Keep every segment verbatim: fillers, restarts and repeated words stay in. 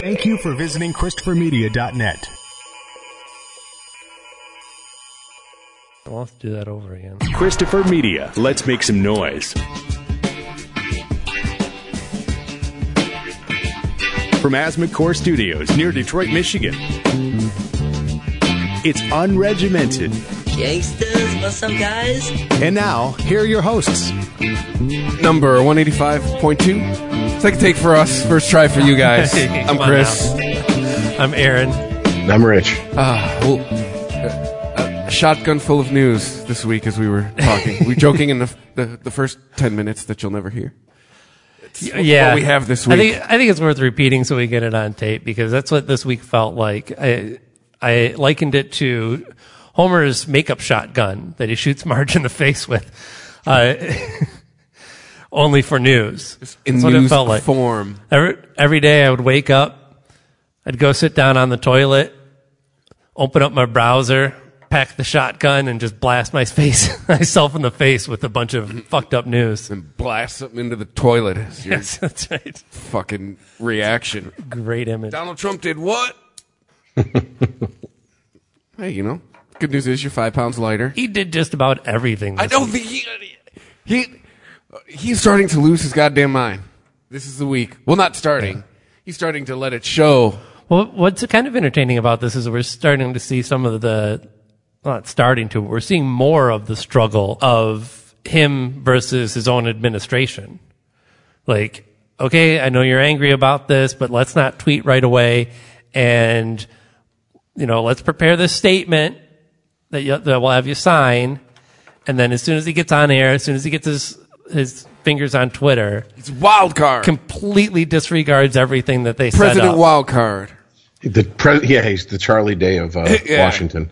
Thank you for visiting Christopher Media dot net. I'll have to do that over again. Christopher Media. Let's make some noise. From Asthma Core Studios near Detroit, Michigan. It's unregimented. Gangsters, what's up, guys? And now, here are your hosts. Number one eighty-five point two. Second take for us, first try for you guys. Hey, I'm Chris. I'm Aaron. And I'm Rich. Ah, uh, well... Shotgun full of news this week as we were talking. We were joking in the, the the first ten minutes that you'll never hear. It's yeah, what we have this week. I think I think it's worth repeating so we get it on tape, because that's what this week felt like. I I likened it to Homer's makeup shotgun that he shoots Marge in the face with, uh, only for news. Just in that's news what it felt like. Form. Every, every day I would wake up, I'd go sit down on the toilet, open up my browser, pack the shotgun, and just blast my face, myself in the face with a bunch of fucked up news. And blast something into the toilet. As your yes, that's right. Fucking reaction. Great image. Donald Trump did what? Hey, you know, good news is you're five pounds lighter. He did just about everything. This I don't week. think he, he... He's starting to lose his goddamn mind. This is the week. Well, not starting. Yeah. He's starting to let it show. Well, what's kind of entertaining about this is we're starting to see some of the... Well, not starting to. We're seeing more of the struggle of him versus his own administration. Like, okay, I know you're angry about this, but let's not tweet right away. And, you know, let's prepare this statement that, you, that we'll have you sign. And then as soon as he gets on air, as soon as he gets his, his fingers on Twitter, it's wild card. Completely disregards everything that they President set up. President wild card. The pre- yeah, he's the Charlie Day of uh, yeah. Washington.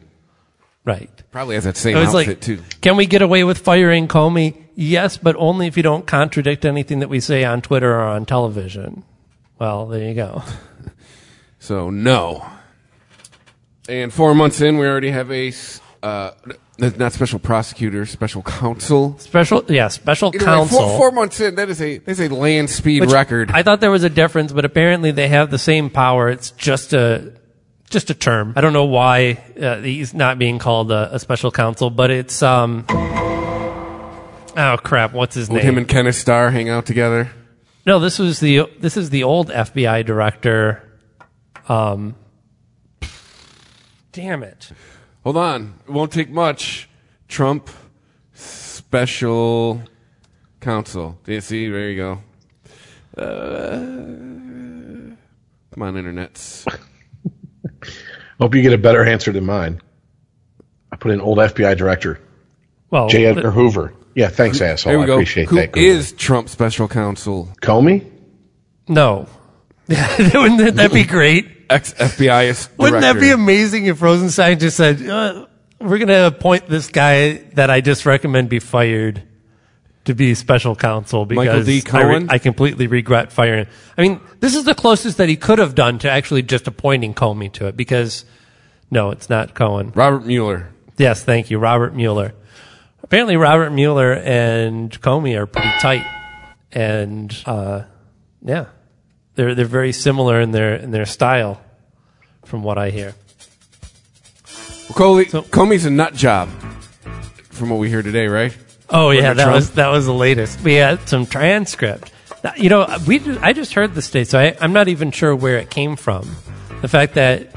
Right. Probably has that same outfit, like, too. Can we get away with firing Comey? Yes, but only if you don't contradict anything that we say on Twitter or on television. Well, there you go. So, no. And four months in, we already have a, uh, not special prosecutor, special counsel. Special, yeah, special you know, counsel. Four, four months in, that is a, that is a land speed Which, record. I thought there was a difference, but apparently they have the same power. It's just a... Just a term. I don't know why uh, he's not being called a, a special counsel, but it's um. Oh crap! What's his Will name? Him and Kenneth Starr hang out together. No, this was the this is the old F B I director. Um. Damn it! Hold on. It won't take much. Trump special counsel. Do you see? There you go. Uh, come on, internets. Hope you get a better answer than mine. I put in old F B I director. Well, J. Edgar Hoover. Yeah, thanks, asshole. There we go. I appreciate Who that. Who is Trump's special counsel? Comey? No. Wouldn't that be great? Ex-F B I Wouldn't that be amazing if Rosenstein just said, uh, we're going to appoint this guy that I just recommend be fired to be special counsel because Michael D. Cohen? I, re- I completely regret firing him. I mean, this is the closest that he could have done to actually just appointing Comey to it, because no, it's not Cohen. Robert Mueller. Yes, thank you, Robert Mueller. Apparently, Robert Mueller and Comey are pretty tight, and uh, yeah, they're they're very similar in their in their style, from what I hear. Well, Comey, so, Comey's a nut job, from what we hear today, right? Oh yeah, that Trump? was that was the latest. We had some transcript. You know, we just, I just heard this today, so I, I'm not even sure where it came from. The fact that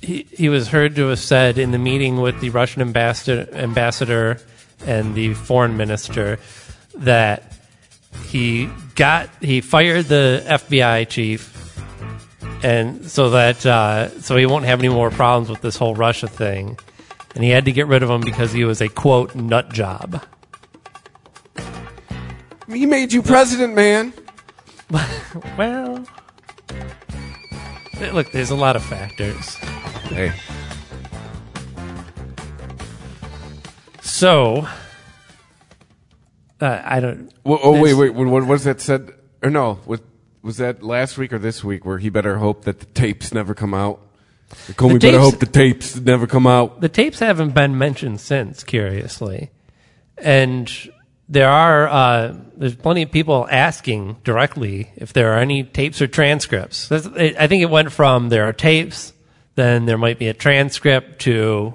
he he was heard to have said in the meeting with the Russian ambassador, ambassador and the foreign minister that he got he fired the F B I chief, and so that uh, so he won't have any more problems with this whole Russia thing, and he had to get rid of him because he was a quote nut job. He made you president, man. Well, look, there's a lot of factors. Hey. So, uh, I don't... Well, oh, wait, wait. What was that said? Or no, was, was that last week or this week where he better hope that the tapes never come out? Comey better hope the tapes never come out. The tapes haven't been mentioned since, curiously. And... There are uh, there's plenty of people asking directly if there are any tapes or transcripts. That's, I think it went from there are tapes, then there might be a transcript to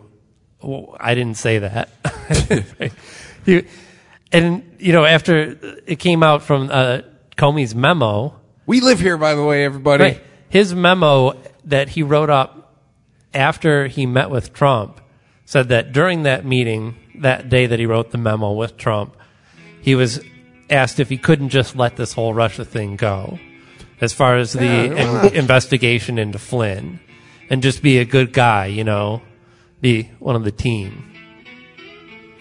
well, I didn't say that. you, and you know after it came out from uh, Comey's memo, we live here by the way, everybody. Right, his memo that he wrote up after he met with Trump said that during that meeting, that day that he wrote the memo with Trump, he was asked if he couldn't just let this whole Russia thing go as far as the yeah, in- investigation into Flynn and just be a good guy, you know, be one of the team.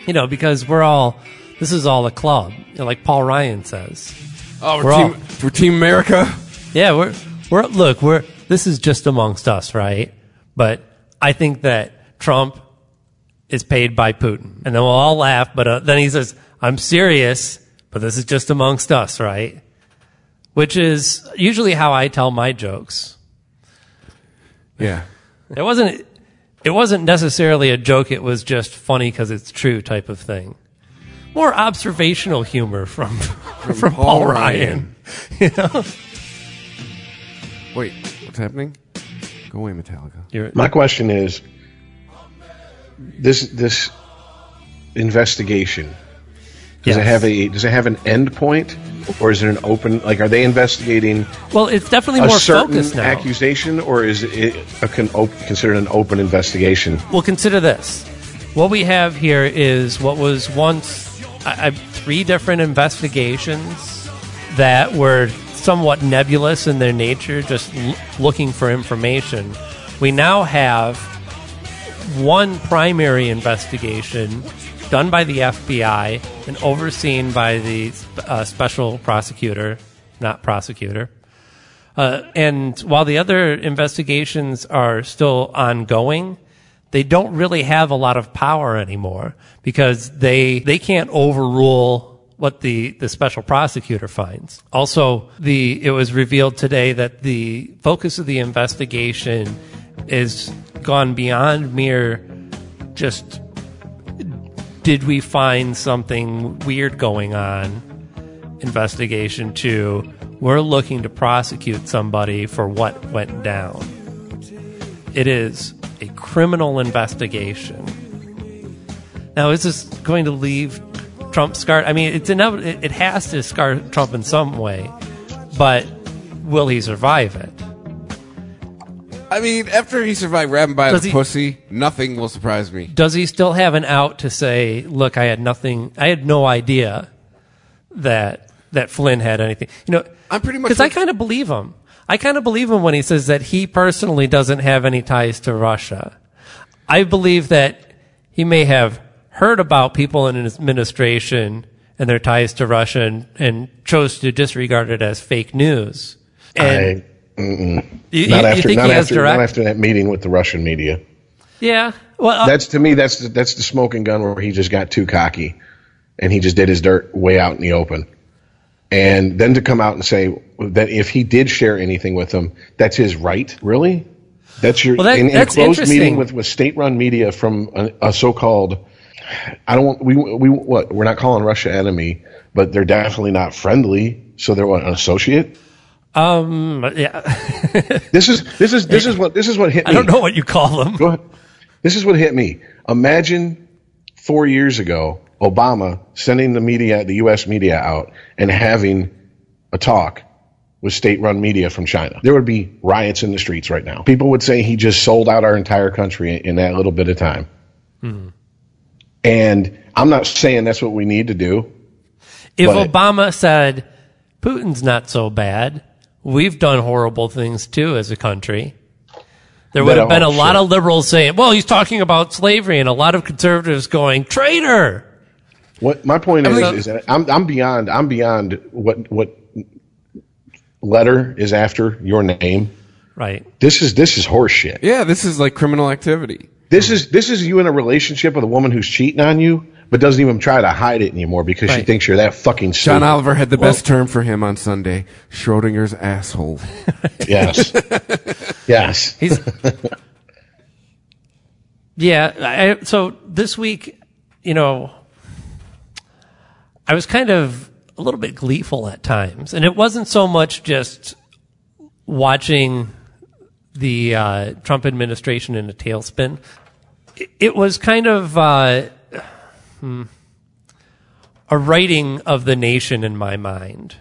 You know, because we're all, this is all a club, you know, like Paul Ryan says. Oh, we're, we're, team, all, we're Team America? Yeah, we're, we're, look, we're, this is just amongst us, right? But I think that Trump is paid by Putin. And then we'll all laugh, but uh, then he says, I'm serious, but this is just amongst us, right? Which is usually how I tell my jokes. Yeah. It wasn't it wasn't necessarily a joke, it was just funny because it's true type of thing. More observational humor from from, from Paul, Paul Ryan. Ryan. You know? Wait, what's happening? Go away, Metallica. You're, my question is, this this investigation, does yes. it have a does it have an end point, or is it an open, like, are they investigating? Well, it's definitely a more certain focused now. Accusation, or is it a con, op, considered an open investigation? Well, consider this: what we have here is what was once I, I, three different investigations that were somewhat nebulous in their nature, just l- looking for information. We now have one primary investigation done by the F B I and overseen by the uh, special prosecutor, not prosecutor. Uh, and while the other investigations are still ongoing, they don't really have a lot of power anymore because they they can't overrule what the, the special prosecutor finds. Also, the it was revealed today that the focus of the investigation is gone beyond mere just did we find something weird going on investigation to we're looking to prosecute somebody for what went down. It is a criminal investigation. Now, is this going to leave Trump scarred? I mean, it's inevitable. It has to scar Trump in some way, but will he survive it? I mean, after he survived grabbing by does the he, pussy, nothing will surprise me. Does he still have an out to say, look, I had nothing, I had no idea that that Flynn had anything? You know, I'm pretty much because like, I kind of believe him. I kind of believe him when he says that he personally doesn't have any ties to Russia. I believe that he may have heard about people in his administration and their ties to Russia and, and chose to disregard it as fake news. And I- Mm-mm. You, not you, after, you not, after not after that meeting with the Russian media. Yeah, well, uh, that's to me that's the, that's the smoking gun where he just got too cocky, and he just did his dirt way out in the open. And then to come out and say that if he did share anything with them, that's his right. Really, that's your well, that, in, in that's a closed meeting with, with state-run media from a, a so-called. I don't we we what we're not calling Russia enemy, but they're definitely not friendly. So they're what, an associate. Um. Yeah. this is this is this is what this is what hit me. I don't know what you call them. Go ahead. This is what hit me. Imagine four years ago, Obama sending the media, the U S media out, and having a talk with state-run media from China. There would be riots in the streets right now. People would say he just sold out our entire country in that little bit of time. Hmm. And I'm not saying that's what we need to do. If Obama said Putin's not so bad, we've done horrible things, too, as a country, there would have been a lot of liberals saying, well, he's talking about slavery, and a lot of conservatives going, traitor! What my point is, is that I'm, I'm beyond I'm beyond what what letter is after your name. Right. This is this is horse shit. Yeah, this is like criminal activity. This is this is you in a relationship with a woman who's cheating on you, but doesn't even try to hide it anymore because right. she thinks you're that fucking stupid. John Oliver had the well, best term for him on Sunday: Schrodinger's asshole. Yes, yes. He's, yeah. I, so this week, you know, I was kind of a little bit gleeful at times. And it wasn't so much just watching the uh, Trump administration in a tailspin. It, it was kind of uh, hmm, a writing of the nation in my mind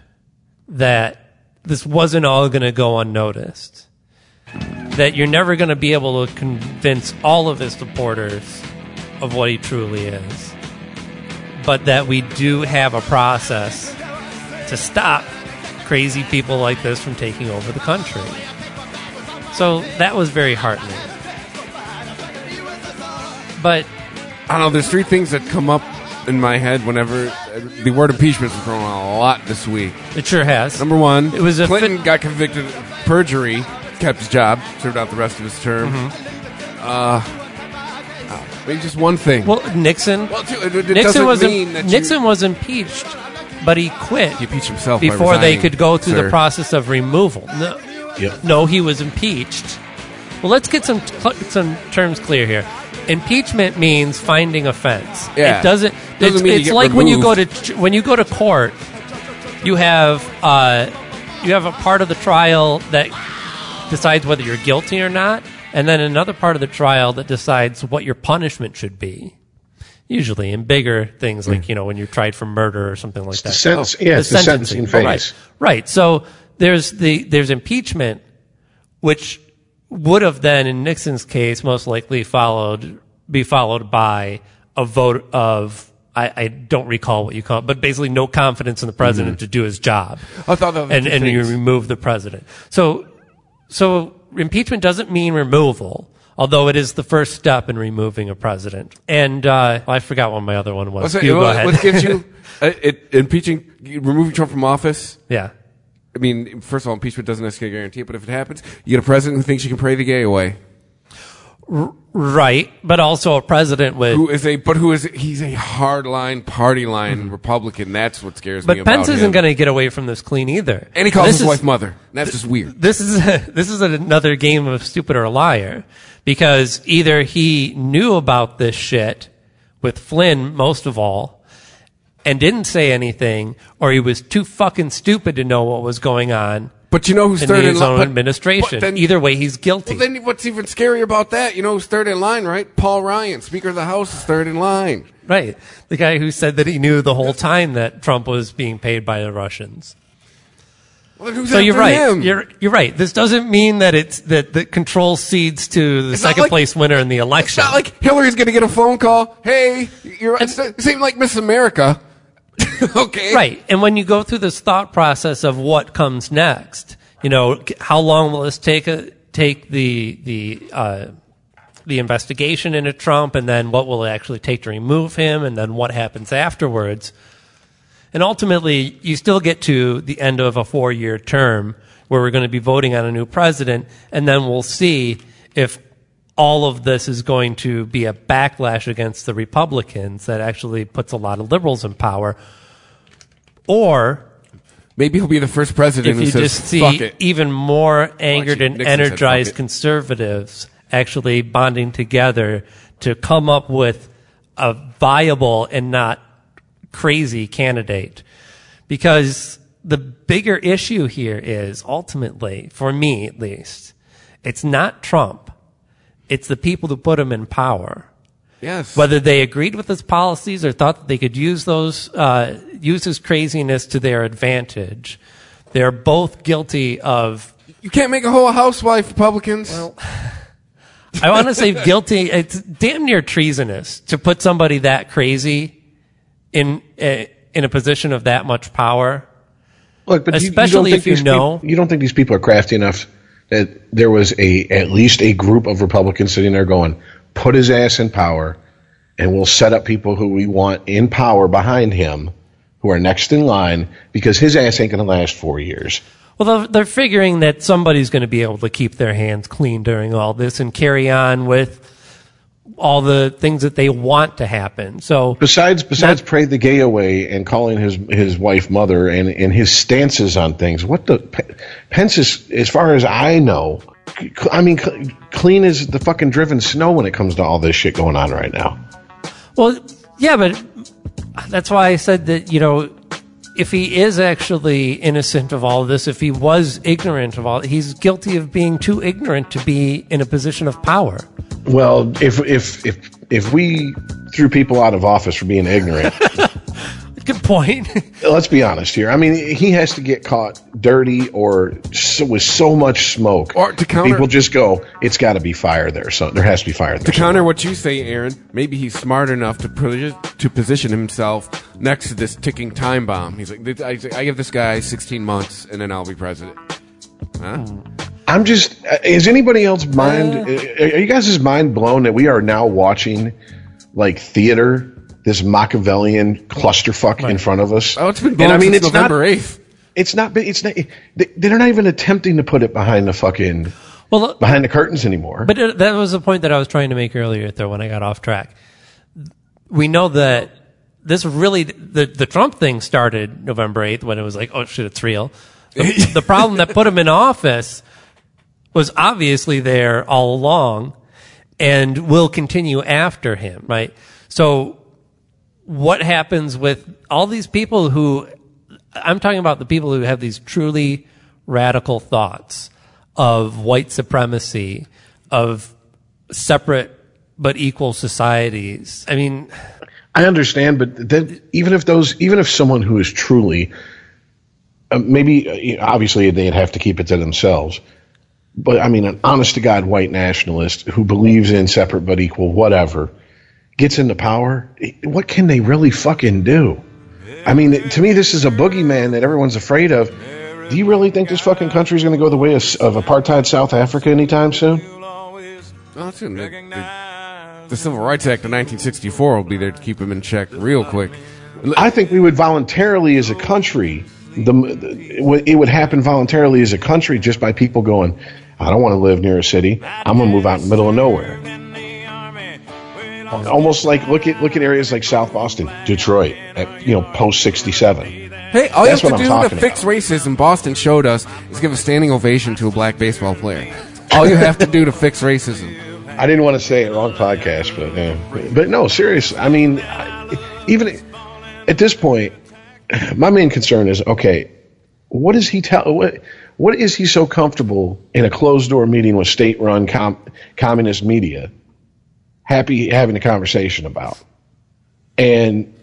that this wasn't all going to go unnoticed, that you're never going to be able to convince all of his supporters of what he truly is, but that we do have a process to stop crazy people like this from taking over the country. So that was very heartening. But I don't know, there's three things that come up in my head whenever the word impeachment's been thrown out a lot this week. It sure has. Number one, it was a Clinton fi- got convicted of perjury, kept his job, served out the rest of his term. Mm-hmm. Uh... Maybe just one thing. Well, Nixon. Well, too, it, it Nixon was mean that Nixon you, was impeached, but he quit. He impeached himself before by resigning, they could go through sir. the process of removal. No, yep. no, he was impeached. Well, let's get some some terms clear here. Impeachment means finding offense. Yeah. It doesn't. It doesn't it's mean it's you get like removed. when you go to when you go to court, you have uh, you have a part of the trial that decides whether you're guilty or not. And then another part of the trial that decides what your punishment should be, usually in bigger things like, you know, when you're tried for murder or something like it's that. The sentence, oh, yeah, the it's sentencing. the sentencing phase. Oh, right. right. So there's the there's impeachment, which would have then, in Nixon's case, most likely followed be followed by a vote of, I, I don't recall what you call it, but basically no confidence in the president mm-hmm. to do his job. I thought that was and and you remove the president. So so. Impeachment doesn't mean removal, although it is the first step in removing a president. And uh, I forgot what my other one was. Well, you well, go ahead. What gives you uh, it, impeaching, removing Trump from office? Yeah. I mean, first of all, impeachment doesn't necessarily guarantee it, but if it happens, you get a president who thinks you can pray the gay away. R- right, but also a president with who is a but who is he's a hardline party line mm-hmm. Republican. That's what scares but me. But Pence about isn't going to get away from this clean either. And he calls this his is, wife mother. And that's th- just weird. This is a, this is another game of stupid or liar, because either he knew about this shit with Flynn most of all and didn't say anything, or he was too fucking stupid to know what was going on. But you know who's third in line? Administration. But then, either way, he's guilty. Well, then what's even scarier about that? You know who's third in line, right? Paul Ryan, Speaker of the House, is third in line. Right. The guy who said that he knew the whole time that Trump was being paid by the Russians. Well, who's so you're right. Him? You're you're right. This doesn't mean that it's that the control cedes to the it's second like, place winner in the election. It's not like Hillary's going to get a phone call. Hey, you're. And, it seemed like Miss America. Okay. Right. And when you go through this thought process of what comes next, you know, how long will this take a, take the the uh the investigation into Trump, and then what will it actually take to remove him, and then what happens afterwards? And ultimately, you still get to the end of a four-year term where we're going to be voting on a new president, and then we'll see if all of this is going to be a backlash against the Republicans that actually puts a lot of liberals in power. Or maybe he'll be the first president who says, fuck it. If you just see even more angered and energized conservatives actually bonding together to come up with a viable and not crazy candidate. Because the bigger issue here is, ultimately, for me at least, it's not Trump. It's the people who put him in power. Yes. Whether they agreed with his policies or thought that they could use those, uh, use his craziness to their advantage, they're both guilty of. You can't make a whole housewife, Republicans. Well, I want to say guilty. It's damn near treasonous to put somebody that crazy in a, in a position of that much power. Look, but especially you, you if you know, people, you don't think these people are crafty enough. That there was a at least a group of Republicans sitting there going, put his ass in power, and we'll set up people who we want in power behind him who are next in line, because his ass ain't going to last four years. Well, they're figuring that somebody's going to be able to keep their hands clean during all this and carry on with all the things that they want to happen. So besides besides not, pray the gay away and calling his his wife mother and, and his stances on things, what the Pence is, as far as I know, I mean, clean as the fucking driven snow when it comes to all this shit going on right now. Well, yeah, but that's why I said that, you know, if he is actually innocent of all of this, if he was ignorant of all, he's guilty of being too ignorant to be in a position of power. Well, if if if if we threw people out of office for being ignorant, good point. Let's be honest here. I mean, he has to get caught dirty or so, with so much smoke, or to counter, people just go, it's got to be fire there. So there has to be fire there. To counter somewhere. What you say, Aaron, maybe he's smart enough to to position himself next to this ticking time bomb. He's like, I give this guy sixteen months, and then I'll be president. Huh? I'm just. Is anybody else mind? Uh, are you guys' mind blown that we are now watching like theater? This Machiavellian clusterfuck right in front of us. Oh, it's been going on since November eighth. It's not. It's not. They're not even attempting to put it behind the fucking well, behind the curtains anymore. But it, that was the point that I was trying to make earlier, though, when I got off track. We know that this really the the Trump thing started November eighth when it was like, oh shit, it's real. The, the problem that put him in office was obviously there all along, and will continue after him, right? So. What happens with all these people who, I'm talking about the people who have these truly radical thoughts of white supremacy, of separate but equal societies. I mean, I understand, but that, even if those, even if someone who is truly, uh, maybe uh, obviously they'd have to keep it to themselves. But I mean, an honest to God white nationalist who believes in separate but equal, whatever, gets into power, what can they really fucking do? I mean, to me, this is a boogeyman that everyone's afraid of. Do you really think this fucking country is going to go the way of, of apartheid South Africa anytime soon? Well, the, the, the Civil Rights Act of nineteen sixty-four will be there to keep them in check real quick. I think we would voluntarily as a country, the, the, it would happen voluntarily as a country just by people going, I don't want to live near a city. I'm going to move out in the middle of nowhere. Almost like look at look at areas like South Boston, Detroit, at, you know, post sixty-seven. Hey, all That's you have to do to fix about. racism, Boston showed us, is give a standing ovation to a black baseball player. All you have to do to fix racism. I didn't want to say it, wrong podcast, but yeah. but no, seriously. I mean, even at this point, my main concern is okay. What is he tell? What what is he so comfortable in a closed door meeting with state-run com- communist media? Happy having a conversation about. And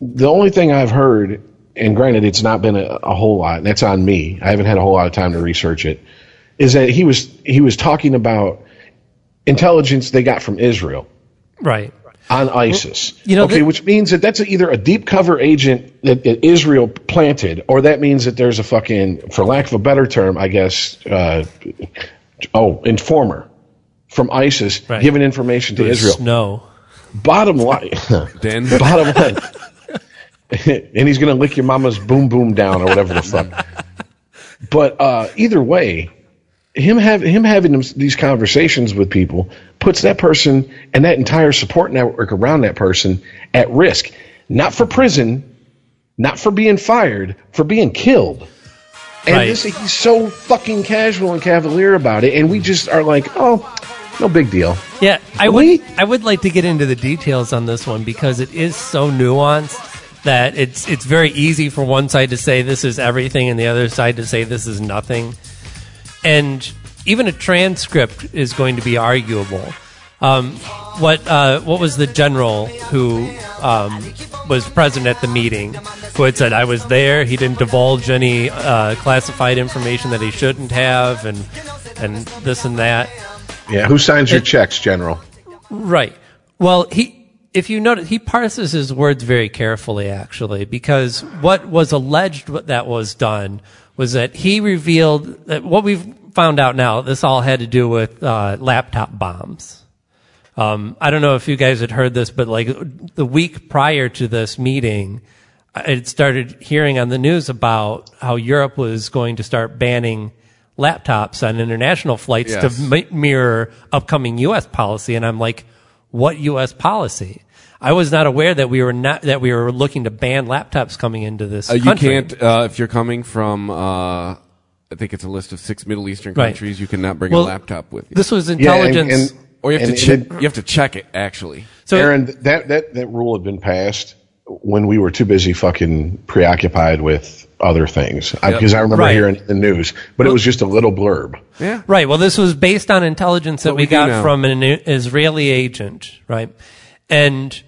the only thing I've heard, and granted it's not been a, a whole lot, and that's on me, I haven't had a whole lot of time to research it, is that he was he was talking about intelligence they got from Israel. Right. On ISIS. Well, you know, okay, they, which means that that's either a deep cover agent that, that Israel planted, or that means that there's a fucking, for lack of a better term, I guess, uh, oh, informer. From ISIS, right. Giving information to There's Israel. Snow. Bottom line. Then bottom line. And he's going to lick your mama's boom boom down or whatever the fuck. But uh, either way, him have him having these conversations with people puts that person and that entire support network around that person at risk. Not for prison, not for being fired, for being killed. And right. this, he's so fucking casual and cavalier about it, and we just are like, oh. No big deal. Yeah, I would, I would like to get into the details on this one because it is so nuanced that it's it's very easy for one side to say this is everything and the other side to say this is nothing. And even a transcript is going to be arguable. Um, what uh, what was the general who um, was present at the meeting who had said, I was there, he didn't divulge any uh, classified information that he shouldn't have, and and this and that. Yeah, who signs your it, checks, General? Right. Well, he, if you notice, he parses his words very carefully, actually, because what was alleged that was done was that he revealed that what we've found out now, this all had to do with uh, laptop bombs. Um, I don't know if you guys had heard this, but like the week prior to this meeting, I had started hearing on the news about how Europe was going to start banning laptops on international flights yes. to m- mirror upcoming U S policy, and I'm like, what U S policy? I was not aware that we were not that we were looking to ban laptops coming into this. Uh, you country. can't uh, if you're coming from. Uh, I think it's a list of six Middle Eastern countries. Right. You cannot bring well, a laptop with you. This was intelligence, yeah, and, and, or you have and, to che- it, you have to check it actually. So, Aaron, that that that rule had been passed when we were too busy fucking preoccupied with other things. Yep. Because I remember right. hearing the news, but well, it was just a little blurb. Yeah. Right. Well, this was based on intelligence that we, we got from an Israeli agent, right? And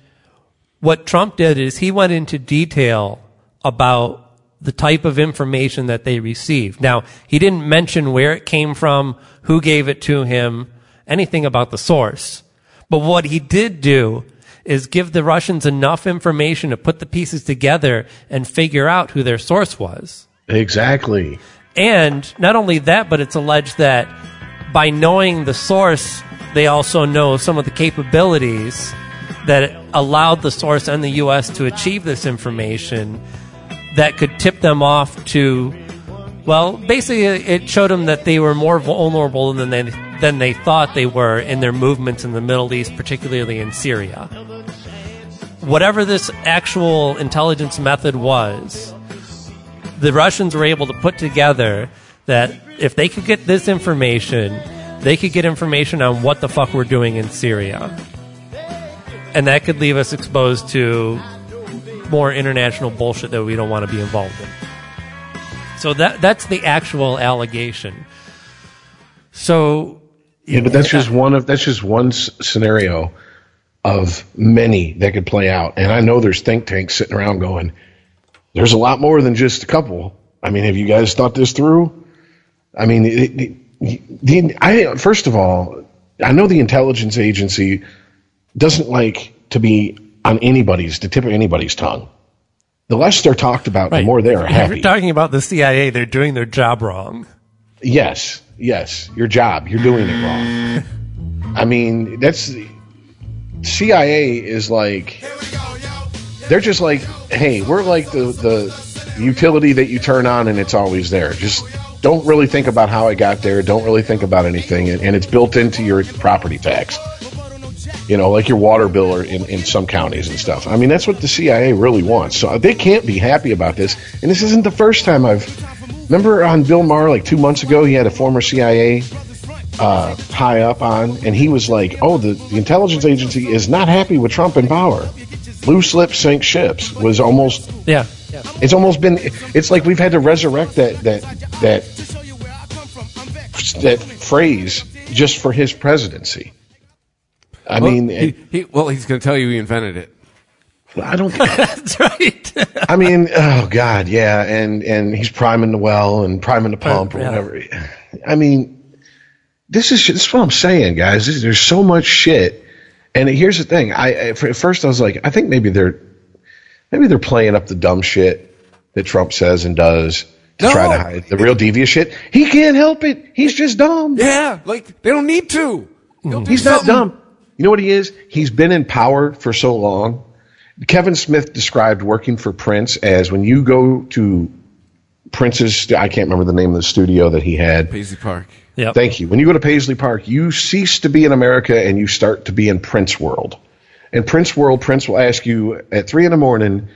what Trump did is he went into detail about the type of information that they received. Now, he didn't mention where it came from, who gave it to him, anything about the source. But what he did do is give the Russians enough information to put the pieces together and figure out who their source was. Exactly. And not only that, but it's alleged that by knowing the source, they also know some of the capabilities that allowed the source and the U S to achieve this information that could tip them off to, well, basically it showed them that they were more vulnerable than they than they thought they were in their movements in the Middle East, particularly in Syria. Whatever this actual intelligence method was, the Russians were able to put together that if they could get this information, they could get information on what the fuck we're doing in Syria. And that could leave us exposed to more international bullshit that we don't want to be involved in. So that that's the actual allegation. So yeah, but that's just one of that's just one s- scenario of many that could play out. And I know there's think tanks sitting around going, "There's a lot more than just a couple." I mean, have you guys thought this through? I mean, it, it, the I first of all, I know the intelligence agency doesn't like to be on anybody's, the tip of anybody's tongue. The less they're talked about, right. the more they're happy. If you're talking about the C I A, they're doing their job wrong. Yes, yes, your job, you're doing it wrong. I mean, that's... C I A is like... They're just like, hey, we're like the, the utility that you turn on and it's always there. Just don't really think about how it got there, don't really think about anything, and, and it's built into your property tax. You know, like your water bill or in, in some counties and stuff. I mean, that's what the C I A really wants. So they can't be happy about this. And this isn't the first time I've... Remember on Bill Maher, like two months ago, he had a former C I A uh, high up on, and he was like, oh, the, the intelligence agency is not happy with Trump and power. Loose lips sink ships was almost... Yeah. It's almost been... It's like we've had to resurrect that that that that phrase just for his presidency. I well, mean, he, he, well, he's going to tell you he invented it. I don't. That's right. I mean, oh God, yeah, and and he's priming the well and priming the pump uh, or yeah. whatever. I mean, this is this is what I'm saying, guys. This, there's so much shit, and here's the thing. I at first I was like, I think maybe they're maybe they're playing up the dumb shit that Trump says and does. To no. try to hide the real devious shit. He can't help it. He's just dumb. Yeah, like they don't need to. Don't he's not dumb. You know what he is? He's been in power for so long. Kevin Smith described working for Prince as when you go to Prince's, I can't remember the name of the studio that he had. Paisley Park. Yep. Thank you. When you go to Paisley Park, you cease to be in America and you start to be in Prince world. In Prince world, Prince will ask you at three in the morning,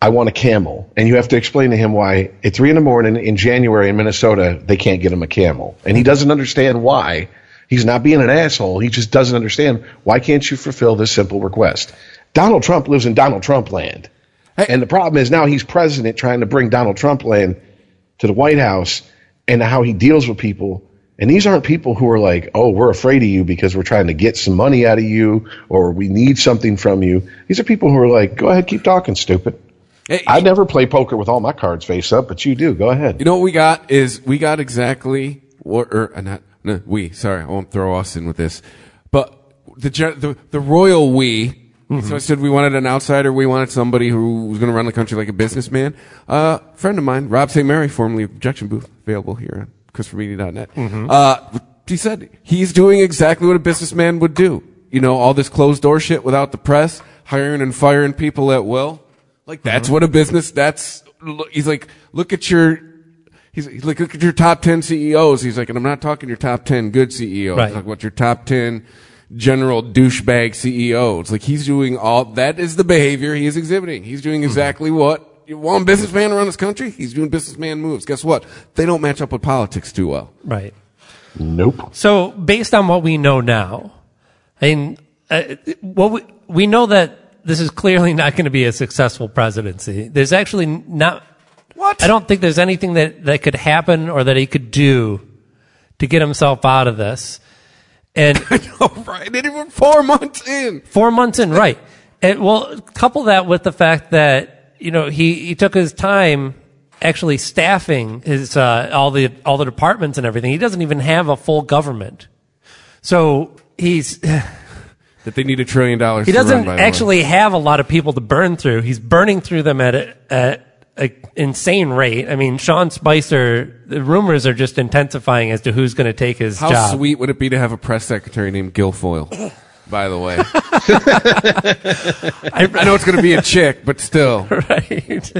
I want a camel. And you have to explain to him why at three in the morning in January in Minnesota, they can't get him a camel. And he doesn't understand why. He's not being an asshole. He just doesn't understand. Why can't you fulfill this simple request? Donald Trump lives in Donald Trump land. Hey. And the problem is now he's president trying to bring Donald Trump land to the White House and how he deals with people. And these aren't people who are like, oh, we're afraid of you because we're trying to get some money out of you or we need something from you. These are people who are like, go ahead, keep talking, stupid. Hey, I never play poker with all my cards face up, but you do. Go ahead. You know what we got is we got exactly what or not. No, we, sorry, I won't throw us in with this. But the the, the royal we, mm-hmm. so I said we wanted an outsider, we wanted somebody who was going to run the country like a businessman. Uh, a friend of mine, Rob Saint Mary, formerly of Objection Booth, available here on Christopher Media dot net. Mm-hmm. Uh, he said he's doing exactly what a businessman would do. You know, all this closed-door shit without the press, hiring and firing people at will. Like, that's mm-hmm. what a business, that's, he's like, look at your... He's like, look at your top ten C E Os. He's like, and I'm not talking your top ten good C E Os. Right. Like, what's your top ten general douchebag C E Os? Like, he's doing all that is the behavior he is exhibiting. He's doing exactly mm-hmm. what you want a businessman around this country. He's doing businessman moves. Guess what? They don't match up with politics too well. Right. Nope. So, based on what we know now, I mean, uh, well, we, we know that this is clearly not going to be a successful presidency. There's actually not... What? I don't think there's anything that, that could happen or that he could do to get himself out of this. And I know, right? Not even four months in. Four months in, right. And, well, couple that with the fact that, you know, he, he took his time actually staffing his, uh, all the, all the departments and everything. He doesn't even have a full government. So he's... That they need a trillion dollars to run, by the way. He doesn't actually have a lot of people to burn through. He's burning through them at a, at an insane rate. I mean, Sean Spicer, the rumors are just intensifying as to who's going to take his job. How sweet would it be to have a press secretary named Guilfoyle, by the way? I, I know it's going to be a chick, but still. Right.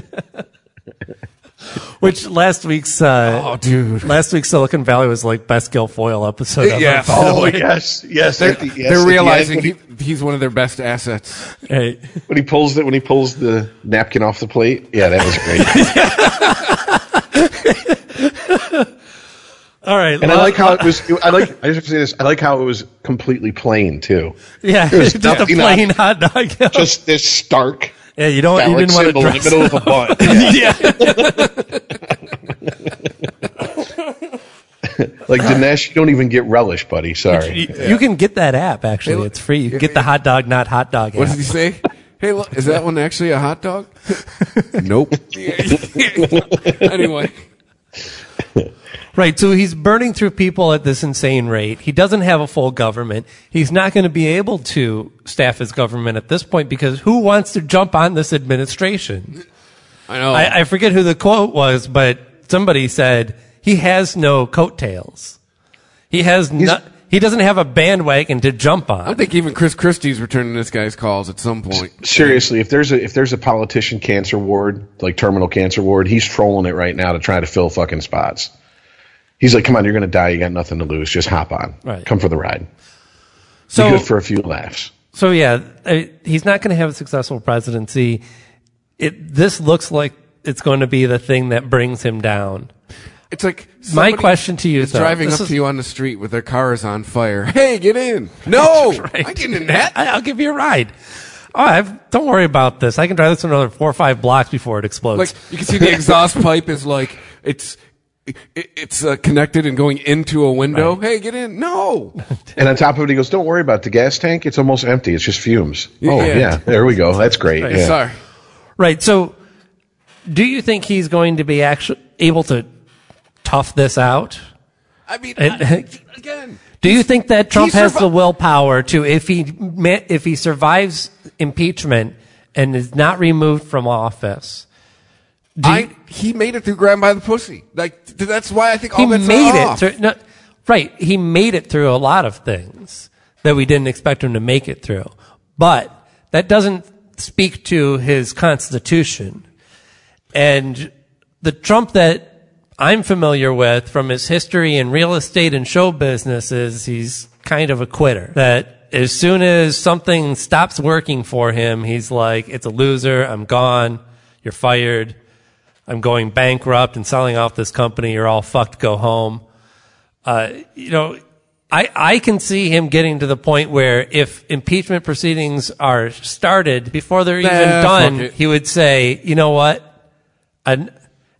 Which last week's uh, oh, dude. last week's Silicon Valley was like best Guilfoyle episode ever. Yes. Oh my gosh, yes, they're, the, yes, they're realizing the end, he, he's one of their best assets. Right. When he pulls the when he pulls the napkin off the plate, yeah, that was great. All right, and well, I like how it was. I like. I just have to say this. I like how it was completely plain too. Yeah, it was just a plain hot dog. Just this stark. Yeah, you don't. Phallic you didn't want to dress in the middle up. Of a butt. Yeah. Like Dinesh, you don't even get relish, buddy. Sorry. You, you, yeah. you can get that app actually. Hey, it's free. You can get the hot dog, not hot dog. What app. Did he say? Hey, look, is that one actually a hot dog? Nope. Anyway. Right, so he's burning through people at this insane rate. He doesn't have a full government. He's not going to be able to staff his government at this point because who wants to jump on this administration? I know. I, I forget who the quote was, but somebody said he has no coattails. He has no, he doesn't have a bandwagon to jump on. I think even Chris Christie's returning this guy's calls at some point. Seriously, if there's a if there's a politician cancer ward, like terminal cancer ward, he's trolling it right now to try to fill fucking spots. He's like, come on, you're going to die. You got nothing to lose. Just hop on. Right. Come for the ride. So, be good for a few laughs. So, yeah, I, he's not going to have a successful presidency. It, this looks like it's going to be the thing that brings him down. It's like my question to you is though, driving up is, to you on the street with their cars on fire. Hey, get in. No, right. I'm getting in that. I, I'll give you a ride. Oh, I've, don't worry about this. I can drive this another four or five blocks before it explodes. Like, you can see the exhaust pipe is like, it's, It's uh, connected and going into a window. Right. Hey, get in. No. And on top of it, he goes, don't worry about it. The gas tank, it's almost empty. It's just fumes. Yeah. Oh, yeah. There we go. That's great. Right. Yeah. Sorry. Right. So do you think he's going to be actually able to tough this out? I mean, and, I, again. Do you think that Trump survi- has the willpower to, if he if he survives impeachment and is not removed from office, You, I, he made it through Grab by the Pussy. Like, that's why I think all bets are off. Through, no, right. He made it through a lot of things that we didn't expect him to make it through. But that doesn't speak to his constitution. And the Trump that I'm familiar with from his history in real estate and show business is he's kind of a quitter. That as soon as something stops working for him, he's like, it's a loser. I'm gone. You're fired. I'm going bankrupt and selling off this company. You're all fucked. Go home. Uh, you know, I, I can see him getting to the point where if impeachment proceedings are started before they're nah, even done, he would say, you know what? I'm,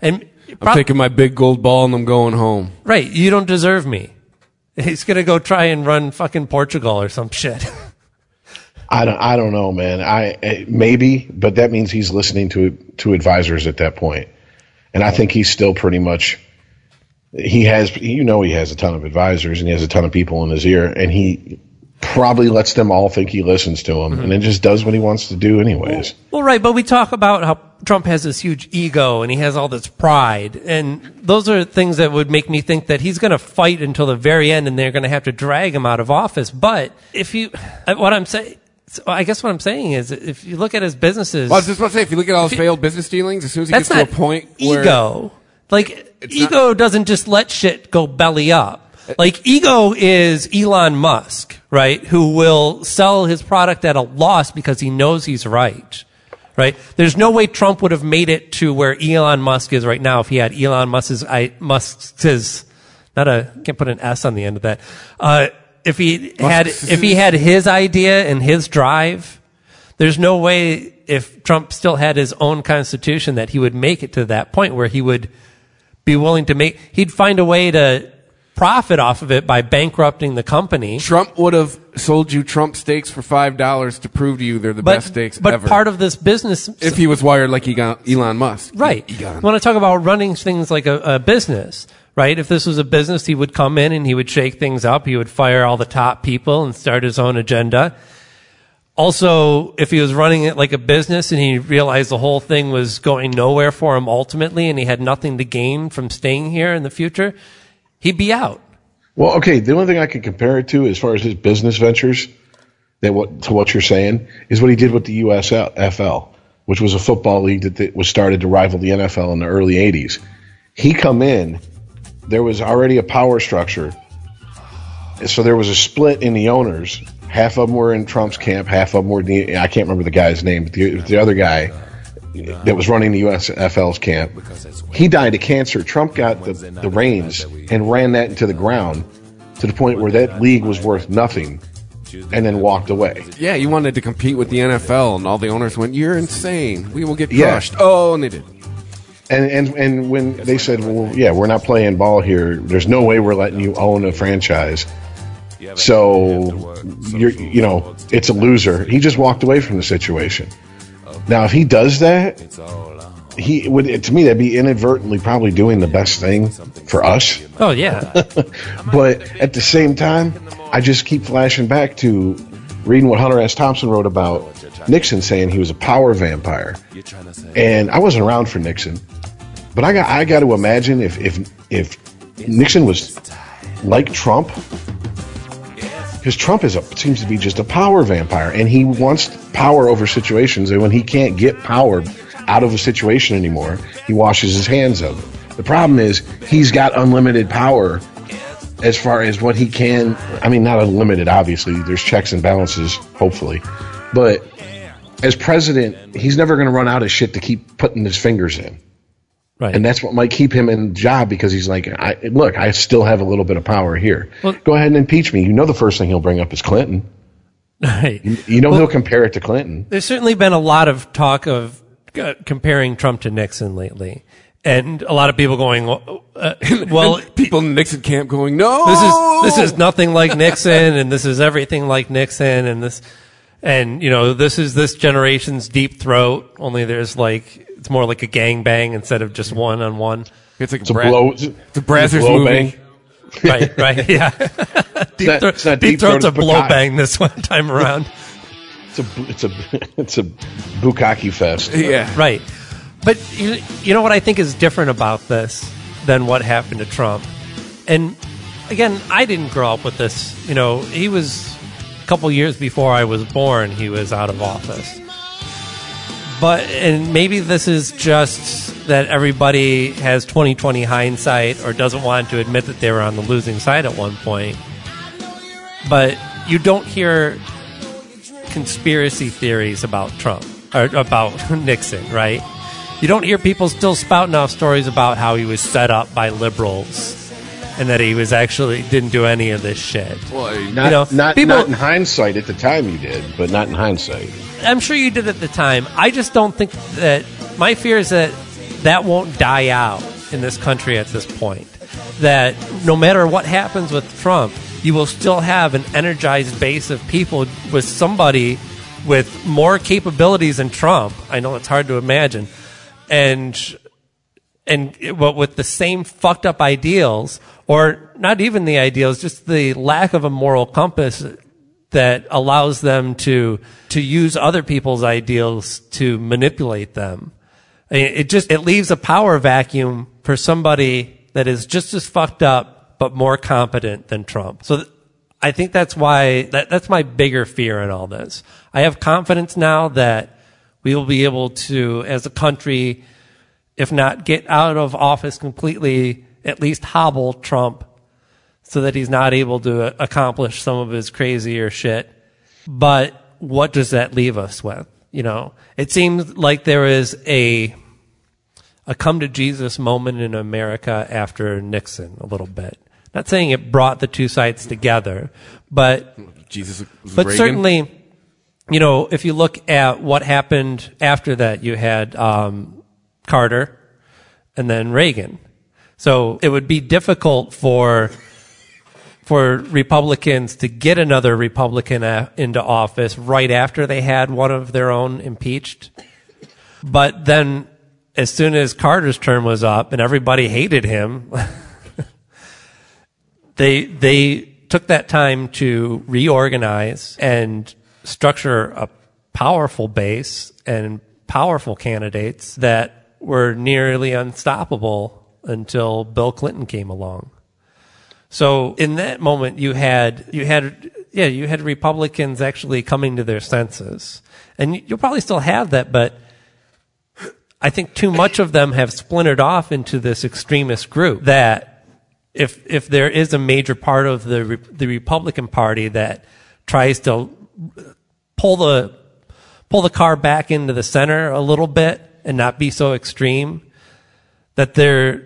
and prob- I'm taking my big gold ball and I'm going home. Right. You don't deserve me. He's going to go try and run fucking Portugal or some shit. I don't. I don't know, man. I, I maybe, but that means he's listening to to advisors at that point. And I think he's still pretty much, he has, you know, he has a ton of advisors and he has a ton of people in his ear, and he probably lets them all think he listens to him, mm-hmm. and then just does what he wants to do anyways. Well, well, right, but we talk about how Trump has this huge ego and he has all this pride, and those are things that would make me think that he's going to fight until the very end and they're going to have to drag him out of office. But if you, what I'm saying, So I guess what I'm saying is, if you look at his businesses, well, I was just about to say, if you look at all his failed business dealings, as soon as he gets to a point where ego, like ego doesn't just let shit go belly up. Like ego is Elon Musk, right? Who will sell his product at a loss because he knows he's right, right? There's no way Trump would have made it to where Elon Musk is right now if he had Elon Musk's, I, Musk's, not a, can't put an S on the end of that. Uh, If he had, if he had his idea and his drive, There's no way if Trump still had his own constitution that he would make it to that point where he would be willing to make, he'd find a way to profit off of it by bankrupting the company. Trump would have sold you Trump steaks for five dollars to prove to you they're the but, best steaks but ever. But part of this business... If he was wired like Elon Musk. Right. Elon. When I talk about running things like a, a business, right? If this was a business, he would come in and he would shake things up. He would fire all the top people and start his own agenda. Also, if he was running it like a business and he realized the whole thing was going nowhere for him ultimately and he had nothing to gain from staying here in the future... He'd be out. Well, okay, the only thing I can compare it to as far as his business ventures that what, to what you're saying is what he did with the U S F L, which was a football league that th- was started to rival the N F L in the early eighties. He come in, there was already a power structure, so there was a split in the owners. Half of them were in Trump's camp, half of them were the, I can't remember the guy's name, but the, the other guy that was running the U S F L's camp. He died of cancer. Trump got the, the reins and ran that into the ground to the point where that league was worth nothing and then walked away. Yeah, you wanted to compete with the N F L, and all the owners went, you're insane. We will get crushed. Yeah. Oh, and they did. And, and and when they said, well, yeah, we're not playing ball here. There's no way we're letting you own a franchise. So, you're, you know, it's a loser. He just walked away from the situation. Now, if he does that, he would, to me, that'd be inadvertently probably doing the best thing for us. Oh, yeah. But at the same time, I just keep flashing back to reading what Hunter S. Thompson wrote about Nixon saying he was a power vampire. And I wasn't around for Nixon, but I got I got to imagine if, if, if Nixon was like Trump, because Trump is a, seems to be just a power vampire, and he wants power over situations, and when he can't get power out of a situation anymore, he washes his hands of it. The problem is he's got unlimited power as far as what he can. I mean, not unlimited, obviously. There's checks and balances, hopefully. But as president, he's never going to run out of shit to keep putting his fingers in. Right. And that's what might keep him in the job, because he's like, I, look, I still have a little bit of power here. Well, go ahead and impeach me. You know the first thing he'll bring up is Clinton. Right. You, you know well, he'll compare it to Clinton. There's certainly been a lot of talk of uh, comparing Trump to Nixon lately. And a lot of people going, uh, well... people in the Nixon camp going, no! This is this is nothing like Nixon, and this is everything like Nixon, and this... And, you know, this is this generation's deep throat, only there's like... It's more like a gangbang instead of just one on one. It's like it's a Bra- blow. It's a Brazzers blow movie. Bang. Right, right, yeah. Deep, not, thro- deep, deep throat's, throat's a blow bang this one time around. it's a it's a it's a bukkake fest. Yeah, right. But you, you know what I think is different about this than what happened to Trump. And again, I didn't grow up with this. You know, he was a couple years before I was born. He was out of office. But, and maybe this is just that everybody has twenty twenty hindsight or doesn't want to admit that they were on the losing side at one point. But you don't hear conspiracy theories about Trump, or about Nixon, right? You don't hear people still spouting off stories about how he was set up by liberals. And that he was actually didn't do any of this shit. Well, not, you know, not, people, not in hindsight at the time you did, but not in hindsight. I'm sure you did at the time. I just don't think that... My fear is that that won't die out in this country at this point. That no matter what happens with Trump, you will still have an energized base of people with somebody with more capabilities than Trump. I know it's hard to imagine. And... And but with the same fucked up ideals, or not even the ideals, just the lack of a moral compass that allows them to to use other people's ideals to manipulate them. It just it leaves a power vacuum for somebody that is just as fucked up but more competent than Trump. So th- I think that's why that, that's my bigger fear in all this. I have confidence now that we will be able to, as a country, if not get out of office completely, at least hobble Trump so that he's not able to accomplish some of his crazier shit. But what does that leave us with? You know, it seems like there is a a come to Jesus moment in America after Nixon a little bit. Not saying it brought the two sides together, but Jesus was but Reagan. Certainly you know, if you look at what happened after that, you had um, Carter and then Reagan. So it would be difficult for for Republicans to get another Republican a- into office right after they had one of their own impeached. But then as soon as Carter's term was up and everybody hated him, they they took that time to reorganize and structure a powerful base and powerful candidates that were nearly unstoppable until Bill Clinton came along. So in that moment, you had you had yeah you had Republicans actually coming to their senses, and you'll probably still have that, but I think too much of them have splintered off into this extremist group. That if if there is a major part of the the Republican Party that tries to pull the pull the car back into the center a little bit and not be so extreme, that they're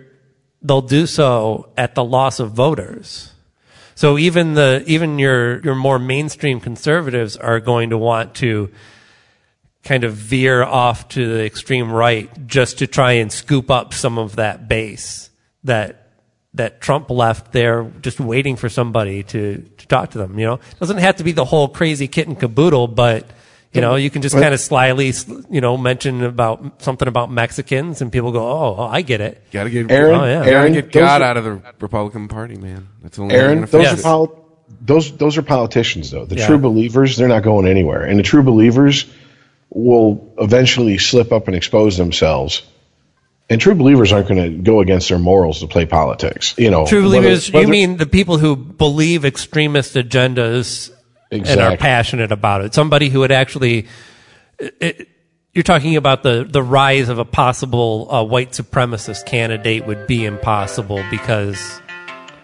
they'll do so at the loss of voters. So even the even your your more mainstream conservatives are going to want to kind of veer off to the extreme right just to try and scoop up some of that base that that Trump left there just waiting for somebody to, to talk to them. You know, it doesn't have to be the whole crazy kit and caboodle, but you know, you can just kind of slyly, you know, mention about something about Mexicans and people go, oh, oh I get it. Gotta get, Aaron, oh, yeah. Aaron, get God are, out of the Republican Party, man. That's the only Aaron, those yes. are poli- those, those are politicians though. The yeah. true believers, they're not going anywhere. And the true believers will eventually slip up and expose themselves. And true believers aren't going to go against their morals to play politics. You know, true believers, whether, whether, you mean the people who believe extremist agendas exactly. and are passionate about it. Somebody who would actually, it, you're talking about the, the rise of a possible uh, white supremacist candidate would be impossible because...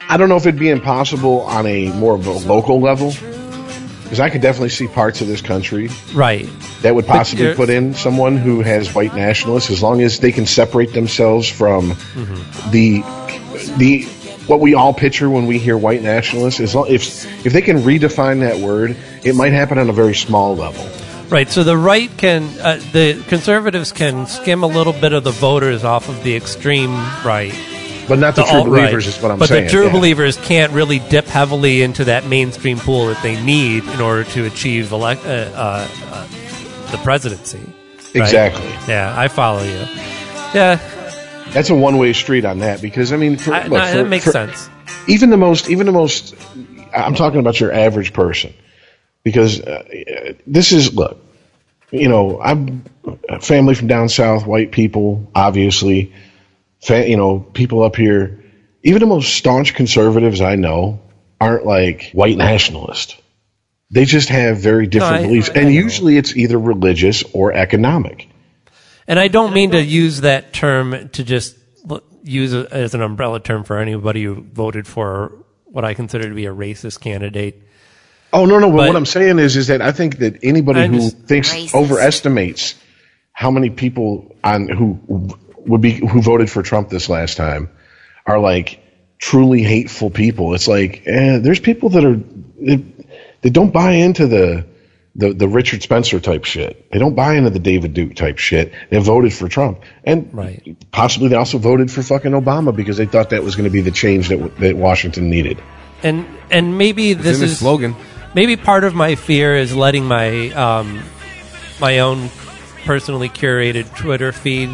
I don't know if it'd be impossible on a more of a local level. Because I could definitely see parts of this country right. that would possibly put in someone who has white nationalists, as long as they can separate themselves from mm-hmm. the the what we all picture when we hear white nationalists. As long, if if they can redefine that word, it might happen on a very small level. Right. So the right can uh, the conservatives can skim a little bit of the voters off of the extreme right. But not the, the true believers right. is what I'm but saying. But the true yeah. believers can't really dip heavily into that mainstream pool that they need in order to achieve elect, uh, uh, uh, the presidency. Right? Exactly. Yeah, I follow you. Yeah. That's a one-way street on that because, I mean... For, I, look, no, for, that makes for, sense. Even the most... Even the most. I'm talking about your average person because uh, this is... Look, you know, I'm a family from down south, white people, obviously... You know, people up here, even the most staunch conservatives I know aren't like white nationalists. They just have very different no, beliefs. I, I, and I usually it's either religious or economic. And I don't mean to use that term to just use it as an umbrella term for anybody who voted for what I consider to be a racist candidate. Oh, no, no. But what I'm saying is, is that I think that anybody I'm who thinks racist. overestimates how many people on who... would be who voted for Trump this last time are like truly hateful people. It's like eh, there's people that are they, they don't buy into the, the the Richard Spencer type shit. They don't buy into the David Duke type shit. They voted for Trump, and right. possibly they also voted for fucking Obama because they thought that was going to be the change that that Washington needed. And and maybe it's this is slogan. Maybe part of my fear is letting my um my own personally curated Twitter feed.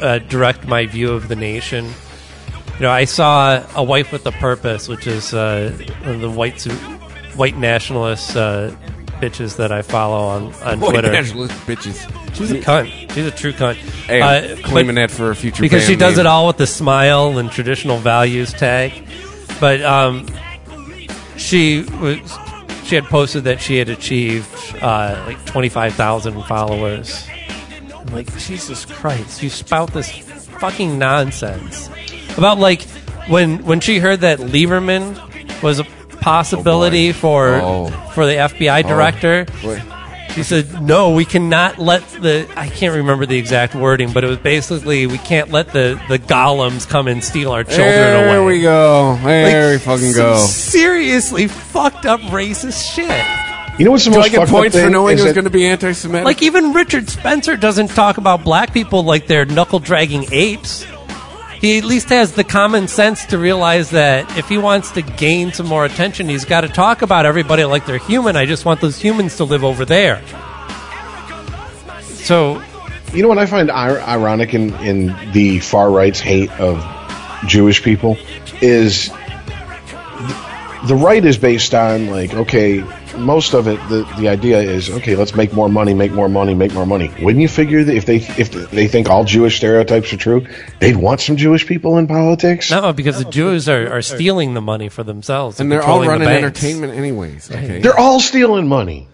Uh, direct my view of the nation. You know, I saw A Wife with a Purpose, which is uh, one of the white white nationalist uh, bitches that I follow on, on white Twitter. White nationalist bitches. She's a cunt. She's a true cunt. Hey, uh, claiming that for a future because she does name. It all with the smile and traditional values tag. But um, she was, she had posted that she had achieved uh, like twenty-five thousand followers. I'm like, Jesus Christ, you spout this fucking nonsense. About, like, when when she heard that Lieberman was a possibility oh for oh. for the F B I director, oh. she said, no, we cannot let the... I can't remember the exact wording, but it was basically, we can't let the, the golems come and steal our children there away. There we go. There like, we fucking go. Seriously fucked up racist shit. You know what's the Do most I get fucked points up thing for knowing there's going to be anti-Semitic? Like, even Richard Spencer doesn't talk about black people like they're knuckle-dragging apes. He at least has the common sense to realize that if he wants to gain some more attention, he's got to talk about everybody like they're human. I just want those humans to live over there. So, you know what I find ironic in, in the far right's hate of Jewish people is th- the right is based on, like, okay, most of it, the, the idea is, okay, let's make more money, make more money, make more money. Wouldn't you figure that if they if they think all Jewish stereotypes are true, they'd want some Jewish people in politics? No, because no, the Jews are, are stealing the money for themselves. And, and they're all running the entertainment anyways. Okay. They're all stealing money.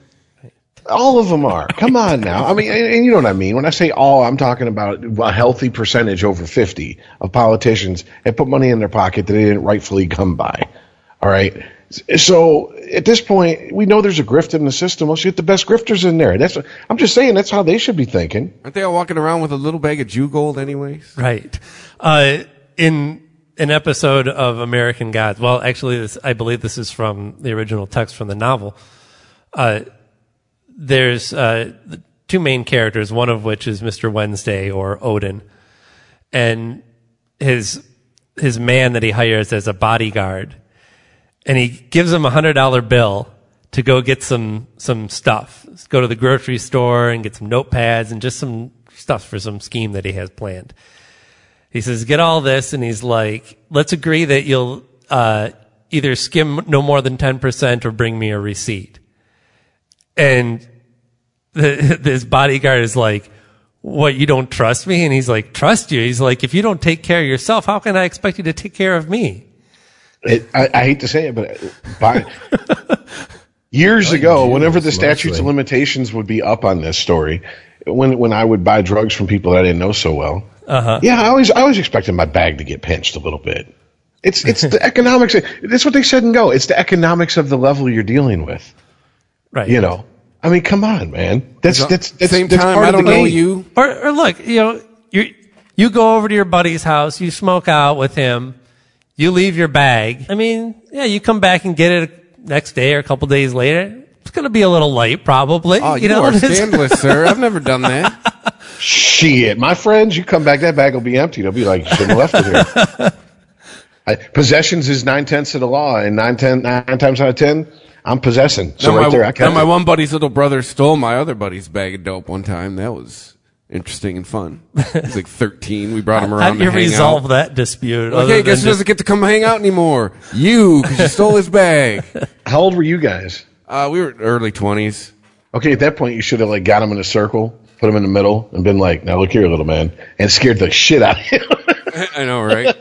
All of them are. Come on now. I mean, and, and you know what I mean. When I say all, I'm talking about a healthy percentage, over fifty, of politicians that put money in their pocket that they didn't rightfully come by. All right? So at this point, we know there's a grift in the system. Let's get the best grifters in there. That's what, I'm just saying that's how they should be thinking. Aren't they all walking around with a little bag of Jew gold anyways? Right. Uh, in an episode of American Gods, well, actually, this, I believe this is from the original text from the novel, uh, There's uh, two main characters, one of which is Mister Wednesday or Odin, and his his man that he hires as a bodyguard, and he gives him a hundred dollar bill to go get some some stuff, let's go to the grocery store and get some notepads and just some stuff for some scheme that he has planned. He says, "Get all this," and he's like, "Let's agree that you'll uh, either skim no more than ten percent or bring me a receipt." And the, this bodyguard is like, what, you don't trust me? And he's like, trust you? He's like, if you don't take care of yourself, how can I expect you to take care of me? It, I, I hate to say it, but by, years oh, ago, whenever the statutes of limitations would be up on this story, when when I would buy drugs from people that I didn't know so well, uh-huh. yeah, I always I always expected my bag to get pinched a little bit. It's it's the economics. That's what they said in Go. It's the economics of the level you're dealing with. Right. You know, I mean, come on, man. That's that's that's, Same that's time, part I don't of the game. Know you. Or, or look, you know, you you go over to your buddy's house, you smoke out with him, you leave your bag. I mean, yeah, you come back and get it next day or a couple days later. It's gonna be a little light, probably. Oh, you, you know, are scandalous, sir. I've never done that. Shit, my friends, you come back, that bag will be empty. They'll be like, you shouldn't have left it here. I, possessions is nine tenths of the law, and nine ten nine times out of ten. I'm possessing. So now right my, there, I can't. My one buddy's little brother stole my other buddy's bag of dope one time. That was interesting and fun. He was like thirteen. We brought him around. How do you to resolve out. That dispute? Okay, like, I guess he doesn't get to come hang out anymore. You, because you stole his bag. How old were you guys? Uh, we were early twenties. Okay, at that point, you should have like got him in a circle, put him in the middle, and been like, now look here, little man, and scared the shit out of him. I know, right?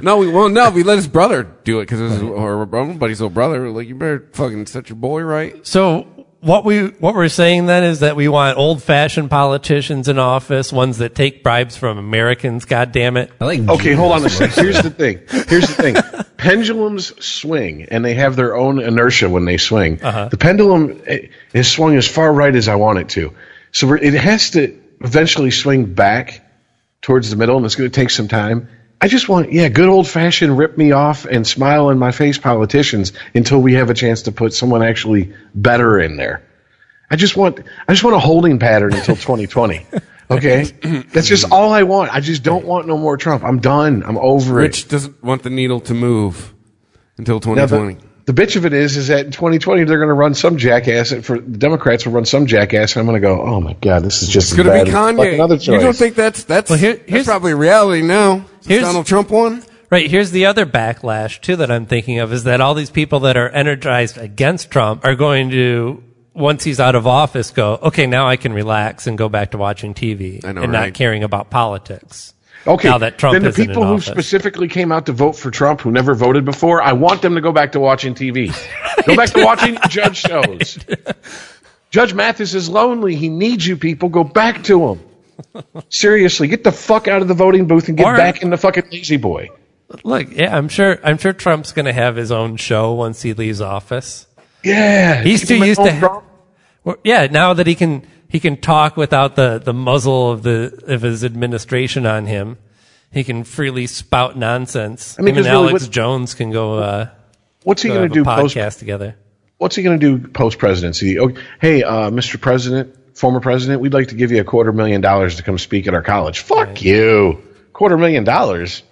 No, we won't. No, we let his brother do it because it was our buddy's little brother. Like, you better fucking set your boy right. So what we what we're saying then is that we want old fashioned politicians in office, ones that take bribes from Americans. God damn it! I like okay, hold on a second. Here's the thing. Here's the thing. Pendulums swing, and they have their own inertia when they swing. Uh-huh. The pendulum is swung as far right as I want it to, so it has to eventually swing back towards the middle, and it's going to take some time. I just want, yeah, good old-fashioned rip me off and smile in my face politicians until we have a chance to put someone actually better in there. I just want, I just want a holding pattern until twenty twenty. Okay, that's just all I want. I just don't want no more Trump. I'm done. I'm over Rich it. Rich doesn't want the needle to move until twenty twenty. Now, the, the bitch of it is, is that in twenty twenty they're going to run some jackass. For the Democrats will run some jackass, and I'm going to go, oh my god, this is just going to be Kanye. You don't think that's that's, well, here, that's probably reality now? Here's, Donald Trump won? Right, here's the other backlash, too, that I'm thinking of, is that all these people that are energized against Trump are going to, once he's out of office, go, okay, now I can relax and go back to watching T V know, and right? not caring about politics. Okay, now that Trump then the isn't people in who office. Specifically came out to vote for Trump, who never voted before, I want them to go back to watching T V. Right. Go back to watching judge shows. Right. Judge Mathis is lonely. He needs you people. Go back to him. Seriously, get the fuck out of the voting booth and get or, back in the fucking lazy boy. Look, yeah, I'm sure I'm sure Trump's going to have his own show once he leaves office. Yeah. He's too used to ha- well, yeah, now that he can he can talk without the, the muzzle of the of his administration on him. He can freely spout nonsense. I mean, Even Alex really, Jones can go uh What's he going to do podcast post- together? what's he going to do post-presidency? Okay, hey, uh, Mister President, former president, we'd like to give you a quarter million dollars to come speak at our college. Fuck right. you. Quarter million dollars?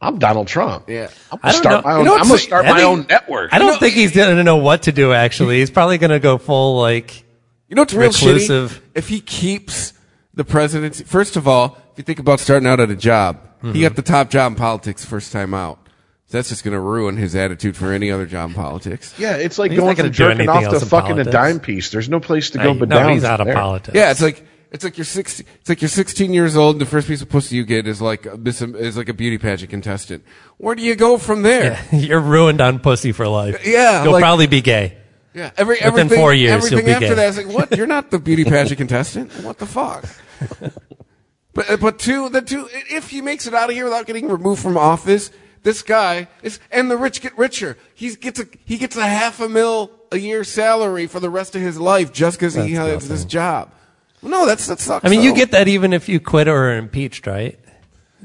I'm Donald Trump. Yeah, I'm gonna start know. my own. You know, I'm gonna start my think, own network. I don't you know? think he's gonna know what to do. Actually, he's probably gonna go full like. You know what's reclusive. real shitty? If he keeps the presidency, first of all, if you think about starting out at a job, mm-hmm. he got the top job in politics first time out. So that's just gonna ruin his attitude for any other job in politics. Yeah, it's like he's going from jerking off to fucking politics. a dime piece. There's no place to no, go but no, down. He's out of there. politics. Yeah, it's like. It's like you're sixteen. It's like you're sixteen years old. And the first piece of pussy you get is like this is like a beauty pageant contestant. Where do you go from there? Yeah, you're ruined on pussy for life. Yeah, you'll like, probably be gay. Yeah, every within four years, everything you'll be after gay. That is like what? You're not the beauty pageant contestant. What the fuck? but but two the two. If he makes it out of here without getting removed from office, this guy is and the rich get richer. He gets a he gets a half a mil a year salary for the rest of his life just because he has nothing. this job. No, that's that sucks. I mean, though. You get that even if you quit or are impeached, right?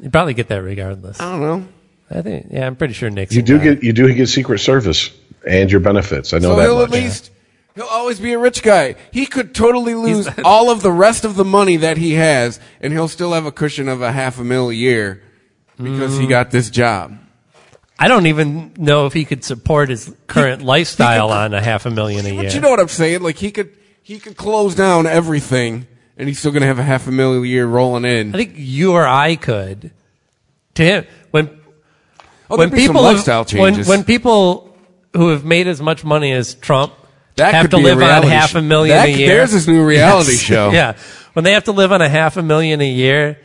You probably get that regardless. I don't know. I think, yeah, I'm pretty sure Nixon. You do got. get, you do get Secret Service and your benefits. I know so that. So he'll much. at least, yeah. he'll always be a rich guy. He could totally lose all of the rest of the money that he has, and he'll still have a cushion of a half a mil a year because mm. he got this job. I don't even know if he could support his current he, lifestyle he could, on a half a million a year. But you know what I'm saying? Like he could. He could close down everything, and he's still going to have a half a million a year rolling in. I think you or I could. To him, when oh, when people lifestyle have, when when people who have made as much money as Trump that have to live on half a million that, a year. There's this new reality yes. show. Yeah, when they have to live on a half a million a year,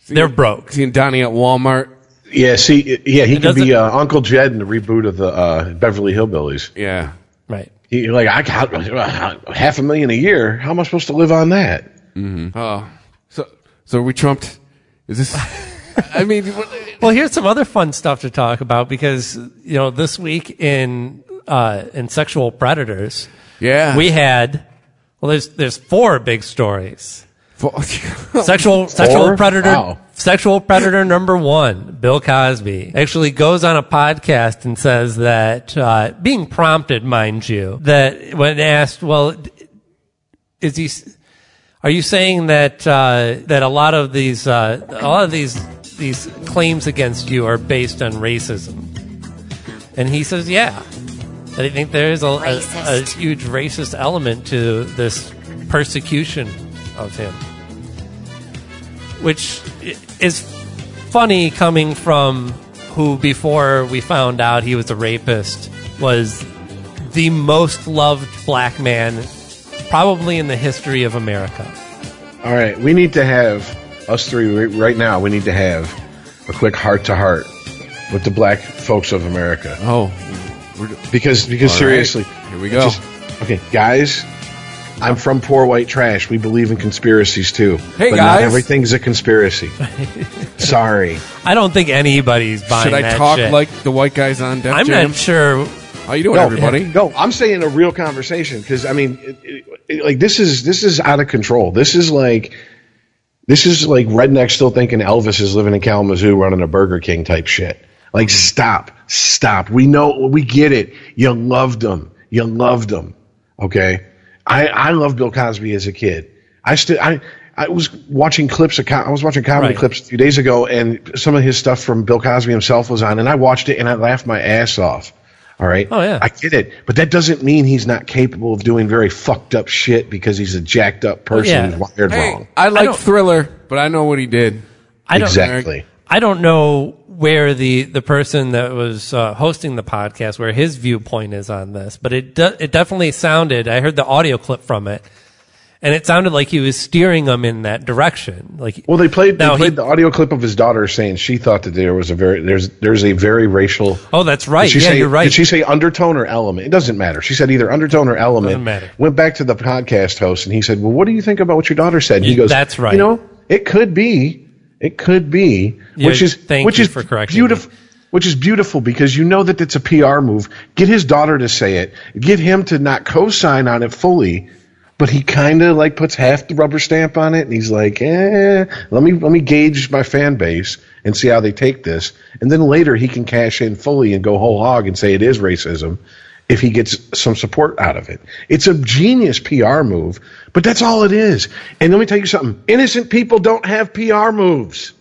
see, they're broke. Seeing Donnie at Walmart. Yeah, see, yeah, he it could be uh, Uncle Jed in the reboot of the uh, Beverly Hillbillies. Yeah, right. You're like, I got half a million a year. How am I supposed to live on that? Mm-hmm. Oh, so so are we trumped? Is this? I mean, well, here's some other fun stuff to talk about because you know this week in uh, in sexual predators, yeah, we had well, there's there's four big stories. Four. sexual sexual four? predator wow. sexual predator number one, Bill Cosby, actually goes on a podcast and says that, uh, being prompted, mind you, that when asked, well, is he, are you saying that, uh, that a lot of these, uh, a lot of these, these claims against you are based on racism? And he says, yeah. And I think there is a, a, a huge racist element to this persecution of him. Which is funny coming from who, before we found out he was a rapist, was the most loved black man probably in the history of America. All right, we need to have, us three right now, we need to have a quick heart-to-heart with the black folks of America. Oh. Because, because right. seriously. Here we go. Just, okay, guys. I'm from poor white trash. We believe in conspiracies, too. Hey, but guys. Not everything's a conspiracy. Sorry. I don't think anybody's buying Should I that talk shit. like the white guys on Def I'm Jam? Not sure. How you doing, no, everybody? No, I'm saying a real conversation because, I mean, it, it, it, like this is this is out of control. This is like this is like rednecks still thinking Elvis is living in Kalamazoo running a Burger King type shit. Like, stop. Stop. We know. We get it. You loved him. You loved him. Okay? I, I loved Bill Cosby as a kid. I still I I was watching clips of I was watching comedy right. clips a few days ago, and some of his stuff from Bill Cosby himself was on, and I watched it and I laughed my ass off. All right, oh yeah, I get it, but that doesn't mean he's not capable of doing very fucked up shit because he's a jacked up person yeah. who's wired hey, wrong. I like I Thriller, but I know what he did. I don't, exactly. I don't know where the, the person that was uh, hosting the podcast, where his viewpoint is on this, but it de- it definitely sounded, I heard the audio clip from it, and it sounded like he was steering them in that direction. Like, well, they played, they played he, the audio clip of his daughter saying she thought that there was a very, there's there's a very racial. Oh, that's right. Yeah, say, you're right. Did she say undertone or element? It doesn't matter. She said either undertone or element. Doesn't matter. Went back to the podcast host, and he said, well, what do you think about what your daughter said? And he goes, that's right. You know, it could be. It could be, yeah, which is thank which you is for correcting beautiful, me. Which is beautiful because you know that it's a P R move. Get his daughter to say it, get him to not co-sign on it fully, but he kind of like puts half the rubber stamp on it, and he's like, eh, let me let me gauge my fan base and see how they take this, and then later he can cash in fully and go whole hog and say it is racism. if he gets some support out of it. It's a genius P R move, but that's all it is. And let me tell you something. Innocent people don't have P R moves.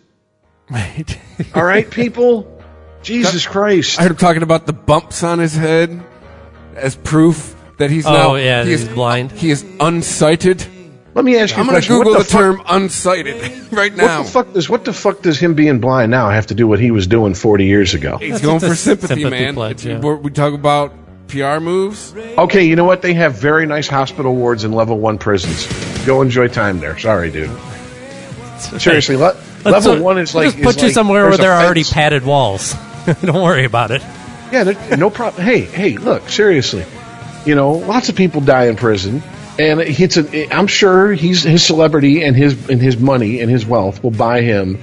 Right. All right, people? Jesus Christ. I heard him talking about the bumps on his head as proof that he's oh, now yeah, he is, he's blind. He is unsighted. Let me ask you I'm a question. I'm going to Google the, the term unsighted right now. What the, fuck does, what the fuck does him being blind now have to do what he was doing forty years ago? He's That's going for sympathy, sympathy man. Pledge, yeah. We talk about P R moves. Okay, you know what? They have very nice hospital wards and level one prisons. Go enjoy time there. Sorry, dude. Right. Seriously, le- level so, one is like... Just put you like, somewhere where there are already padded walls. Don't worry about it. Yeah, no problem. Hey, hey, look, seriously. You know, lots of people die in prison. And it's a, I'm sure he's, his celebrity and his and his money and his wealth will buy him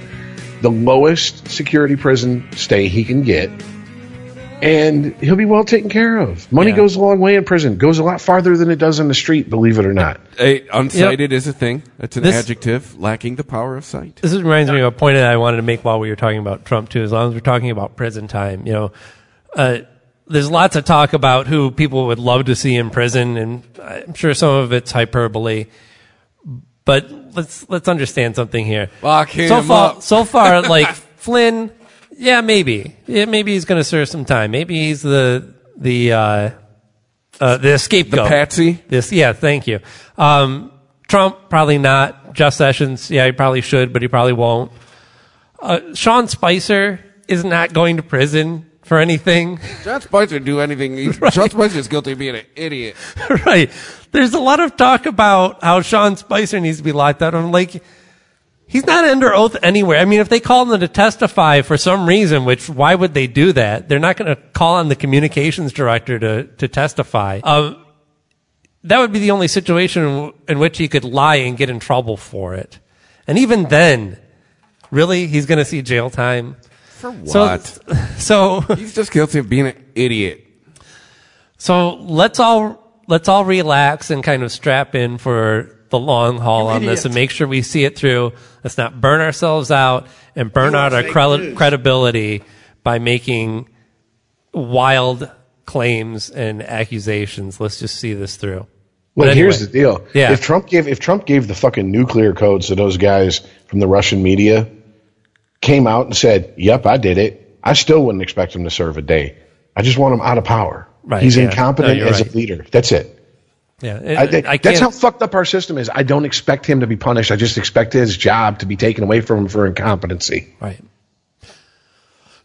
the lowest security prison stay he can get, and he'll be well taken care of. Money yeah. goes a long way in prison. Goes a lot farther than it does on the street, believe it or not. Hey, unsighted yep. is a thing. That's an this, adjective lacking the power of sight. This reminds me of a point that I wanted to make while we were talking about Trump, too, as long as we're talking about prison time. You know, uh, there's lots of talk about who people would love to see in prison, and I'm sure some of it's hyperbole. But let's let's understand something here. Lock him so far, up. so far, like Flynn, yeah, maybe, yeah, maybe he's going to serve some time. Maybe he's the the uh, uh, the scapegoat, the patsy. This, yeah, thank you. Um, Trump probably not. Jeff Sessions, yeah, he probably should, but he probably won't. Uh, Sean Spicer is not going to prison. For anything. John Spicer do anything. Right. Sean Spicer is guilty of being an idiot. Right. There's a lot of talk about how Sean Spicer needs to be locked up. I'm like, he's not under oath anywhere. I mean, if they call him to testify for some reason, which why would they do that? They're not going to call on the communications director to, to testify. Um, that would be the only situation in which he could lie and get in trouble for it. And even then, really, he's going to see jail time. For what? So, so he's just guilty of being an idiot. So let's all let's all relax and kind of strap in for the long haul on this and make sure we see it through. Let's not burn ourselves out and burn out our cre- credibility by making wild claims and accusations. Let's just see this through. Well, anyway, here's the deal. Yeah. If Trump gave if Trump gave the fucking nuclear codes to those guys from the Russian media. Came out and said, yep, I did it. I still wouldn't expect him to serve a day. I just want him out of power. Right, He's yeah. incompetent no, as right. a leader. That's it. Yeah, it, I, that, I that's how fucked up our system is. I don't expect him to be punished. I just expect his job to be taken away from him for incompetency. Right.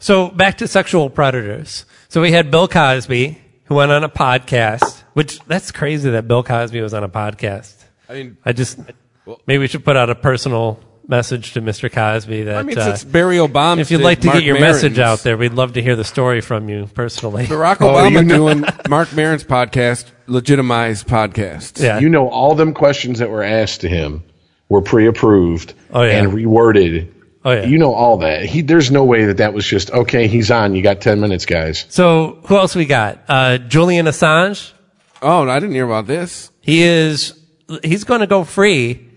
So back to sexual predators. So we had Bill Cosby, who went on a podcast, which that's crazy that Bill Cosby was on a podcast. I mean, I just, well, maybe we should put out a personal... message to Mister Cosby that I mean, since uh, Barry Obama if you'd like to Mark get your Maron's. Message out there, we'd love to hear the story from you personally. Barack Obama oh, you know. doing Mark Maron's podcast, legitimized podcast. Yeah. You know, all them questions that were asked to him were pre-approved oh, yeah. and reworded. Oh yeah, you know all that. He there's no way that that was just okay. He's on. You got ten minutes, guys. So who else we got? Uh, Julian Assange. Oh, I didn't hear about this. He is. He's going to go free.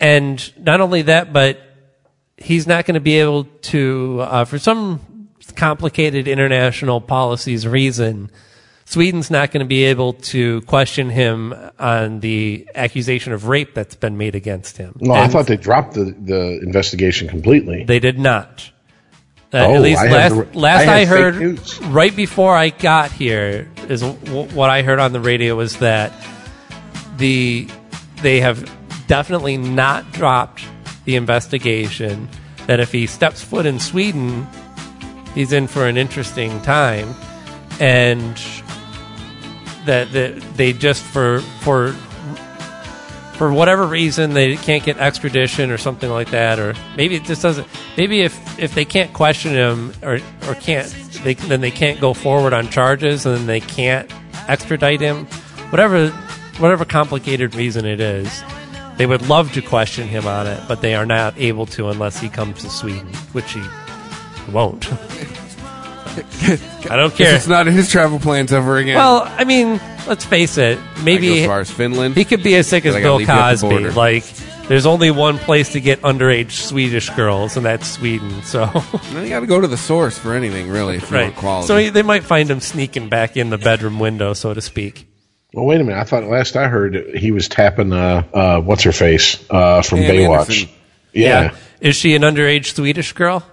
And not only that, but he's not going to be able to, uh, for some complicated international policies reason, Sweden's not going to be able to question him on the accusation of rape that's been made against him. No, and I thought they dropped the, the investigation completely. They did not. Uh, oh, at least I last, the, last I, I heard, right before I got here, is w- what I heard on the radio was that the they have... definitely not dropped the investigation, that if he steps foot in Sweden, he's in for an interesting time, and that they just, for for for whatever reason, they can't get extradition or something like that, or maybe it just doesn't, maybe if, if they can't question him or, or can't, they, then they can't go forward on charges, and then they can't extradite him, whatever whatever complicated reason it is. They would love to question him on it, but they are not able to unless he comes to Sweden, which he won't. I don't care. It's not in his travel plans ever again. Well, I mean, let's face it. Maybe I go as far as Finland. He could be as sick as Bill Cosby. Like, There's only one place to get underage Swedish girls, and that's Sweden. So you got to go to the source for anything, really, if you right. want quality. So they might find him sneaking back in the bedroom window, so to speak. Well, wait a minute. I thought last I heard he was tapping uh, uh, what's-her-face uh, from Pam Baywatch. Anderson. Yeah. yeah. Is she an underage Swedish girl?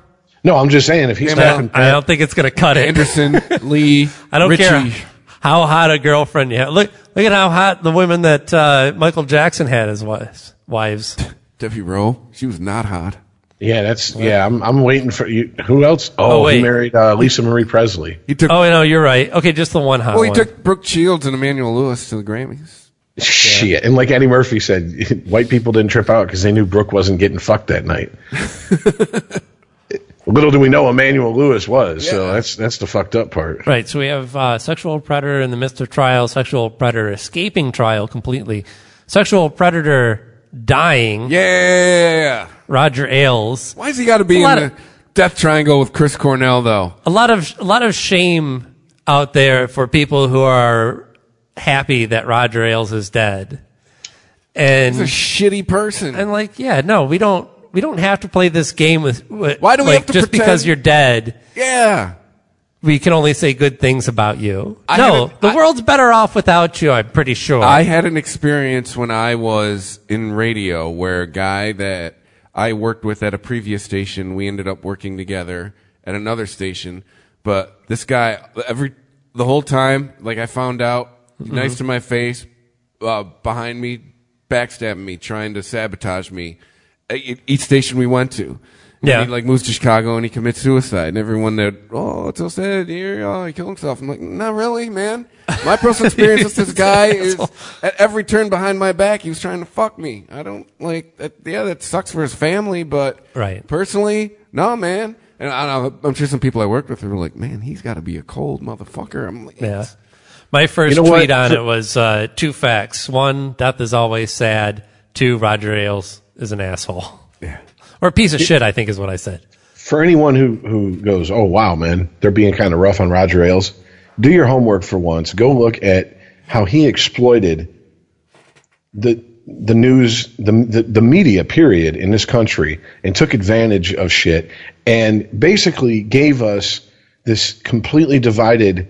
No, I'm just saying if he's yeah, tapping... I don't think it's going to cut Anderson, it. Anderson, Lee, I don't Richie. Care how hot a girlfriend you have. Look, look at how hot the women that uh, Michael Jackson had as wives. Wives. Debbie Rowe, she was not hot. Yeah, that's yeah. I'm I'm waiting for you. Who else? Oh, oh he married uh, Lisa Marie Presley. He took. Oh no, you're right. Okay, just the one hot. Well, he one. took Brooke Shields and Emmanuel Lewis to the Grammys. Yeah. Shit, and like Eddie Murphy said, white people didn't trip out because they knew Brooke wasn't getting fucked that night. Little do we know Emmanuel Lewis was, yeah. so that's that's the fucked up part. Right, so we have uh, sexual predator in the midst of trial, sexual predator escaping trial completely, sexual predator dying. Yeah. Roger Ailes. Why has he got to be in the death triangle with Chris Cornell, though? A lot of a lot of shame out there for people who are happy that Roger Ailes is dead. And he's a shitty person. And like, yeah, no, we don't. We don't have to play this game with. with Why do we like, have to just pretend? Because you're dead? Yeah, we can only say good things about you. I no, an, the I, world's better off without you. I'm pretty sure. I had an experience when I was in radio where a guy that I worked with at a previous station, we ended up working together at another station. But this guy, every the whole time, like I found out, mm-hmm. nice to my face, uh, behind me, backstabbing me, trying to sabotage me. Each station we went to. And yeah. He like moves to Chicago and he commits suicide. And everyone that, oh, it's so sad here. Oh, he killed himself. I'm like, not really, man. My personal experience with this guy is at every turn behind my back, he was trying to fuck me. I don't like that. Yeah, that sucks for his family, but right. personally, no, man. And I don't know, I'm sure some people I worked with were like, man, he's got to be a cold motherfucker. I'm like, yeah. My first you know tweet what? on it was uh, two facts. One, death is always sad. Two, Roger Ailes is an asshole. Yeah. Or a piece of it, shit, I think is what I said. For anyone who, who goes, oh, wow, man, they're being kind of rough on Roger Ailes, do your homework for once. Go look at how he exploited the the news, the, the, the media, period, in this country and took advantage of shit and basically gave us this completely divided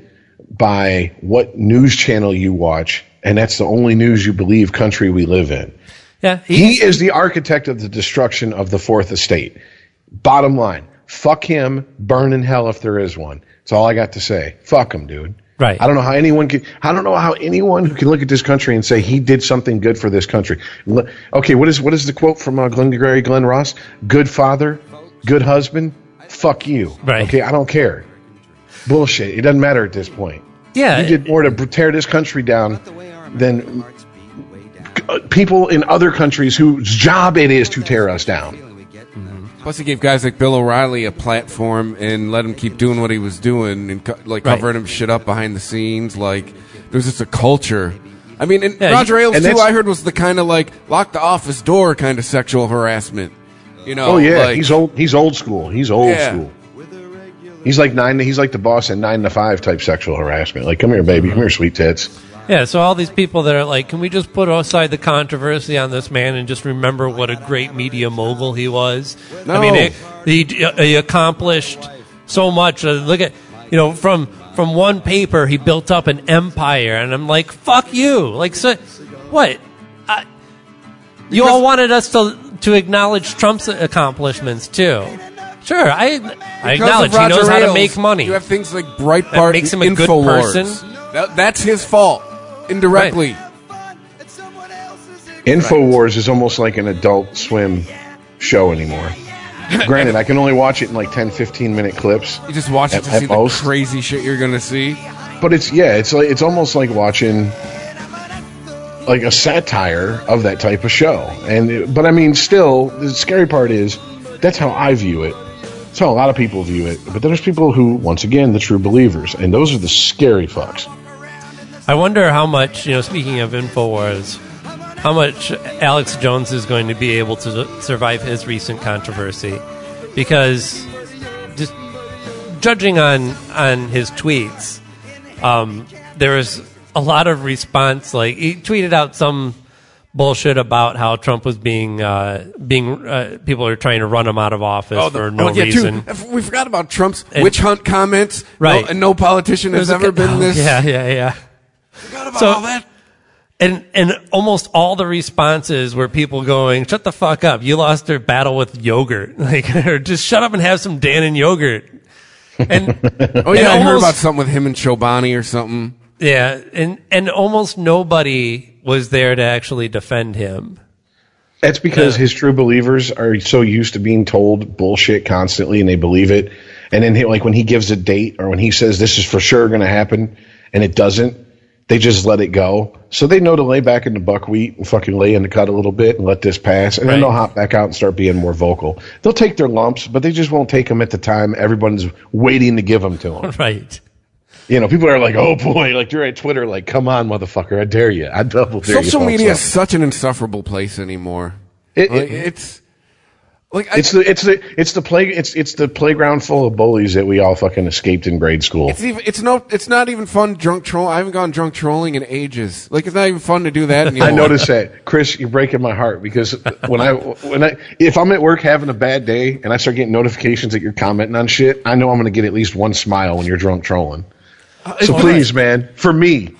by what news channel you watch, and that's the only news you believe country we live in. Yeah, he, he is the architect of the destruction of the Fourth Estate. Bottom line, fuck him, burn in hell if there is one. That's all I got to say. Fuck him, dude. Right. I don't know how anyone can. I don't know how anyone who can look at this country and say he did something good for this country. Okay, what is what is the quote from uh, Glengarry Glen Ross? Good father, good husband. Fuck you. Right. Okay, I don't care. Bullshit. It doesn't matter at this point. Yeah, you did more to tear this country down than. People in other countries whose job it is to tear us down. Mm-hmm. Plus, he gave guys like Bill O'Reilly a platform and let him keep doing what he was doing and co- like right. covering him shit up behind the scenes. Like there's just a culture. I mean, and yeah, Roger Ailes too. I heard was the kind of like lock the office door kind of sexual harassment. You know? Oh yeah, like, he's old. He's old school. He's old yeah. school. He's like nine. He's like the boss at nine to five type sexual harassment. Like, come here, baby. Come here, sweet tits. Yeah, so all these people that are like, can we just put aside the controversy on this man and just remember what a great media mogul he was? No. I mean, he, he, he accomplished so much. Uh, look at, you know, from from one paper, he built up an empire. And I'm like, fuck you. Like, so, what? I, you all wanted us to to acknowledge Trump's accomplishments, too. Sure, I, I acknowledge he knows how to make money. You have things like Breitbart makes him a good person. That, that's his fault. Indirectly. Right. InfoWars is almost like an Adult Swim show anymore. Granted, I can only watch it in like ten, fifteen minute clips. You just watch it to see the crazy shit you're going to see. But it's, yeah, it's like it's almost like watching like a satire of that type of show. And it, But I mean, still, the scary part is that's how I view it. That's how a lot of people view it. But there's people who, once again, the true believers. And those are the scary fucks. I wonder how much, you know, speaking of InfoWars, how much Alex Jones is going to be able to survive his recent controversy. Because just judging on, on his tweets, um, there was a lot of response. Like, he tweeted out some bullshit about how Trump was being uh, being uh, people are trying to run him out of office oh, the, for no oh, yeah, reason. Too. We forgot about Trump's and, witch hunt comments. Right, no, and no politician There's has ever a, been oh, this. Yeah, yeah, yeah. Forgot about so, all that. And and almost all the responses were people going, "Shut the fuck up! You lost your battle with yogurt. Like, or just shut up and have some Dan and yogurt." And oh yeah, and I almost, heard about something with him and Chobani or something. Yeah, and, and almost nobody was there to actually defend him. That's because yeah. his true believers are so used to being told bullshit constantly, and they believe it. And then, he, like when he gives a date or when he says this is for sure going to happen, and it doesn't, they just let it go. So they know to lay back in the buckwheat and fucking lay in the cut a little bit and let this pass, and right. then they'll hop back out and start being more vocal. They'll take their lumps, but they just won't take them at the time everyone's waiting to give them to them. Right. You know, people are like, oh, boy, like you're at Twitter, like, come on, motherfucker, I dare you. I double dare Social you. Social media is such an insufferable place anymore. It, like, it, it's like it's I, the it's the it's the play it's it's the playground full of bullies that we all fucking escaped in grade school. It's even it's no it's not even fun drunk troll. I haven't gone drunk trolling in ages. Like, it's not even fun to do that anymore. I noticed that, Chris. You're breaking my heart because when I when I if I'm at work having a bad day and I start getting notifications that you're commenting on shit, I know I'm going to get at least one smile when you're drunk trolling. So please, man, for me.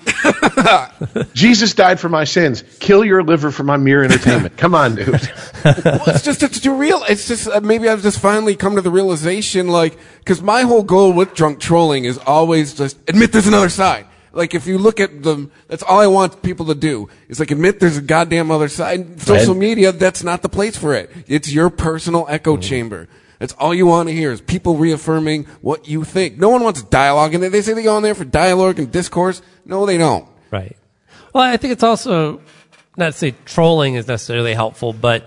Jesus died for my sins. Kill your liver for my mere entertainment. Come on, dude. Well, it's just it's too real. It's just uh, maybe I've just finally come to the realization, like, because my whole goal with drunk trolling is always just admit there's another side. Like, if you look at them, that's all I want people to do is, like, admit there's a goddamn other side. And social media, that's not the place for it. It's your personal echo mm-hmm. chamber. That's all you want to hear is people reaffirming what you think. No one wants dialogue in there. They say they go on there for dialogue and discourse. No, they don't. Right. Well, I think it's also not to say trolling is necessarily helpful, but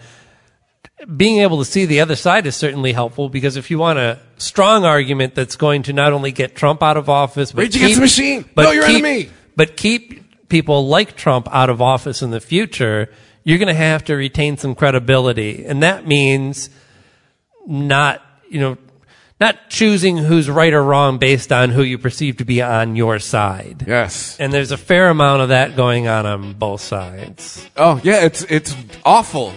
being able to see the other side is certainly helpful, because if you want a strong argument that's going to not only get Trump out of office, but Rage keep, Against the Machine. But no, your keep, enemy. But keep people like Trump out of office in the future, you're going to have to retain some credibility, and that means. Not, you know, not choosing who's right or wrong based on who you perceive to be on your side. Yes. And there's a fair amount of that going on on both sides. Oh, yeah, it's it's awful.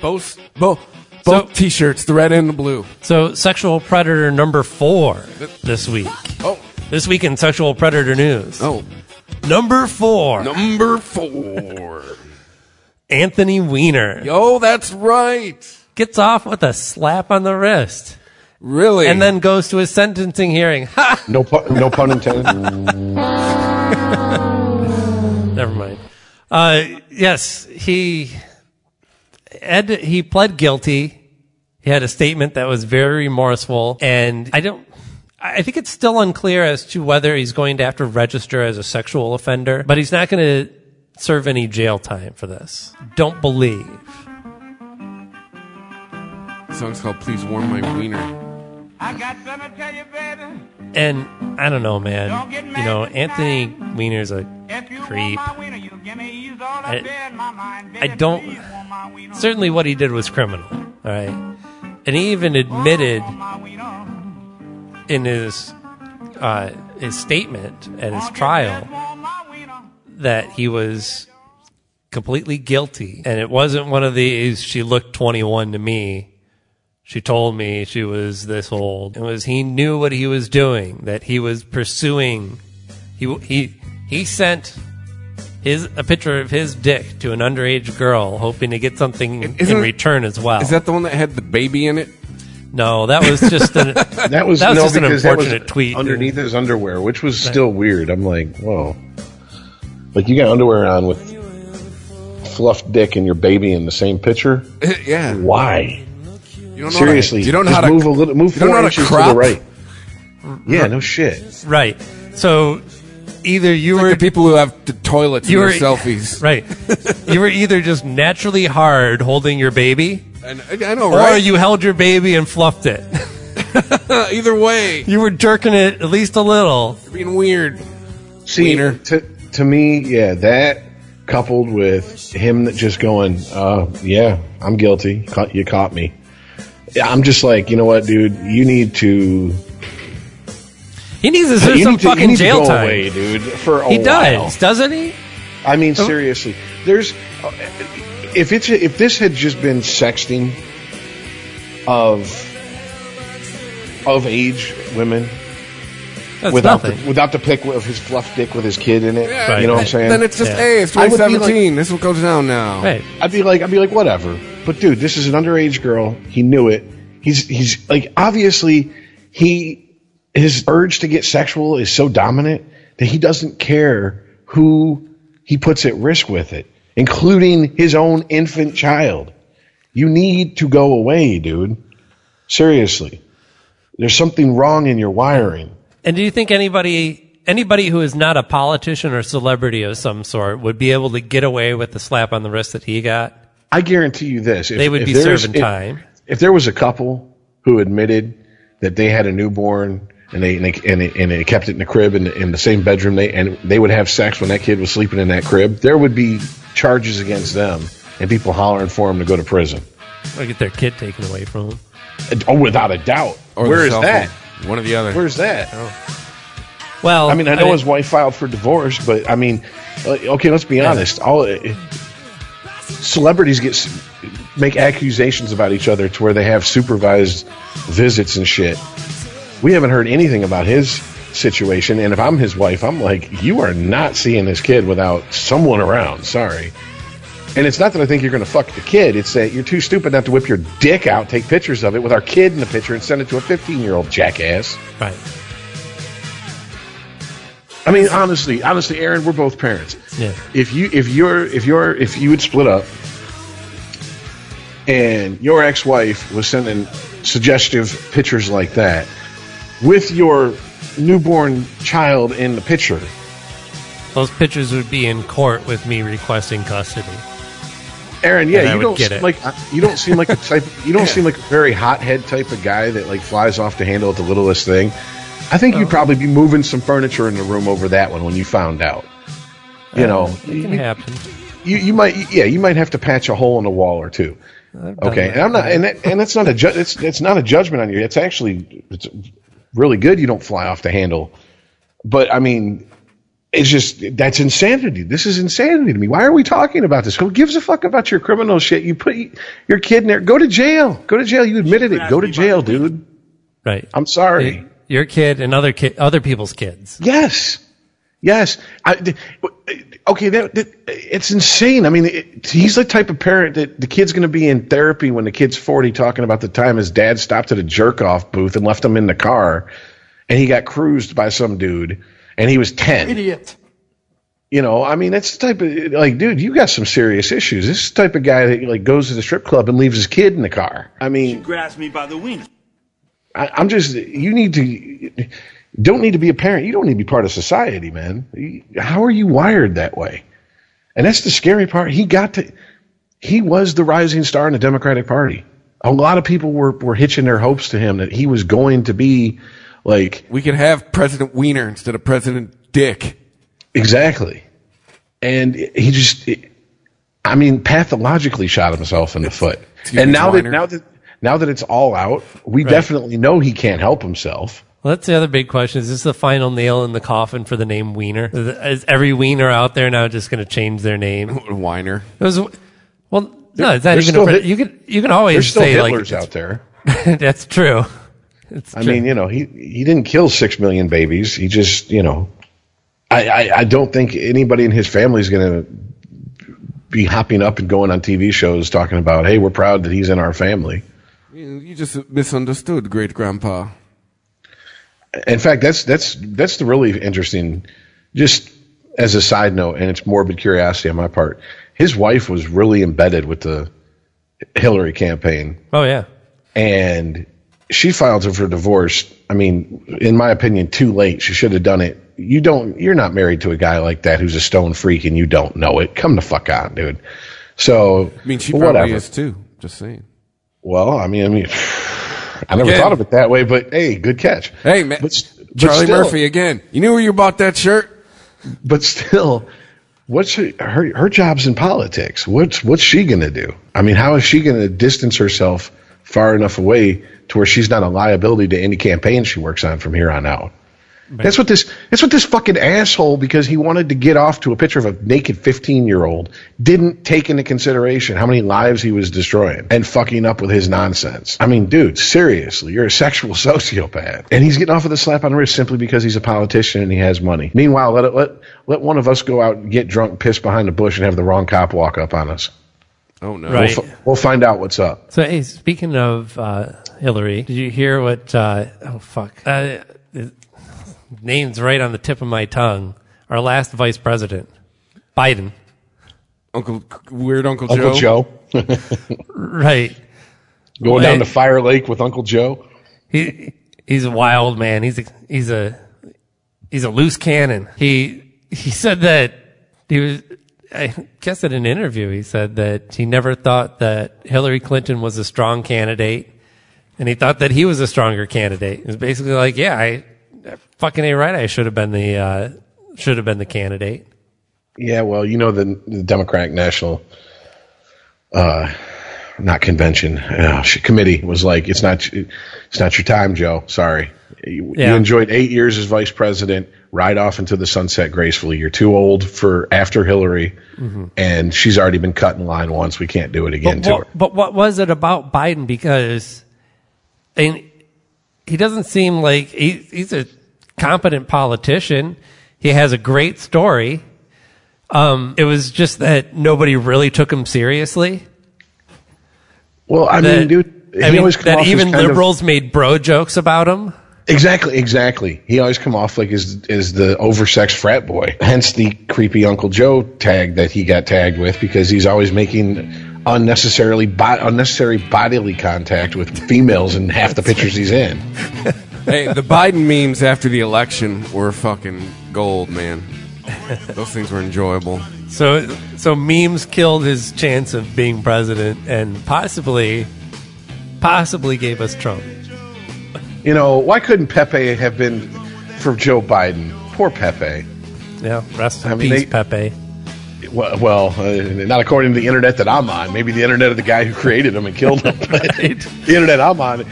Both both both so, t-shirts, the red and the blue. So, sexual predator number four this week. Oh. This week in Sexual Predator News. Oh. Number four. Number four. Anthony Weiner. Yo, that's right. Gets off with a slap on the wrist. Really? And then goes to his sentencing hearing. Ha! No, pu- no pun intended. Never mind. Uh, yes, he Ed, he pled guilty. He had a statement that was very remorseful, and I don't. I think it's still unclear as to whether he's going to have to register as a sexual offender, but he's not going to serve any jail time for this. Don't believe. The song's called Please Warm My Wiener. I got something to tell you, baby. And I don't know, man. Don't get mad, you know, Anthony Weiner's a creep. Wiener, I, bed, mind, I don't. Certainly, what he did was criminal. All right, and he even admitted in his uh, his statement at his trial that he was completely guilty, and it wasn't one of these. She looked twenty-one to me. She told me she was this old. It was he knew what he was doing, that he was pursuing. He he he sent his a picture of his dick to an underage girl, hoping to get something Isn't in return as well. Is that the one that had the baby in it? No, that was just an that was, that was no, just an unfortunate was tweet underneath and, his underwear, which was right. still weird. I'm like, whoa, like you got underwear on with fluffed dick and your baby in the same picture? Yeah, why? You don't Seriously, to, you don't know how to move a little, move four inches to the right. Yeah, no shit. Right. So either you it's were like the people who have the toilets in their selfies, right? You were either just naturally hard holding your baby, and, I know, right? Or you held your baby and fluffed it. Either way, you were jerking it at least a little. You're being weird. See, to, to me, yeah, that. Coupled with him just going, uh, "Yeah, I'm guilty. You caught me." I'm just like, you know what, dude? You need to. He needs to serve some to, fucking jail time, away, dude. For a he while. does, doesn't he? I mean, seriously, there's if it's if this had just been sexting of of age women. That's without nothing. The, without the pic of his fluff dick with his kid in it, right. You know what I'm saying? Then it's just, yeah. Hey, it's twenty seventeen. Like, this will go down now. Right. I'd be like, I'd be like, whatever. But dude, this is an underage girl. He knew it. He's he's like, obviously, he his urge to get sexual is so dominant that he doesn't care who he puts at risk with it, including his own infant child. You need to go away, dude. Seriously, there's something wrong in your wiring. And do you think anybody anybody who is not a politician or celebrity of some sort would be able to get away with the slap on the wrist that he got? I guarantee you this. If, they would if be serving if, time. If there was a couple who admitted that they had a newborn and they and they, and they, and they kept it in the crib in the, in the same bedroom they and they would have sex when that kid was sleeping in that crib, there would be charges against them and people hollering for them to go to prison. Or get their kid taken away from them. Oh, without a doubt. Or where is that? Phone. One or the other. Where's that? Oh. Well, I mean, I know I his wife filed for divorce, but I mean, okay, let's be yeah. honest. All it, celebrities get make accusations about each other to where they have supervised visits and shit. We haven't heard anything about his situation, and if I'm his wife, I'm like, you are not seeing this kid without someone around. Sorry. And it's not that I think you're going to fuck the kid. It's that you're too stupid not to whip your dick out, take pictures of it with our kid in the picture, and send it to a fifteen-year-old jackass. Right. I mean, honestly, honestly, Aaron, we're both parents. Yeah. If you, if you're, if you're, if you would split up, and your ex-wife was sending suggestive pictures like that with your newborn child in the picture, those pictures would be in court with me requesting custody. Aaron, yeah, you don't, seem like, you don't seem like a type, you don't yeah. seem like a very hothead type of guy that like flies off the handle at the littlest thing. I think oh. you'd probably be moving some furniture in the room over that one when you found out. You uh, know, it you, can happen. You you might yeah you might have to patch a hole in the wall or two. Okay, and I'm not and that, and that's not a ju- it's it's not a judgment on you. It's actually it's really good you don't fly off the handle, but I mean. It's just, that's insanity. This is insanity to me. Why are we talking about this? Who gives a fuck about your criminal shit? You put your kid in there. Go to jail. Go to jail. You admitted it. Go to jail, dude. Right. I'm sorry. It, your kid and other ki- other people's kids. Yes. Yes. I, okay, that, that, it's insane. I mean, it, he's the type of parent that the kid's going to be in therapy when the kid's forty talking about the time his dad stopped at a jerk-off booth and left him in the car, and he got cruised by some dude. And he was ten. Idiot. You know, I mean, that's the type of, like, dude, you got some serious issues. This is the type of guy that, like, goes to the strip club and leaves his kid in the car. I mean. She grabs me by the wiener. I, I'm just, you need to, don't need to be a parent. You don't need to be part of society, man. How are you wired that way? And that's the scary part. He got to, he was the rising star in the Democratic Party. A lot of people were, were hitching their hopes to him that he was going to be. Like we could have President Weiner instead of President Dick. Exactly. And he just, it, I mean, pathologically shot himself in the foot. And now that, now that now that it's all out, we right. definitely know he can't help himself. Well, that's the other big question. Is this the final nail in the coffin for the name Weiner? Is every Weiner out there now just going to change their name? Weiner. It was, well, there, no, it's not even a, hit, you can, you can always say Hitler's like. There's still Hitlers out there. That's true. It's I true. mean, you know, he, he didn't kill six million babies. He just, you know, I, I, I don't think anybody in his family is going to be hopping up and going on T V shows talking about, hey, we're proud that he's in our family. You just misunderstood great grandpa. In fact, that's that's that's the really interesting, just as a side note, and it's morbid curiosity on my part. His wife was really embedded with the Hillary campaign. Oh, yeah. And she filed for divorce. I mean, in my opinion, too late. She should have done it. You don't, you're not married to a guy like that who's a stone freak and you don't know it. Come the fuck on, dude. So, I mean, she probably whatever. is too. Just saying. Well, I mean, I mean, I never again. thought of it that way, but hey, good catch. Hey, man, but, but Charlie still, Murphy again. You knew where you bought that shirt. But still, what's her, her, her job's in politics? What's what's she gonna do? I mean, how is she gonna distance herself far enough away to where she's not a liability to any campaign she works on from here on out? Maybe. That's what this. That's what this fucking asshole, because he wanted to get off to a picture of a naked fifteen-year-old, didn't take into consideration how many lives he was destroying and fucking up with his nonsense. I mean, dude, seriously, you're a sexual sociopath, and he's getting off with a slap on the wrist simply because he's a politician and he has money. Meanwhile, let it, let let one of us go out and get drunk, piss behind the bush, and have the wrong cop walk up on us. Oh no! Right. We'll, f- we'll find out what's up. So, hey, speaking of uh, Hillary, did you hear what? Uh, oh fuck. Uh, it, Name's right on the tip of my tongue. Our last vice president, Biden. Uncle Weird Uncle Joe. Uncle Joe. Right. Going well, down to Fire Lake with Uncle Joe. He he's a wild man. He's a, he's a he's a loose cannon. He he said that he was I guess in an interview he said that he never thought that Hillary Clinton was a strong candidate, and he thought that he was a stronger candidate. It was basically like, yeah, I fucking A. right, I should have been the uh, should have been the candidate. Yeah, well, you know the, the Democratic National, uh, not convention uh, committee was like, it's not it's not your time, Joe. Sorry, you, yeah. you enjoyed eight years as vice president. Ride off into the sunset gracefully. You're too old for after Hillary, mm-hmm. and she's already been cut in line once. We can't do it again but, to what, her. But what was it about Biden? Because, and he doesn't seem like he, he's a competent politician. He has a great story. Um, it was just that nobody really took him seriously. Well, I that, mean, dude, he I mean, always come that off even as liberals kind of, made bro jokes about him. Exactly, exactly. He always come off like is is the oversexed frat boy. Hence the creepy Uncle Joe tag that he got tagged with, because he's always making unnecessarily bo- unnecessary bodily contact with females in half the pictures he's in. Hey, the Biden memes after the election were fucking gold, man. Those things were enjoyable. So so memes killed his chance of being president and possibly possibly gave us Trump. You know, why couldn't Pepe have been for Joe Biden? Poor Pepe. Yeah, rest in I mean, peace, they, Pepe. Well, well uh, not according to the internet that I'm on. Maybe the internet of the guy who created him and killed him. Right. The internet I'm on, the,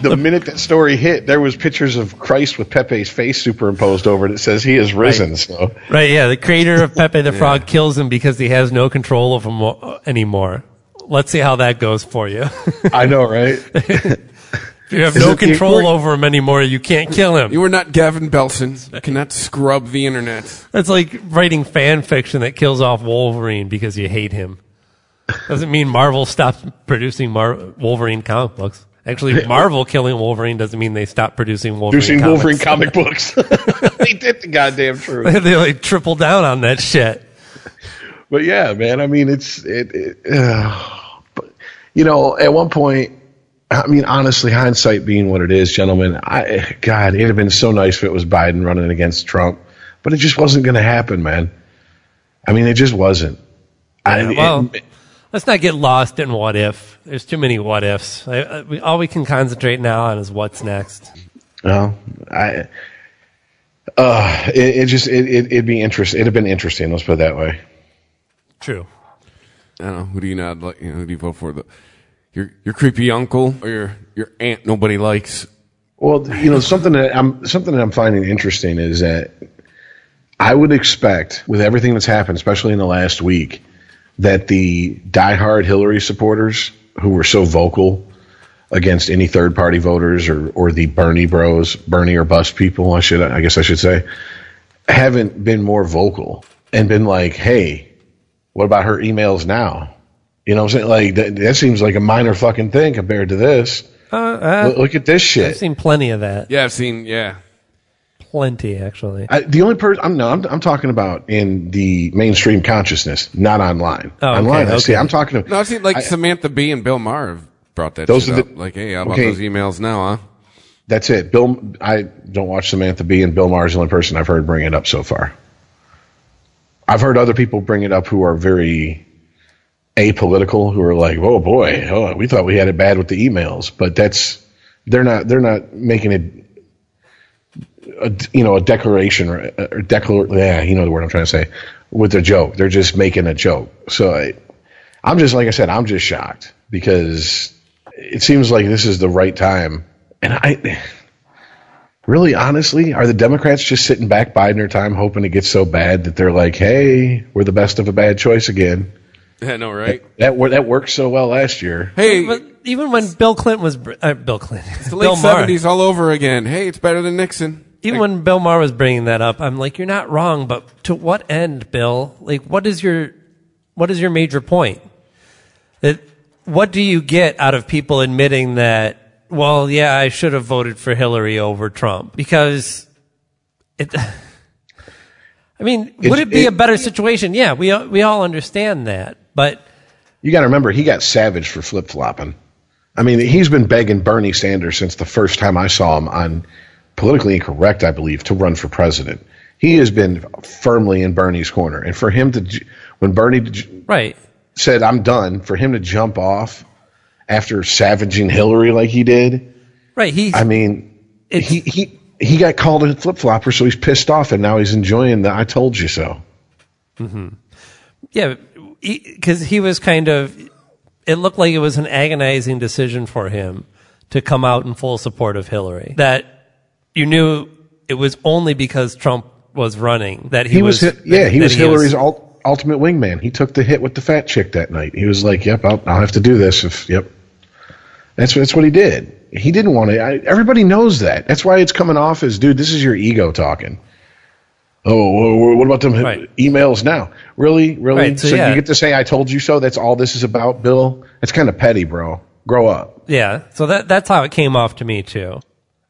the, the minute that story hit, there was pictures of Christ with Pepe's face superimposed over it. It says he is risen. Right. So right, yeah, the creator of Pepe the Frog yeah. kills him because he has no control of him anymore. Let's see how that goes for you. I know, right? If you have is no control over him anymore, you can't kill him. You are not Gavin Belson. You cannot scrub the internet. That's like writing fan fiction that kills off Wolverine because you hate him. Doesn't mean Marvel stops producing Mar- Wolverine comic books. Actually, Marvel killing Wolverine doesn't mean they stopped producing Wolverine producing comics. Wolverine comic books. They did the goddamn truth. They like triple down on that shit. But yeah, man, I mean, it's... it. it uh, but, you know, at one point... I mean, honestly, hindsight being what it is, gentlemen, I, God, it'd have been so nice if it was Biden running against Trump, but it just wasn't going to happen, man. I mean, it just wasn't. Yeah, I, well, it, let's not get lost in what if. There's too many what ifs. I, I, we, all we can concentrate now on is what's next. Well, I, uh, it, it just it, it it'd be interesting. It'd have been interesting. Let's put it that way. True. I don't know. Who do you not like? You know, who do you vote for? The Your your creepy uncle or your, your aunt nobody likes. Well, you know, something that I'm something that I'm finding interesting is that I would expect, with everything that's happened, especially in the last week, that the diehard Hillary supporters who were so vocal against any third party voters or, or the Bernie bros, Bernie or bust people, I should I guess I should say, haven't been more vocal and been like, hey, what about her emails now? You know what I'm saying? Like, that, that seems like a minor fucking thing compared to this. Uh, uh, look, look at this shit. I've seen plenty of that. Yeah, I've seen, yeah. Plenty, actually. I, the only person, I'm no, I'm, I'm talking about in the mainstream consciousness, not online. Oh, okay, online, okay. I see. I'm talking about. No, I've seen, like, I, Samantha Bee and Bill Maher have brought that those shit are the, up. Like, hey, how about okay. those emails now, huh? That's it. Bill, I don't watch Samantha Bee, and Bill Maher is the only person I've heard bring it up so far. I've heard other people bring it up who are very apolitical, who are like, oh boy, oh, we thought we had it bad with the emails, but that's they're not they're not making a, a you know a declaration or, or declar yeah you know the word I'm trying to say with a joke. They're just making a joke. So I, I'm just like I said, I'm just shocked because it seems like this is the right time, and I really, honestly, are the Democrats just sitting back biding their time, hoping it gets so bad that they're like, hey, we're the best of a bad choice again? I know, right? That, that that worked so well last year. Hey, but even when Bill Clinton was uh, Bill Clinton, it's the late seventies all over again. Hey, it's better than Nixon. Even like, when Bill Maher was bringing that up, I'm like, you're not wrong, but to what end, Bill? Like, what is your what is your major point? That what do you get out of people admitting that? Well, yeah, I should have voted for Hillary over Trump because it. I mean, would it, it be it, a better situation? Yeah, we we all understand that. But you got to remember, he got savage for flip-flopping. I mean, he's been begging Bernie Sanders since the first time I saw him on Politically Incorrect, I believe, to run for president. He has been firmly in Bernie's corner. And for him to, when Bernie right. said, I'm done, for him to jump off after savaging Hillary like he did. Right. He, I mean, he, he, he got called a flip-flopper, so he's pissed off, and now he's enjoying the I told you so. Mm-hmm. Yeah, because he was kind of, it looked like it was an agonizing decision for him to come out in full support of Hillary. That you knew it was only because Trump was running that he, he was, was that, yeah, he was he Hillary's was, ult- ultimate wingman. He took the hit with the fat chick that night. He was like, "Yep, I'll, I'll have to do this." If yep, that's that's what he did. He didn't want to. I, everybody knows that. That's why it's coming off as, dude, this is your ego talking. Oh, what about them right. emails now? Really? Really? Right, so so yeah. you get to say, I told you so? That's all this is about, Bill? That's kind of petty, bro. Grow up. Yeah. So that that's how it came off to me, too.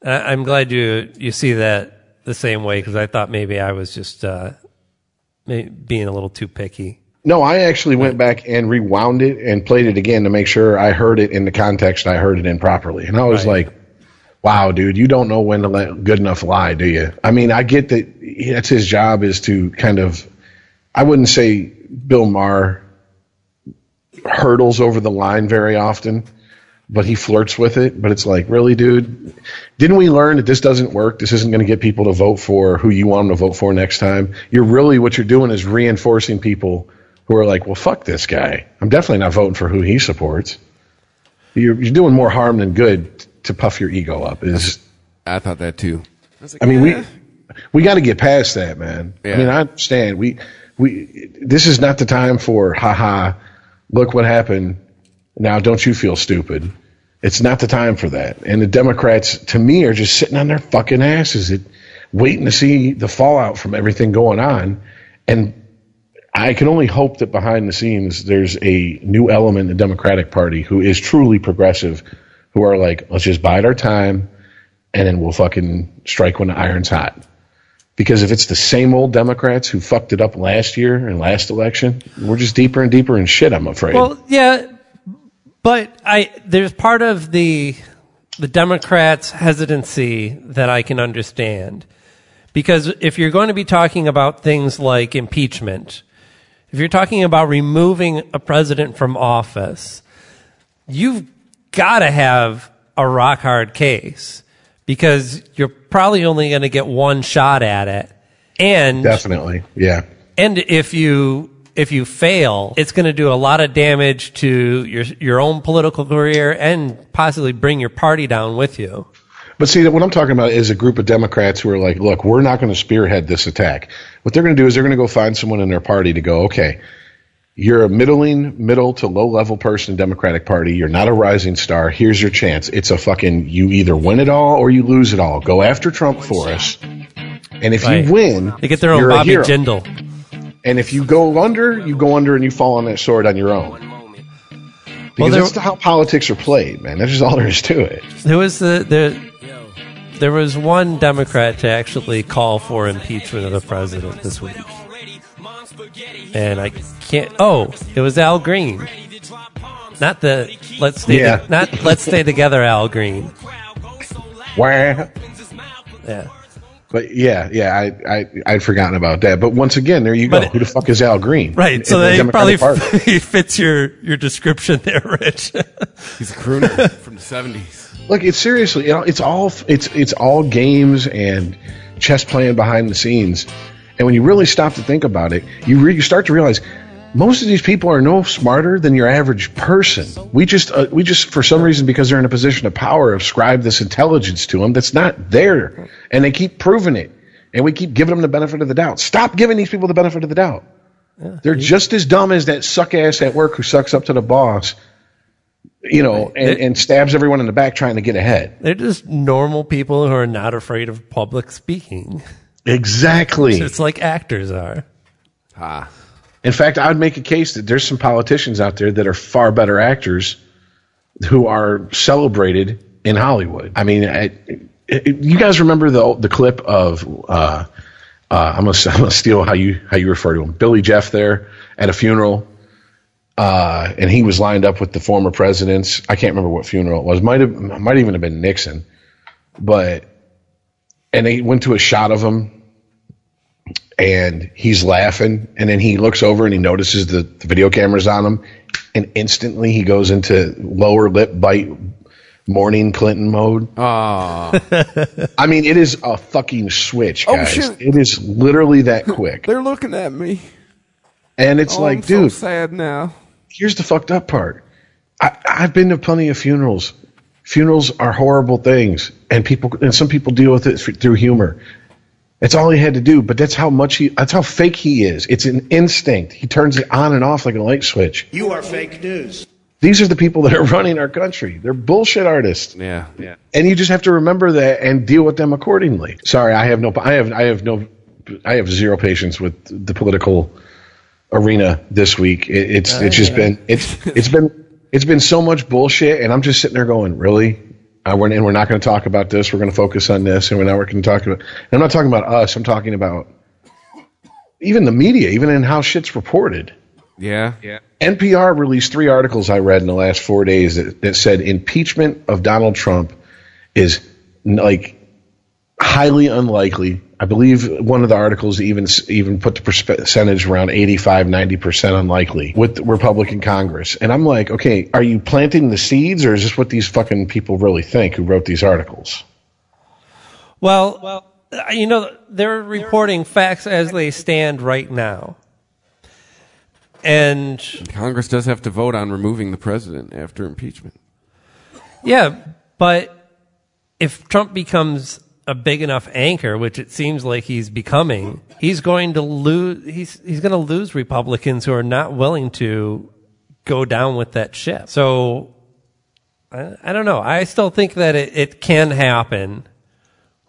I, I'm glad you, you see that the same way, because I thought maybe I was just uh, maybe being a little too picky. No, I actually went back and rewound it and played it again to make sure I heard it in the context I heard it in properly. And I was right. like, wow, dude, you don't know when to let a good enough lie, do you? I mean, I get that that's his job, is to kind of, I wouldn't say Bill Maher hurdles over the line very often, but he flirts with it. But it's like, really, dude? Didn't we learn that this doesn't work? This isn't going to get people to vote for who you want them to vote for next time. You're really, what you're doing is reinforcing people who are like, well, fuck this guy. I'm definitely not voting for who he supports. You're, you're doing more harm than good to puff your ego up. Is I thought that too. I, like, I mean, yeah. we we got to get past that, man. Yeah. I mean, I understand. We we this is not the time for haha. Look what happened. Now, don't you feel stupid? It's not the time for that. And the Democrats, to me, are just sitting on their fucking asses, it, waiting to see the fallout from everything going on. And I can only hope that behind the scenes there's a new element in the Democratic Party who is truly progressive. Who are like, let's just bide our time, and then we'll fucking strike when the iron's hot. Because if it's the same old Democrats who fucked it up last year and last election, we're just deeper and deeper in shit, I'm afraid. Well, yeah, but I there's part of the the Democrats' hesitancy that I can understand. Because if you're going to be talking about things like impeachment, if you're talking about removing a president from office, you've gotta have a rock hard case, because you're probably only going to get one shot at it. And definitely, yeah. And if you if you fail, it's going to do a lot of damage to your your own political career and possibly bring your party down with you. But see, what I'm talking about is a group of Democrats who are like, look, we're not going to spearhead this attack. What they're going to do is they're going to go find someone in their party to go, okay, you're a middling, middle to low-level person in the Democratic Party. You're not a rising star. Here's your chance. It's a fucking, you either win it all or you lose it all. Go after Trump for us. And if right. you win, they get their own Bobby Jindal. And if you go under, you go under and you fall on that sword on your own. Because well, there, that's how politics are played, man. That's just all there is to it. There was the, the, there was one Democrat to actually call for impeachment of the president this week. And I can't. Oh, it was Al Green, not the let's stay. Yeah. To, not let's stay together, Al Green. Wow. Yeah. But yeah, yeah, I I I'd forgotten about that. But once again, there you go. But, who the fuck is Al Green? Right. So that he probably f- he fits your your description there, Rich. He's a crooner from the seventies. Look, it's seriously, you know, it's all it's it's all games and chess playing behind the scenes. And when you really stop to think about it, you, re- you start to realize most of these people are no smarter than your average person. We just, uh, we just, for some reason, because they're in a position of power, ascribe this intelligence to them that's not there. And they keep proving it. And we keep giving them the benefit of the doubt. Stop giving these people the benefit of the doubt. Yeah, they're just as dumb as that suck-ass at work who sucks up to the boss, you know, and, and stabs everyone in the back trying to get ahead. They're just normal people who are not afraid of public speaking. Exactly. It's just like actors are. Ah. In fact, I would make a case that there's some politicians out there that are far better actors who are celebrated in Hollywood. I mean, I, it, you guys remember the the clip of uh, uh, I'm gonna, I'm gonna steal how you how you refer to him, Billy Jeff, there at a funeral, uh, and he was lined up with the former presidents. I can't remember what funeral it was. Might have might even have been Nixon, but and they went to a shot of him. And he's laughing, and then he looks over and he notices the, the video camera's on him, and instantly he goes into lower lip bite morning Clinton mode. Ah, I mean, it is a fucking switch, guys. Oh, shit. It is literally that quick. They're looking at me, and it's oh, like, I'm dude, so sad now. Here's the fucked up part. I, I've been to plenty of funerals. Funerals are horrible things, and people, and some people deal with it through humor. That's all he had to do, but that's how much he, that's how fake he is. It's an instinct. He turns it on and off like a light switch. You are fake news. These are the people that are running our country. They're bullshit artists. Yeah, yeah. And you just have to remember that and deal with them accordingly. Sorry, I have no, I have, I have no, I have zero patience with the political arena this week. It, it's, uh, it's just yeah. been, it's, it's been, it's been so much bullshit, and I'm just sitting there going, really? Uh, we're, and we're not going to talk about this. We're going to focus on this, and we're not going to talk about. And I'm not talking about us. I'm talking about even the media, even in how shit's reported. Yeah, yeah. N P R released three articles I read in the last four days that, that said impeachment of Donald Trump is like highly unlikely. I believe one of the articles even even put the percentage around eighty-five, ninety percent unlikely with the Republican Congress. And I'm like, okay, are you planting the seeds, or is this what these fucking people really think who wrote these articles? Well, well, you know, they're reporting facts as they stand right now. And Congress does have to vote on removing the president after impeachment. Yeah, but if Trump becomes a big enough anchor, which it seems like he's becoming, he's going to lose. He's he's going to lose Republicans who are not willing to go down with that ship. So I, I don't know. I still think that it, it can happen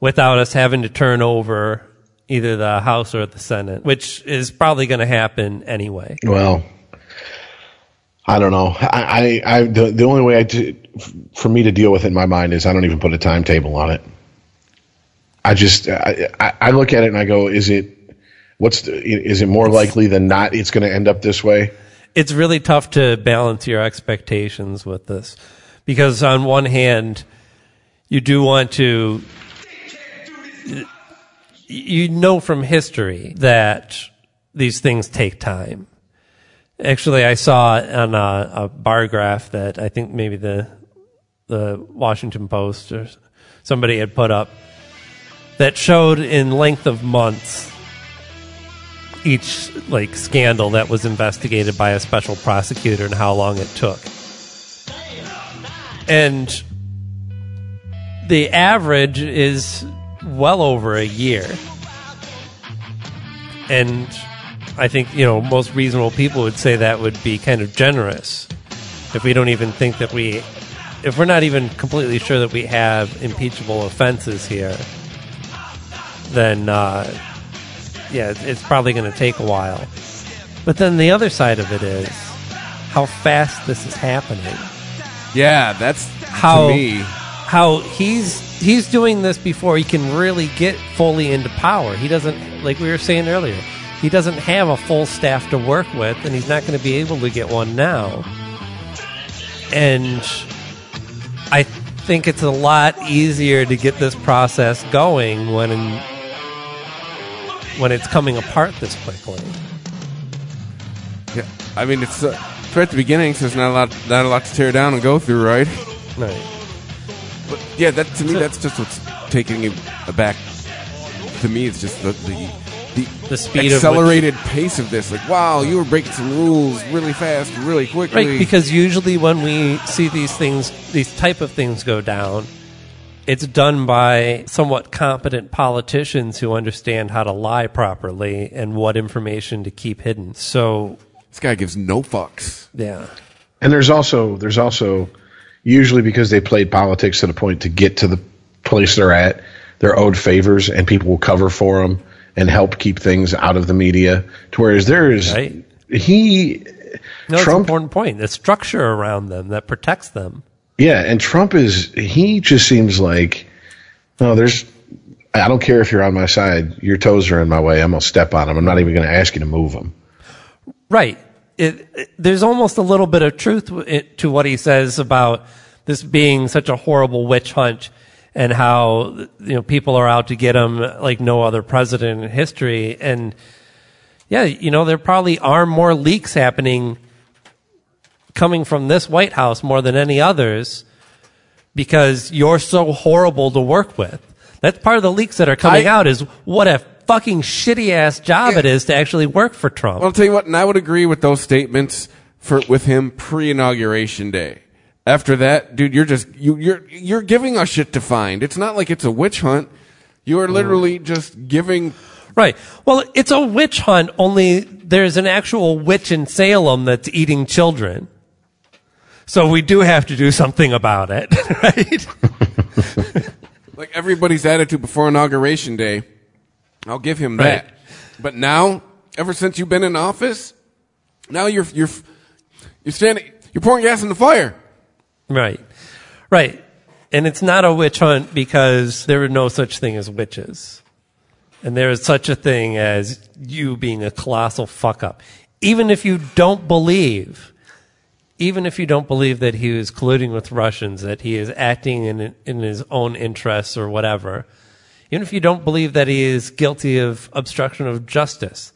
without us having to turn over either the House or the Senate, which is probably going to happen anyway. Well, I don't know. I, I, I the, the only way I do, for me to deal with it in my mind is I don't even put a timetable on it. I just I, I look at it and I go, is it what's the, is it more likely than not it's going to end up this way? It's really tough to balance your expectations with this, because on one hand, you do want to, you know, from history that these things take time. Actually, I saw on a, a bar graph that I think maybe the the Washington Post or somebody had put up, that showed in length of months each like scandal that was investigated by a special prosecutor and how long it took. And the average is well over a year. And I think, you know, most reasonable people would say that would be kind of generous if we don't even think that we, if we're not even completely sure that we have impeachable offenses here. Then, uh, yeah, it's probably going to take a while. But then the other side of it is how fast this is happening. Yeah, that's how to me. How he's he's doing this before he can really get fully into power. He doesn't, like we were saying earlier, he doesn't have a full staff to work with, and he's not going to be able to get one now. And I think it's a lot easier to get this process going when. In, when it's coming apart this quickly. Yeah, I mean, it's, uh, it's right at the beginning, so there's not a lot, not a lot to tear down and go through, right? Right. But yeah, that to me, that's just what's taking it aback. To me, it's just the, the the, the speed accelerated of which, pace of this. Like, wow, you were breaking some rules really fast, really quickly. Right, because usually when we see these things, these type of things go down, it's done by somewhat competent politicians who understand how to lie properly and what information to keep hidden. So this guy gives no fucks. Yeah. And there's also there's also usually, because they played politics to the point to get to the place they're at, they're owed favors, and people will cover for them and help keep things out of the media. To whereas there is right. he no, Trump, it's an important point. The structure around them that protects them. Yeah, and Trump is he just seems like no, there's I don't care if you're on my side, your toes are in my way. I'm gonna step on them. I'm not even gonna ask you to move them. Right. It, it, there's almost a little bit of truth w- it, to what he says about this being such a horrible witch hunt and how, you know, people are out to get him like no other president in history. And yeah, you know, there probably are more leaks happening coming from this White House more than any others because you're so horrible to work with. That's part of the leaks that are coming I, out is what if. Fucking shitty ass job yeah. it is to actually work for Trump. Well, I'll tell you what, and I would agree with those statements for with him pre inauguration day. After that, dude, you're just you, you're you're giving us shit to find. It's not like it's a witch hunt. You are literally mm. just giving. Right. Well, it's a witch hunt. Only there's an actual witch in Salem that's eating children. So we do have to do something about it, right? Like everybody's attitude before inauguration day. I'll give him that. Right. But now, ever since you've been in office, now you're you're you're standing you're pouring gas in the fire. Right. Right. And it's not a witch hunt because there is no such thing as witches. And there is such a thing as you being a colossal fuck up. Even if you don't believe even if you don't believe that he was colluding with Russians, that he is acting in in his own interests or whatever. Even if you don't believe that he is guilty of obstruction of justice,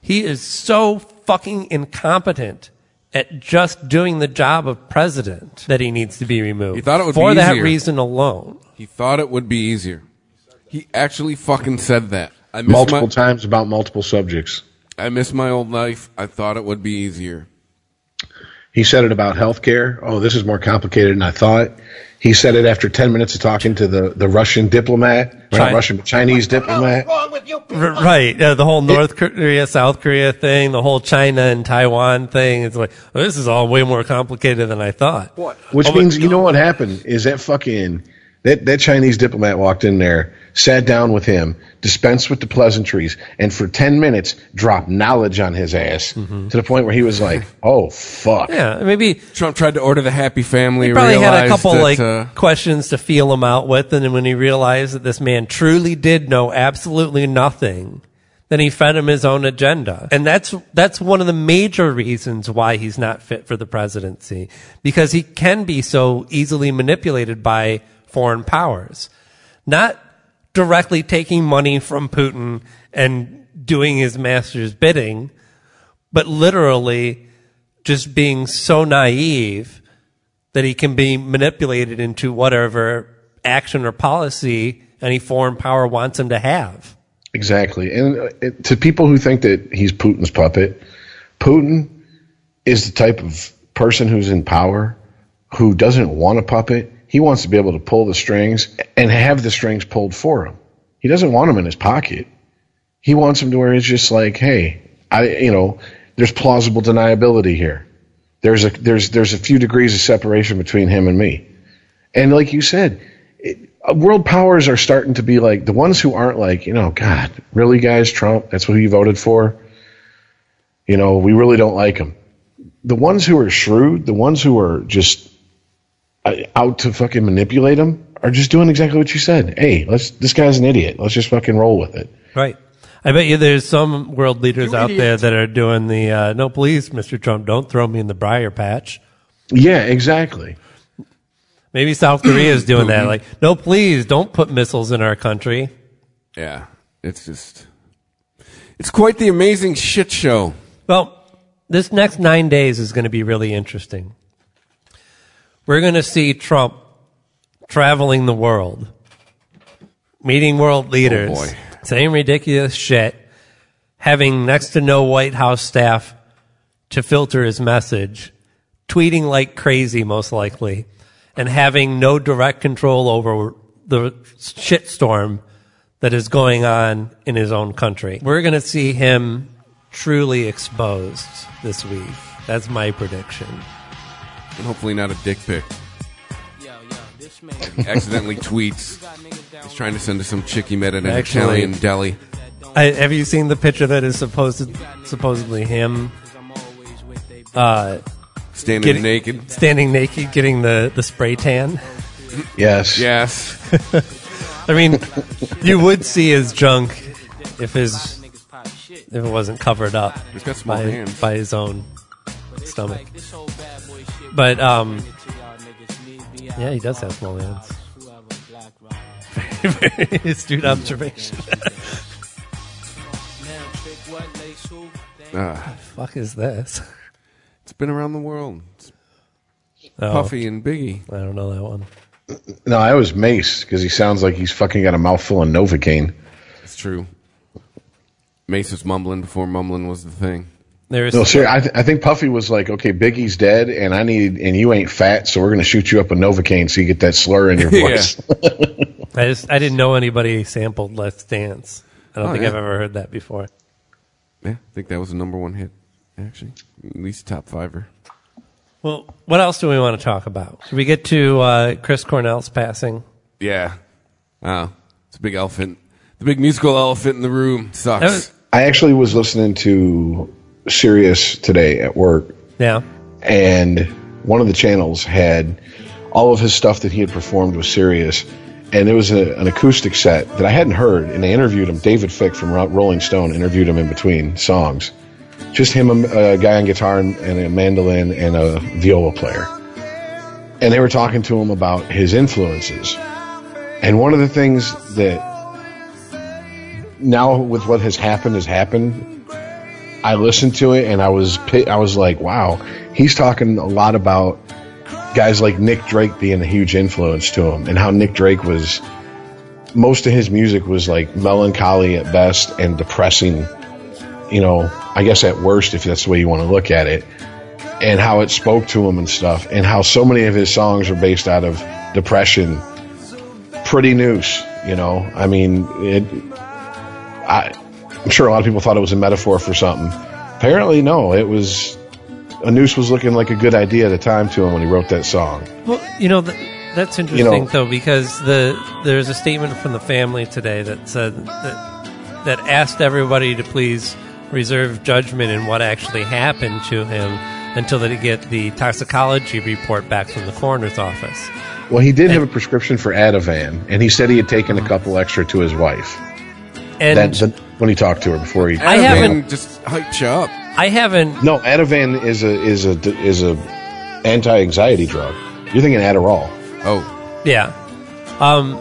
he is so fucking incompetent at just doing the job of president that he needs to be removed. He thought it would be easier. For that reason alone. He thought it would be easier. He actually fucking said that. I multiple my, times about multiple subjects. I miss my old life. I thought it would be easier. He said it about healthcare. Oh, this is more complicated than I thought. He said it after ten minutes of talking to the, the Russian diplomat, China. Not Russian, but Chinese diplomat. What's wrong with you? R- right, uh, the whole North it, Korea, South Korea thing, the whole China and Taiwan thing. It's like, oh, this is all way more complicated than I thought. What? Which oh, means, but, you know what happened is that fucking, that, that Chinese diplomat walked in there, sat down with him, dispensed with the pleasantries, and for ten minutes dropped knowledge on his ass mm-hmm. to the point where he was like, oh, fuck. Yeah, maybe Trump tried to order the happy family. He probably had a couple that, like uh, questions to feel him out with, and then when he realized that this man truly did know absolutely nothing, then he fed him his own agenda. And that's that's one of the major reasons why he's not fit for the presidency, because he can be so easily manipulated by foreign powers. Not directly taking money from Putin and doing his master's bidding, but literally just being so naive that he can be manipulated into whatever action or policy any foreign power wants him to have. Exactly. And it, to people who think that he's Putin's puppet, Putin is the type of person who's in power who doesn't want a puppet. He wants to be able to pull the strings and have the strings pulled for him. He doesn't want them in his pocket. He wants them to where it's just like, hey, I, you know, there's plausible deniability here. There's a there's there's a few degrees of separation between him and me. And like you said, it, world powers are starting to be like the ones who aren't like, you know, God, really, guys, Trump, that's who you voted for. You know, we really don't like him. The ones who are shrewd, the ones who are just out to fucking manipulate them are just doing exactly what you said. Hey, let's. This guy's an idiot. Let's just fucking roll with it. Right. I bet you there's some world leaders you out idiot. there that are doing the, uh, no, please, Mister Trump, don't throw me in the briar patch. Yeah, exactly. Maybe South Korea is doing that. Like, no, please, don't put missiles in our country. Yeah, it's just, it's quite the amazing shit show. Well, this next nine days is going to be really interesting. We're going to see Trump traveling the world, meeting world leaders, oh saying ridiculous shit, having next to no White House staff to filter his message, tweeting like crazy most likely, and having no direct control over the shitstorm that is going on in his own country. We're going to see him truly exposed this week. That's my prediction. And hopefully not a dick pic. Yo, yo, this man accidentally tweets. He's trying to send us some chick he met at an Actually, Italian deli. I, have you seen the picture that is supposed, supposedly him? Uh, standing getting, naked. Standing naked, getting the, the spray tan. Yes. Yes. I mean, you would see his junk if his if it wasn't covered up He's got small by, hands. by his own stomach. But um, yeah, he does have small hands. Very astute observation. Uh, what the fuck is this? It's been around the world. Oh, Puffy and Biggie. I don't know that one. No, I was Mace because he sounds like he's fucking got a mouthful of Novocaine. It's true. Mace was mumbling before mumbling was the thing. There is no, sir, I, th- I think Puffy was like, okay, Biggie's dead, and I need, and you ain't fat, so we're gonna shoot you up with Novocaine so you get that slur in your voice. I just, I didn't know anybody sampled "Let's Dance." I don't oh, think yeah. I've ever heard that before. Yeah, I think that was the number one hit, actually, at least top fiver. Well, what else do we want to talk about? Should we get to uh, Chris Cornell's passing? Yeah. Wow. It's a big elephant. The big musical elephant in the room. Sucks. Was- I actually was listening to Sirius today at work. Yeah. And one of the channels had all of his stuff that he had performed with Sirius. And it was a, an acoustic set that I hadn't heard. And they interviewed him. David Fick from Rolling Stone interviewed him in between songs. Just him, a, a guy on guitar and, and a mandolin and a viola player. And they were talking to him about his influences. And one of the things that now with what has happened has happened, I listened to it and I was I was like, wow, he's talking a lot about guys like Nick Drake being a huge influence to him and how Nick Drake was, most of his music was like melancholy at best and depressing, you know, I guess at worst, if that's the way you want to look at it, and how it spoke to him and stuff, and how so many of his songs are based out of depression. Pretty noose, you know. I mean, it, I, I'm sure a lot of people thought it was a metaphor for something. Apparently, no. It was a noose was looking like a good idea at the time to him when he wrote that song. Well, you know, th- that's interesting you know, though, because the there's a statement from the family today that said that, that asked everybody to please reserve judgment in what actually happened to him until they get the toxicology report back from the coroner's office. Well, he did and, have a prescription for Ativan, and he said he had taken a couple extra to his wife. And that, that, when he talked to her before he, I haven't just hyped you up. I haven't. No, Ativan is a is a is a anti-anxiety drug. You're thinking Adderall. Oh, yeah. Um.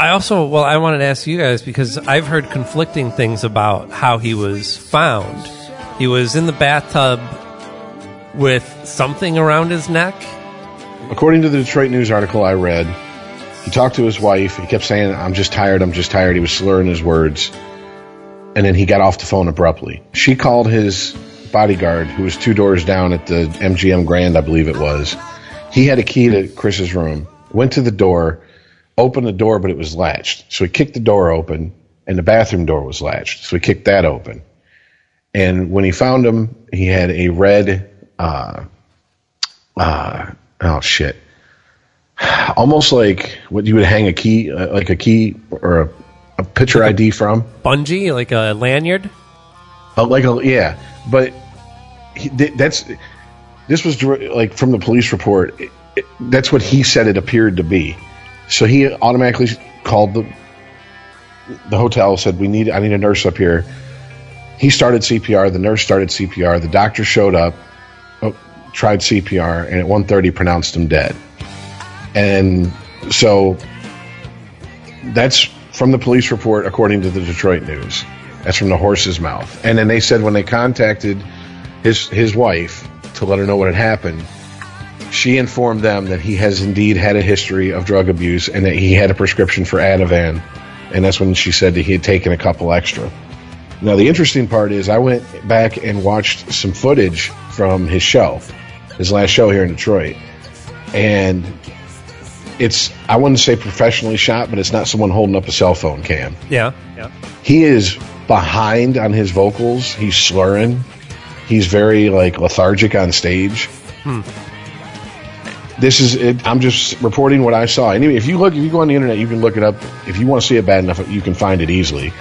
I also, well, I wanted to ask you guys, because I've heard conflicting things about how he was found. He was in the bathtub with something around his neck? According to the Detroit News article I read, he talked to his wife. He kept saying, I'm just tired, I'm just tired. He was slurring his words. And then he got off the phone abruptly. She called his bodyguard, who was two doors down at the M G M Grand, I believe it was. He had a key to Chris's room, went to the door, opened the door, but it was latched. So he kicked the door open, and the bathroom door was latched. So he kicked that open. And when he found him, he had a red, uh, uh, oh, shit. Almost like what you would hang a key, uh, like a key or a, a picture like I D from. Bungee, like a lanyard? Uh, like a, yeah. But he, that's, this was like from the police report. It, it, that's what he said it appeared to be. So he automatically called the the hotel, said, "We need, I need a nurse up here." He started C P R. The nurse started C P R. The doctor showed up, tried C P R, and at one thirty pronounced him dead. And so that's from the police report, according to the Detroit News. That's from the horse's mouth. And then they said when they contacted his his wife to let her know what had happened, she informed them that he has indeed had a history of drug abuse and that he had a prescription for Ativan. And that's when she said that he had taken a couple extra. Now, the interesting part is I went back and watched some footage from his show, his last show here in Detroit. And it's, I wouldn't say professionally shot, but it's not someone holding up a cell phone cam. Yeah, yeah. He is behind on his vocals. He's slurring. He's very, like, lethargic on stage. Hmm. This is it. I'm just reporting what I saw. Anyway, if you look, if you go on the internet, you can look it up. If you want to see it bad enough, you can find it easily.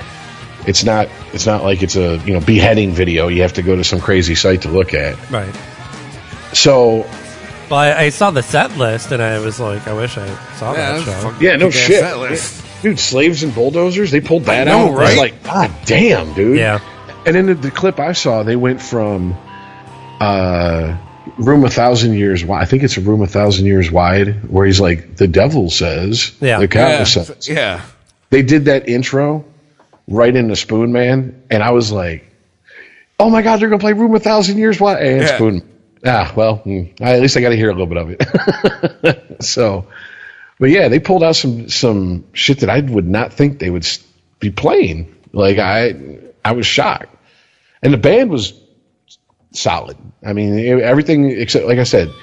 It's not. It's not like it's a you know beheading video. You have to go to some crazy site to look at. Right. So. Well, I, I saw the set list, and I was like, I wish I saw yeah, that show. Yeah, no shit, set list. Dude. Slaves and bulldozers. They pulled that I know, out. Right? I was like, God damn, dude. Yeah. And in the, the clip I saw, they went from. Uh, Room a thousand years wide. I think it's a room a thousand years wide, where he's like, "The devil says, yeah, the cow yeah. says, yeah." They did that intro right into Spoon Man, and I was like, "Oh my god, they're gonna play room a thousand years wide and yeah. Spoon." Ah, well, at least I got to hear a little bit of it. So, but yeah, they pulled out some some shit that I would not think they would be playing. Like I, I was shocked, and the band was. Solid. I mean, everything except, like I said,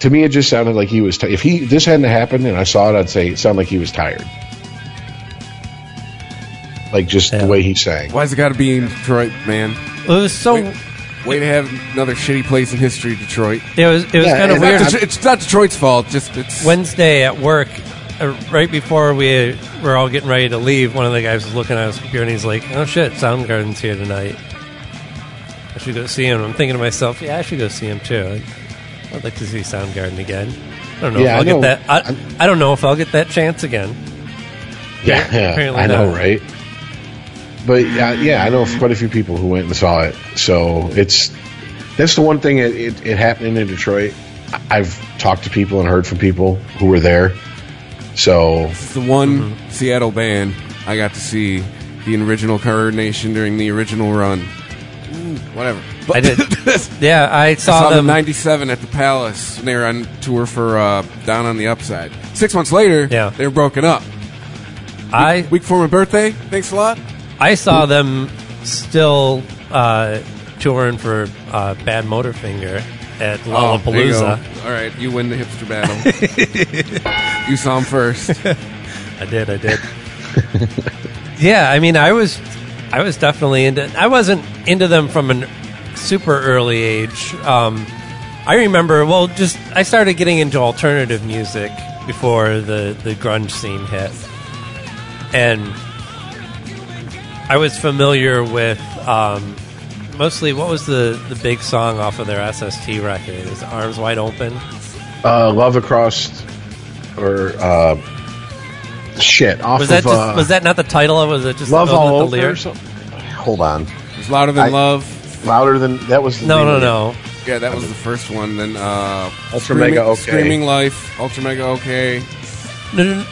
to me it just sounded like he was. T- if he this hadn't happened and I saw it, I'd say it sounded like he was tired. Like just yeah. the way he sang. Why's it got to be in Detroit, man? Well, it was so. Way, way to have another shitty place in history, Detroit. It was. It was yeah, kind of weird. Not Detro- it's not Detroit's fault. Just it's Wednesday at work. Right before we were all getting ready to leave, one of the guys was looking at his computer and he's like, "Oh shit, Soundgarden's here tonight. I should go see him." I'm thinking to myself, yeah, I should go see him too. I'd like to see Soundgarden again. I don't know yeah, if I'll know. get that. I, I don't know if I'll get that chance again. Yeah, yeah I know, not. right? But yeah, yeah, I know quite a few people who went and saw it. So it's that's the one thing it, it, it happened in Detroit. I've talked to people and heard from people who were there. So it's the one mm-hmm. Seattle band I got to see the original Carnation during the original run. Whatever. But I did. yeah, I saw, I saw them in ninety-seven at the Palace. And they were on tour for uh, Down on the Upside. Six months later, yeah. they were broken up. I Week, week before my birthday. Thanks a lot. I saw them still uh, touring for uh, Bad Motorfinger at Lollapalooza. Oh, all right, you win the hipster battle. You saw them first. I did, I did. yeah, I mean, I was... I was definitely into... I wasn't into them from a super early age. Um, I remember, well, just... I started getting into alternative music before the, the grunge scene hit. And I was familiar with um, mostly... What was the, the big song off of their S S T record? It was Arms Wide Open? Uh, Love Across... Or... Uh Shit! Off was that of, just, uh, was that not the title? Or was it just Love All Over? The lyrics? Hold on. It's Louder Than I, Love. Louder Than that was the no no no. It. Yeah, that I was mean, the first one. Then uh, Ultra Mega Okay, Screaming Life, Ultra Mega Okay. No, no, no.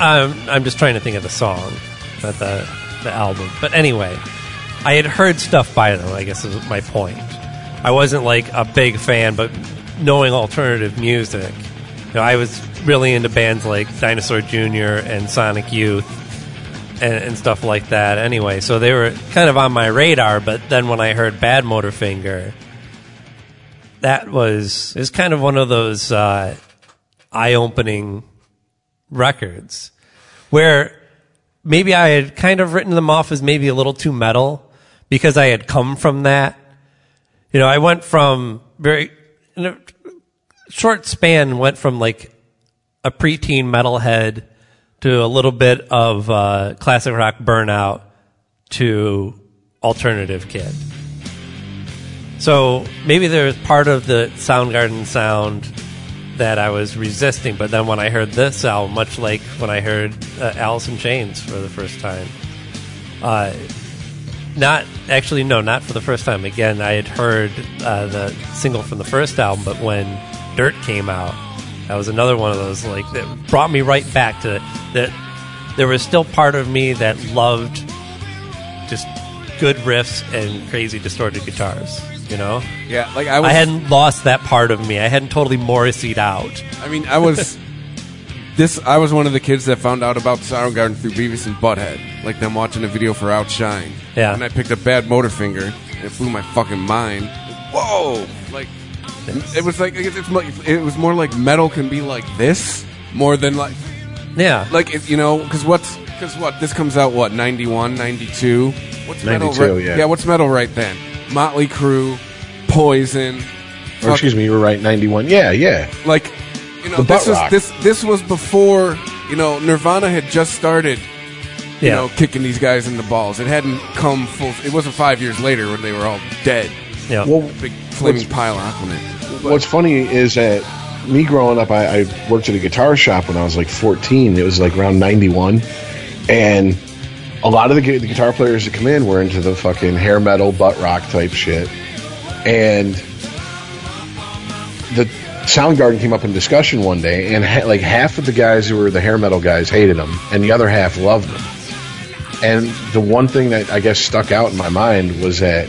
I'm, I'm just trying to think of the song, not the the album. But anyway, I had heard stuff by them. I guess is my point. I wasn't like a big fan, but knowing alternative music, you know, I was. Really into bands like Dinosaur Junior and Sonic Youth and, and stuff like that anyway. So they were kind of on my radar, but then when I heard Bad Motorfinger, that was, it was kind of one of those uh, eye-opening records where maybe I had kind of written them off as maybe a little too metal because I had come from that. You know, I went from very... In a short span, went from like... a preteen metalhead to a little bit of uh, classic rock burnout to alternative kid. So maybe there's part of the Soundgarden sound that I was resisting, but then when I heard this album, much like when I heard uh, Alice in Chains for the first time, uh, not actually, no, not for the first time. Again, I had heard uh, the single from the first album, but when Dirt came out, that was another one of those, like, that brought me right back to that. There was still part of me that loved just good riffs and crazy distorted guitars, you know? Yeah, like I was... I hadn't lost that part of me. I hadn't totally Morrissey'd out. I mean, I was This I was one of the kids that found out about Soundgarden through Beavis and Butthead, like them watching a video for Outshined. Yeah. And I picked up Bad Motorfinger, and it blew my fucking mind. Whoa! Like, yes. It was like, I guess it's more, it was more like metal can be like this, more than like... Yeah. Like, if, you know, because what's... Because what? This comes out, what, ninety-one, ninety-two? What's ninety-two, metal right, yeah. Yeah, what's metal right then? Motley Crue, Poison... Or, excuse me, you were right, ninety-one. Yeah, yeah. Like, you know, this was, this, this was before, you know, Nirvana had just started, you yeah. know, kicking these guys in the balls. It hadn't come full... It wasn't five years later when they were all dead. Yeah. Well, big flaming pile on it. What's funny is that me growing up, I, I worked at a guitar shop when I was like fourteen. It was like around ninety-one. And a lot of the, the guitar players that come in were into the fucking hair metal, butt rock type shit. And... The Soundgarden came up in discussion one day, and ha- like half of the guys who were the hair metal guys hated them, and the other half loved them. And the one thing that I guess stuck out in my mind was that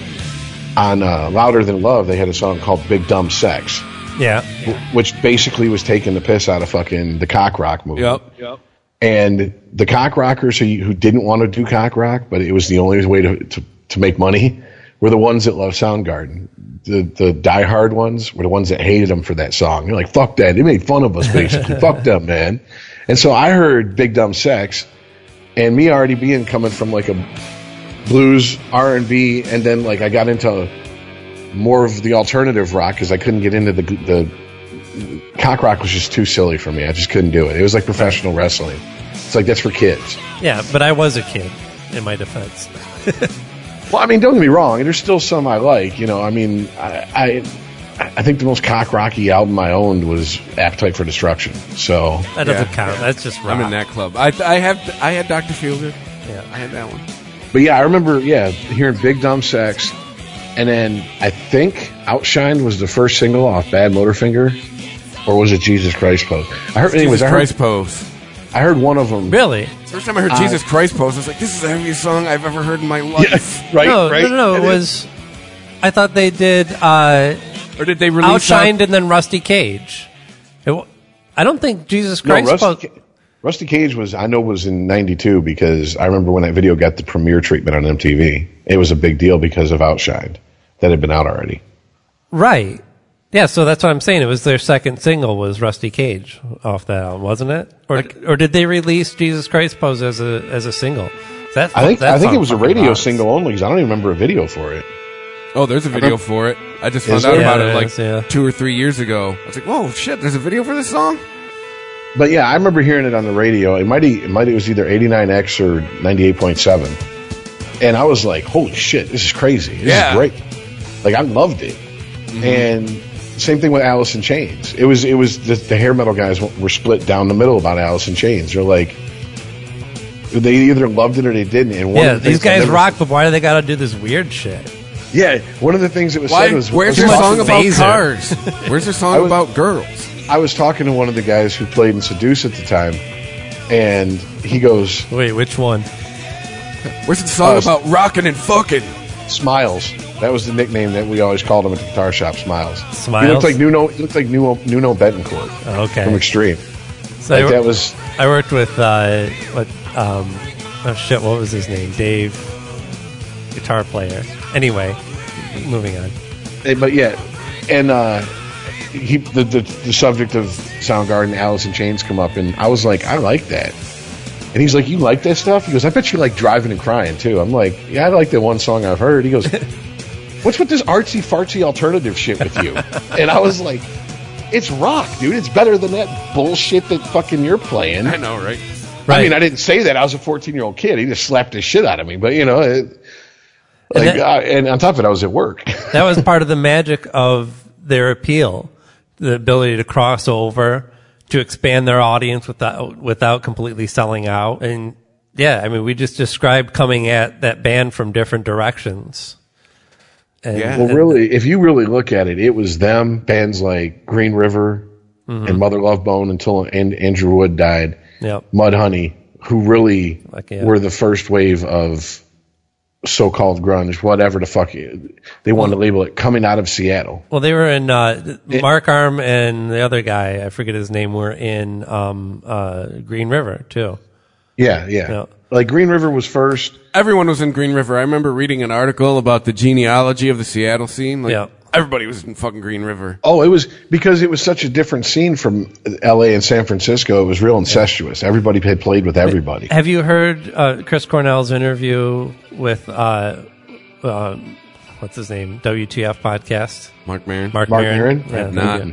on uh, Louder Than Love, they had a song called Big Dumb Sex. Yeah. W- which basically was taking the piss out of fucking the cock rock movement. Yep, yep. And the cock rockers who, who didn't want to do cock rock, but it was the only way to, to, to make money, were the ones that loved Soundgarden. The the diehard ones were the ones that hated them for that song. They're like, fuck that. They made fun of us, basically. Fuck them, man. And so I heard Big Dumb Sex, and me already being coming from like a blues, R and B, and then like I got into more of the alternative rock because I couldn't get into the, the... Cock rock was just too silly for me. I just couldn't do it. It was like professional wrestling. It's like, that's for kids. Yeah, but I was a kid, in my defense. Well, I mean, don't get me wrong. There's still some I like. You know, I mean, I I, I think the most cock-rocky album I owned was Appetite for Destruction. So that doesn't yeah, count. Yeah. That's just rock. I'm in that club. I I have I had Doctor Feelgood. Yeah, I had that one. But yeah, I remember yeah hearing Big Dumb Sex, and then I think Outshined was the first single off Bad Motorfinger, or was it Jesus Christ Pose? I heard anyways. Jesus I heard, Christ Pose. I heard one of them. Really? First time I heard uh, Jesus Christ Pose, I was like, this is the heaviest song I've ever heard in my life. Yes, right, no, right. No, no, no. It, it was... I thought they did... Uh, or did they release... Outshined out- and then Rusty Cage. It, I don't think Jesus Christ no, Rusty, Pose... Rusty Cage was... I know was in ninety-two because I remember when that video got the premiere treatment on M T V. It was a big deal because of Outshined. That had been out already. Right. Yeah, so that's what I'm saying. It was their second single was Rusty Cage off that album, wasn't it? Or like, or did they release Jesus Christ Pose as a as a single? That, I think that I think it was a radio honest. single only because I don't even remember a video for it. Oh, there's a video for it. I just found out yeah, about it like is, yeah. two or three years ago. I was like, whoa, shit, there's a video for this song? But yeah, I remember hearing it on the radio. It might it might it was either eighty-nine X or ninety-eight point seven. And I was like, holy shit, this is crazy. This yeah. is great. Like, I loved it. Mm-hmm. And... Same thing with Alice in Chains. It was it was the, the hair metal guys were split down the middle about Alice in Chains. They're like, they either loved it or they didn't. And one yeah, of the these guys never, rock, but why do they got to do this weird shit? Yeah, one of the things that was why, said was, where's your song about cars? Where's your song was, about girls? I was talking to one of the guys who played in Seduce at the time, and he goes, wait, which one? Where's the song uh, about rocking and fucking? Smiles. That was the nickname that we always called him at the guitar shop, Smiles. Smiles? He looked like Nuno, he looked like Nuno, Nuno Betancourt oh, okay. from Extreme. So like I, that was, I worked with, uh, what, um, oh shit, what was his name? Dave, guitar player. Anyway, moving on. But yeah, and uh, he, the, the, the subject of Soundgarden, Alice in Chains come up, and I was like, I like that. And he's like, you like that stuff? He goes, I bet you like Driving and Crying, too. I'm like, yeah, I like that one song I've heard. He goes, what's with this artsy-fartsy alternative shit with you? And I was like, it's rock, dude. It's better than that bullshit that fucking you're playing. I know, right? right. I mean, I didn't say that. I was a fourteen-year-old kid. He just slapped the shit out of me. But, you know, it, like, and, that, uh, and on top of it, I was at work. That was part of the magic of their appeal, the ability to cross over, to expand their audience without without completely selling out. And yeah, I mean, we just described coming at that band from different directions. And, yeah. Well, and, really, if you really look at it, it was them, bands like Green River mm-hmm. and Mother Love Bone until and Andrew Wood died, yep. Mudhoney, who really like, yeah. were the first wave of so-called grunge, whatever the fuck they want to label it, coming out of Seattle. Well, they were in uh, Mark Arm and the other guy, I forget his name, were in um, uh, Green River too. Yeah, yeah, yeah. Like Green River was first. Everyone was in Green River. I remember reading an article about the genealogy of the Seattle scene. Like, yeah. Everybody was in fucking Green River. Oh, it was because it was such a different scene from L A and San Francisco. It was real incestuous. Everybody had played with everybody. Have you heard uh, Chris Cornell's interview with, uh, uh, what's his name, W T F podcast? Mark Maron. Mark, Mark Maron. Yeah, not.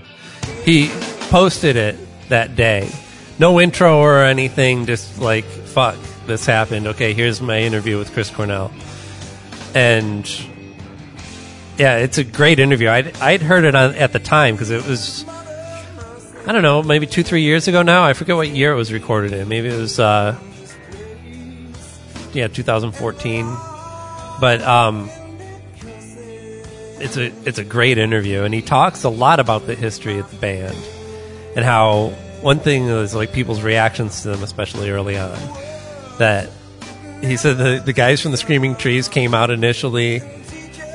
He posted it that day. No intro or anything, just like, fuck, this happened. Okay, here's my interview with Chris Cornell. And... yeah, it's a great interview. I'd, I'd heard it on, at the time because it was, I don't know, maybe two, three years ago now. I forget what year it was recorded in. Maybe it was, uh, yeah, twenty fourteen. But um, it's a it's a great interview, and he talks a lot about the history of the band and how one thing is like people's reactions to them, especially early on. That he said the the guys from the Screaming Trees came out initially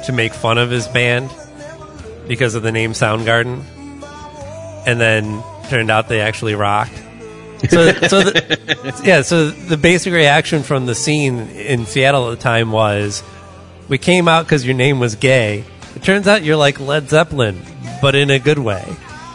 to make fun of his band because of the name Soundgarden, and then turned out they actually rocked. So, so the, yeah. So the basic reaction from the scene in Seattle at the time was, "We came out because your name was gay. It turns out you're like Led Zeppelin, but in a good way."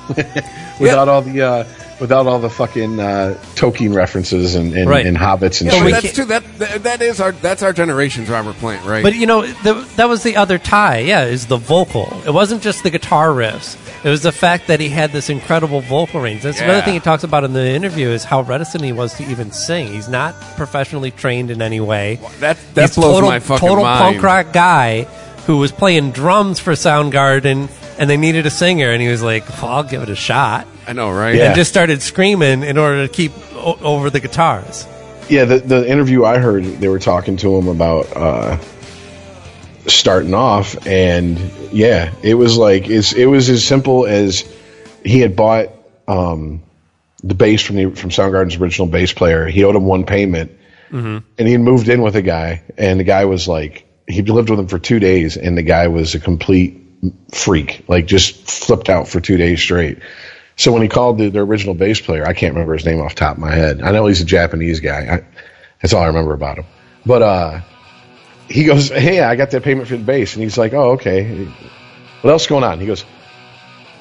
without yeah. all the uh, without all the fucking uh, Tolkien references and, and, right. and hobbits and yeah, shit. That's too, that that is our that's our generation's Robert Plant, right? But you know the, that was the other tie. Yeah, is the vocal. It wasn't just the guitar riffs. It was the fact that he had this incredible vocal range. That's yeah. another thing he talks about in the interview is how reticent he was to even sing. He's not professionally trained in any way. Well, that that He's blows total, my fucking total mind. Total punk rock guy who was playing drums for Soundgarden. And they needed a singer, and he was like, well, I'll give it a shot. I know, right? Yeah. And just started screaming in order to keep o- over the guitars. Yeah, the, the interview I heard, they were talking to him about uh, starting off, and yeah, it was like, it's, it was as simple as he had bought um, the bass from, the, from Soundgarden's original bass player. He owed him one payment, mm-hmm. and he had moved in with a guy, and the guy was like, he lived with him for two days, and the guy was a complete... freak, like just flipped out for two days straight. So when he called the, the original bass player, I can't remember his name off the top of my head. I know he's a Japanese guy. I, that's all I remember about him. But uh, he goes, hey, I got that payment for the bass. And he's like, oh, okay. What else is going on? He goes,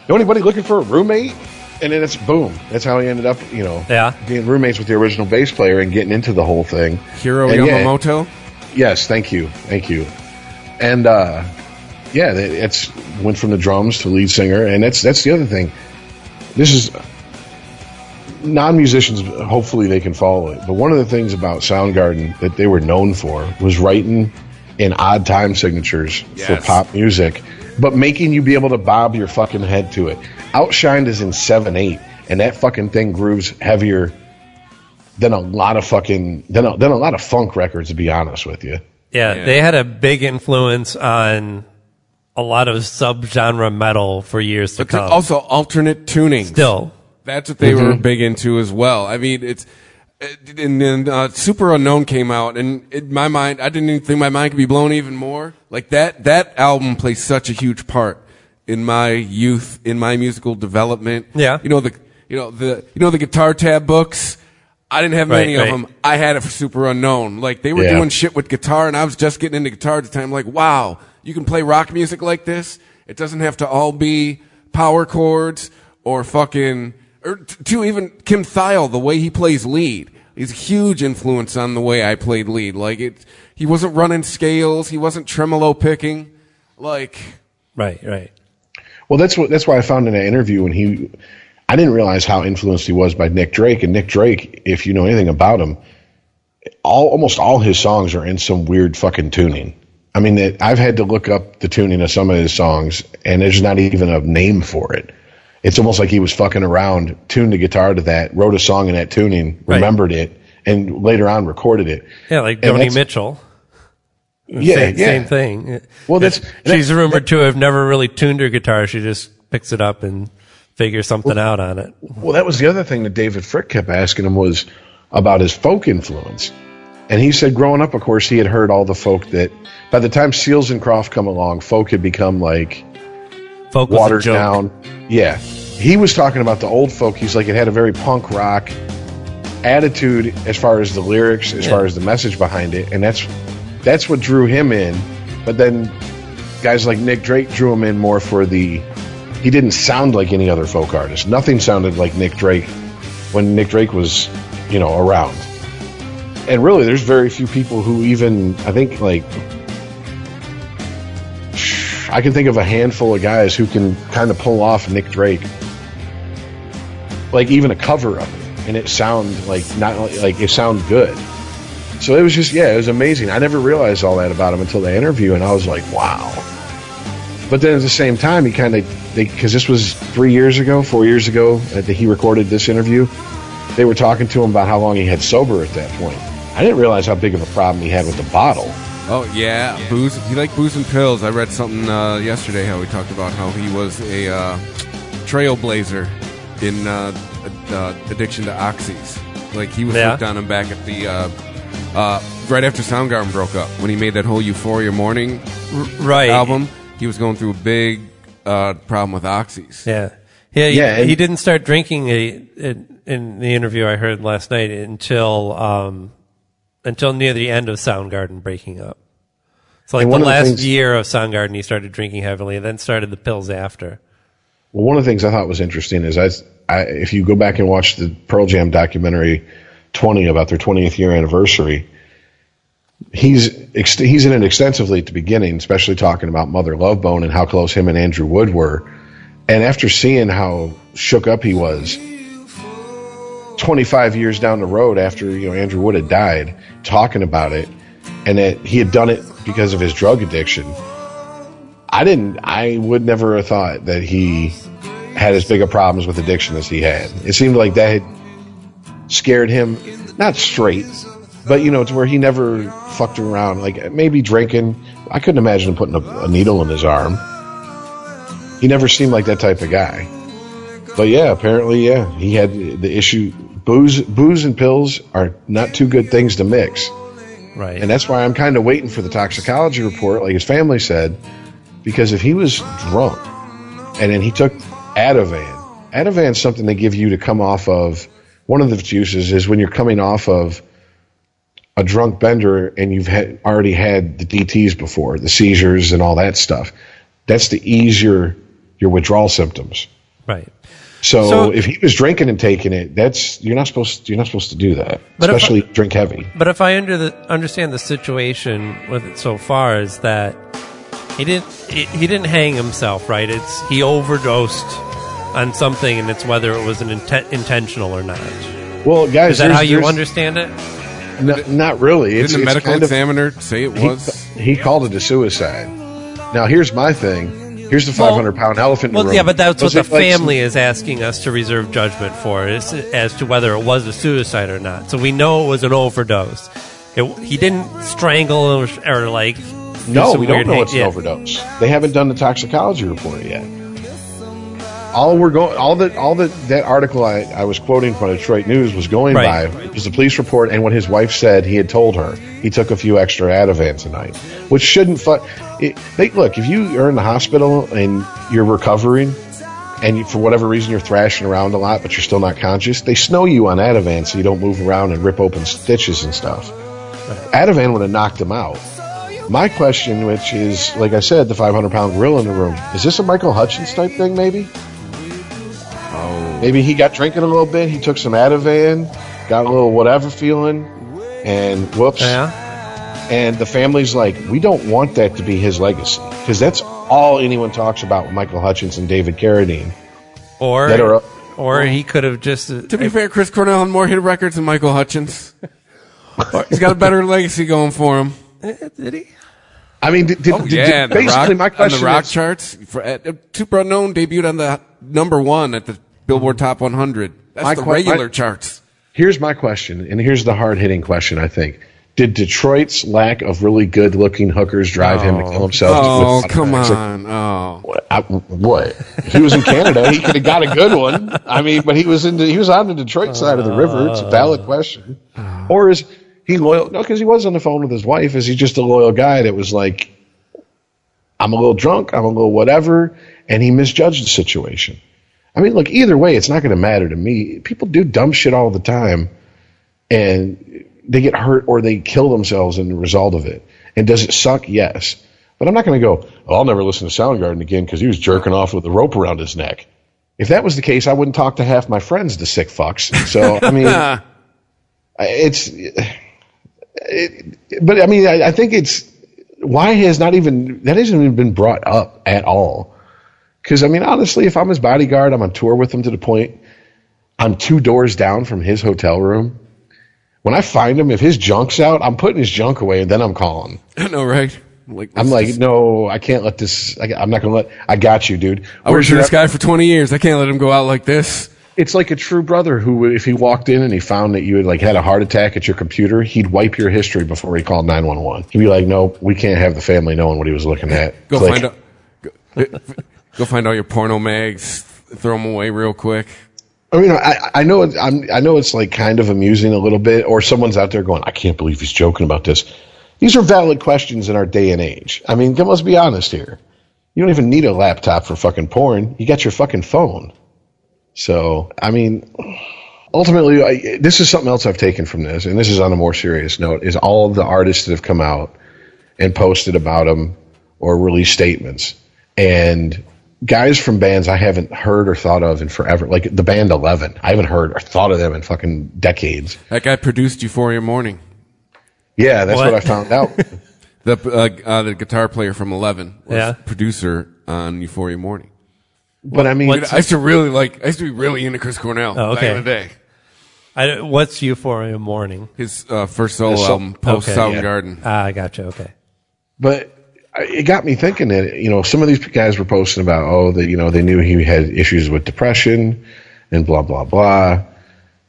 know anybody looking for a roommate? And then it's boom. That's how he ended up, you know, yeah. being roommates with the original bass player and getting into the whole thing. Hiro and Yamamoto? Yeah, yes, thank you. Thank you. And, uh, yeah, it's went from the drums to lead singer, and that's that's the other thing. This is non-musicians. Hopefully, they can follow it. But one of the things about Soundgarden that they were known for was writing in odd time signatures yes. for pop music, but making you be able to bob your fucking head to it. Outshined is in seven eight, and that fucking thing grooves heavier than a lot of fucking than a, than a lot of funk records. To be honest with you, yeah, yeah. they had a big influence on a lot of subgenre metal for years to it's come. Also, alternate tuning. Still, that's what they mm-hmm. were big into as well. I mean, it's and then uh, Super Unknown came out, and in my mind, I didn't even think my mind could be blown even more. Like that, that album plays such a huge part in my youth, in my musical development. Yeah, you know the, you know the, you know the guitar tab books. I didn't have many right, of right. them. I had it for Super Unknown. Like they were yeah. doing shit with guitar, and I was just getting into guitar at the time. Like, wow. You can play rock music like this. It doesn't have to all be power chords or fucking, or t- to even Kim Thiel, the way he plays lead. He's a huge influence on the way I played lead. Like it, he wasn't running scales. He wasn't tremolo picking. Like. Right, right. Well, that's what, that's why I found in that interview when he, I didn't realize how influenced he was by Nick Drake. And Nick Drake, if you know anything about him, all, almost all his songs are in some weird fucking tuning. I mean, it, I've had to look up the tuning of some of his songs, and there's not even a name for it. It's almost like he was fucking around, tuned the guitar to that, wrote a song in that tuning, right. remembered it, and later on recorded it. Yeah, like Joni Mitchell. Yeah, same, yeah. Same thing. Well, that's, she's that, rumored that, to have never really tuned her guitar. She just picks it up and figures something well, out on it. Well, that was the other thing that David Frick kept asking him was about his folk influence. And he said growing up, of course, he had heard all the folk that by the time Seals and Croft come along, folk had become like folk watered down. Yeah. He was talking about the old folk. He's like, it had a very punk rock attitude as far as the lyrics, as yeah. far as the message behind it. And that's that's what drew him in. But then guys like Nick Drake drew him in more for the... He didn't sound like any other folk artist. Nothing sounded like Nick Drake when Nick Drake was, you know, around. And really, there's very few people who even, I think, like... I can think of a handful of guys who can kind of pull off Nick Drake. Like, even a cover of it. And it sound like, not like, like it sound good. So it was just, yeah, it was amazing. I never realized all that about him until the interview, and I was like, wow. But then at the same time, he kind of, because this was three years ago, four years ago, that he recorded this interview, they were talking to him about how long he had sober at that point. I didn't realize how big of a problem he had with the bottle. Oh, yeah, yeah. Booze. He liked booze and pills. I read something uh, yesterday how he talked about how he was a uh, trailblazer in uh, uh, addiction to oxys. Like, he was yeah. hooked on him back at the... Uh, uh, right after Soundgarden broke up, when he made that whole Euphoria Morning r- right. album. He was going through a big uh, problem with oxys. Yeah. Yeah, he, yeah, he didn't start drinking a, a, in the interview I heard last night until um, until near the end of Soundgarden breaking up. So like the last the things, year of Soundgarden, he started drinking heavily, and then started the pills after. Well, one of the things I thought was interesting is I, I if you go back and watch the Pearl Jam documentary twenty about their twentieth year anniversary, He's ex- he's in it extensively at the beginning, especially talking about Mother Love Bone and how close him and Andrew Wood were. And after seeing how shook up he was, twenty-five years down the road after you know Andrew Wood had died, talking about it, and that he had done it because of his drug addiction, I didn't. I would never have thought that he had as big a problems with addiction as he had. It seemed like that had scared him, not straight, but, you know, to where he never fucked around. Like, maybe drinking. I couldn't imagine him putting a, a needle in his arm. He never seemed like that type of guy. But, yeah, apparently, yeah. He had the issue. Booze booze and pills are not two good things to mix. Right. And that's why I'm kind of waiting for the toxicology report, like his family said, because if he was drunk and then he took Ativan. Ativan's something they give you to come off of. One of the uses is when you're coming off of a drunk bender and you've had, already had the D Ts before, the seizures and all that stuff. That's to ease your, your withdrawal symptoms. Right. So, so if he was drinking and taking it, that's you're not supposed to, you're not supposed to do that, especially I, drink heavy. But if I under the, understand the situation with it so far is that he didn't he didn't hang himself, right? It's he overdosed on something, and it's whether it was an inten- intentional or not. Well, guys, is that how you understand it? No, not really. Didn't it's, the medical it's kind examiner of, say it was? He, he called it a suicide. Now, here's my thing. Here's the five hundred pound well, elephant in the well, room. Yeah, but that's was what the like family some, is asking us to reserve judgment for, is, as to whether it was a suicide or not. So we know it was an overdose. It, he didn't strangle or, or like... No, we don't know it's an yet. overdose. They haven't done the toxicology report yet. All we're going, all that, all that, that article I, I was quoting from Detroit News was going right. by was the police report and what his wife said he had told her. He took a few extra Ativan tonight, which shouldn't fuck. Look, if you are in the hospital and you're recovering, and you, for whatever reason you're thrashing around a lot, but you're still not conscious, they snow you on Ativan so you don't move around and rip open stitches and stuff. Right. Ativan would have knocked him out. My question, which is, like I said, the five hundred pound gorilla in the room, is this a Michael Hutchins type thing? Maybe. Maybe he got drinking a little bit, he took some Ativan, got a little whatever feeling, and whoops. Yeah. And the family's like, we don't want that to be his legacy, because that's all anyone talks about with Michael Hutchins and David Carradine. Or are, or he could have just... Uh, to be I, fair, Chris Cornell had more hit records than Michael Hutchins. He's got a better legacy going for him. Did he? I mean, did, did, oh, did, yeah, did, basically rock, my question on the rock is, charts, for, uh, Super Unknown debuted on the number one at the Billboard Top one hundred. That's my the qu- regular my, charts. Here's my question, and here's the hard-hitting question, I think. Did Detroit's lack of really good-looking hookers drive oh. him to kill himself? Oh, to come on. Like, oh. What, I, what? If he was in Canada, he could have got a good one. I mean, but he was in the, he was on the Detroit side uh, of the river. It's a valid question. Uh, or is He loyal? No, because he was on the phone with his wife. Is he just a loyal guy that was like, I'm a little drunk, I'm a little whatever, and he misjudged the situation? I mean, look, either way, it's not going to matter to me. People do dumb shit all the time, and they get hurt or they kill themselves in the result of it. And does it suck? Yes. But I'm not going to go, oh, I'll never listen to Soundgarden again because he was jerking off with a rope around his neck. If that was the case, I wouldn't talk to half my friends, the sick fucks. So, I mean, it's it, – but, I mean, I, I think it's – why has not even – that hasn't even been brought up at all. Because, I mean, honestly, if I'm his bodyguard, I'm on tour with him to the point I'm two doors down from his hotel room. When I find him, if his junk's out, I'm putting his junk away, and then I'm calling. I know, right? Like, I'm like, this? no, I can't let this. I, I'm not going to let. I got you, dude. Where's I worked for this guy for twenty years. I can't let him go out like this. It's like a true brother who, if he walked in and he found that you had like had a heart attack at your computer, he'd wipe your history before he called nine one one. He'd be like, no, we can't have the family knowing what he was looking at. Go find like, out. Go, go find all your porno mags. Throw them away real quick. I mean, I, I know it's, I'm, I know it's like kind of amusing a little bit, or someone's out there going, I can't believe he's joking about this. These are valid questions in our day and age. I mean, let's be honest here. You don't even need a laptop for fucking porn. You got your fucking phone. So, I mean, ultimately, I, this is something else I've taken from this, and this is on a more serious note, is all of the artists that have come out and posted about them or released statements. And guys from bands I haven't heard or thought of in forever, like the band Eleven. I haven't heard or thought of them in fucking decades. That guy produced Euphoria Morning. Yeah, that's what, what I found out. the uh, uh, the guitar player from Eleven was yeah. producer on Euphoria Morning. But what, I mean, I used to really like. I used to be really into Chris Cornell oh, okay. back in the day. I, what's Euphoria Morning? His uh, first solo so, album, post okay, Soundgarden. Yeah. Ah, I gotcha. Okay, but. It got me thinking that, you know, some of these guys were posting about, oh, that, you know, they knew he had issues with depression and blah, blah, blah,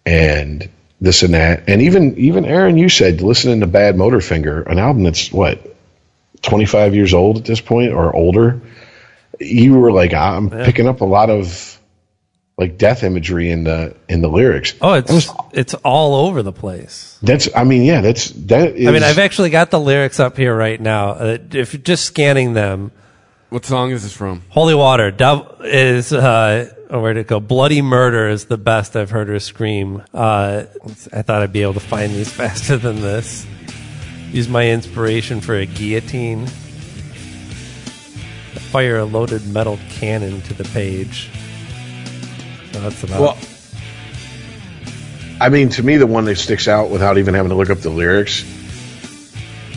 and this and that. And even, even Aaron, you said, listening to Bad Motorfinger, an album that's, what, twenty-five years old at this point or older, you were like, I'm yeah. picking up a lot of, like, death imagery in the in the lyrics. Oh, it's was, it's all over the place. That's, I mean, yeah, that's, that is. I mean, I've actually got the lyrics up here right now. Uh, if you're just scanning them. What song is this from? Holy Water. Dub is, uh, oh, where'd it go? Bloody Murder is the best I've heard her scream. Uh, I thought I'd be able to find these faster than this. Use my inspiration for a guillotine. Fire a loaded metal cannon to the page. That's about well, I mean, to me, the one that sticks out without even having to look up the lyrics,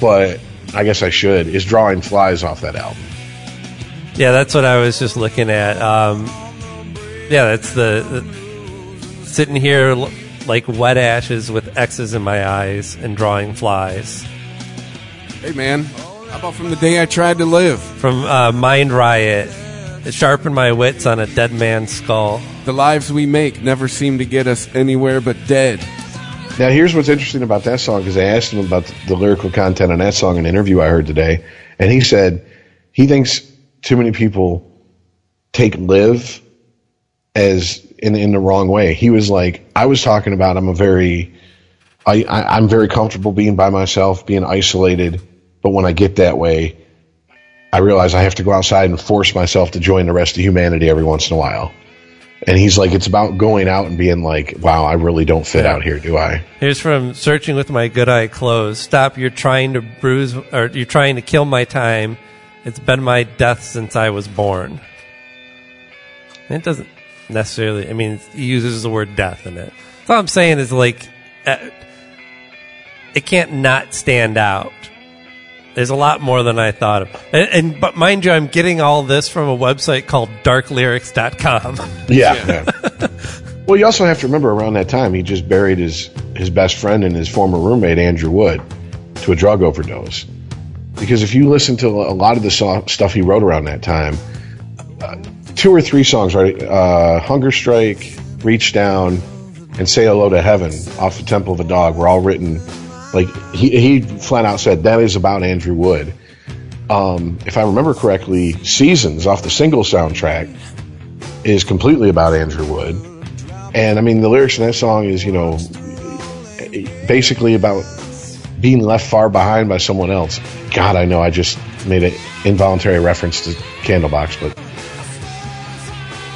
but I guess I should, is Drawing Flies off that album. Yeah, that's what I was just looking at. Um, yeah, that's the, the sitting here l- like wet ashes with X's in my eyes and drawing flies. Hey, man, how about From the Day I Tried to Live? From uh, Mind Riot. Sharpen my wits on a dead man's skull. The lives we make never seem to get us anywhere but dead. Now, here's what's interesting about that song, because I asked him about the, the lyrical content on that song in an interview I heard today, and he said he thinks too many people take live as in, in the wrong way. He was like, I was talking about I'm a very, I, I, I'm very comfortable being by myself, being isolated, but when I get that way, I realize I have to go outside and force myself to join the rest of humanity every once in a while. And he's like, it's about going out and being like, wow, I really don't fit yeah. out here, do I? Here's from Searching with My Good Eye Closed. Stop, you're trying to bruise, or you're trying to kill my time. It's been my death since I was born. And it doesn't necessarily, I mean, he uses the word death in it. So all I'm saying is like, it can't not stand out. There's a lot more than I thought of. And, and but mind you, I'm getting all this from a website called dark lyrics dot com. Yeah. yeah. Well, you also have to remember around that time, he just buried his, his best friend and his former roommate, Andrew Wood, to a drug overdose. Because if you listen to a lot of the so- stuff he wrote around that time, uh, two or three songs, right? Uh, Hunger Strike, Reach Down, and Say Hello to Heaven off the Temple of a Dog were all written. Like, he he flat out said, that is about Andrew Wood. Um, if I remember correctly, Seasons, off the Single soundtrack, is completely about Andrew Wood. And, I mean, the lyrics in that song is, you know, basically about being left far behind by someone else. God, I know I just made an involuntary reference to Candlebox, but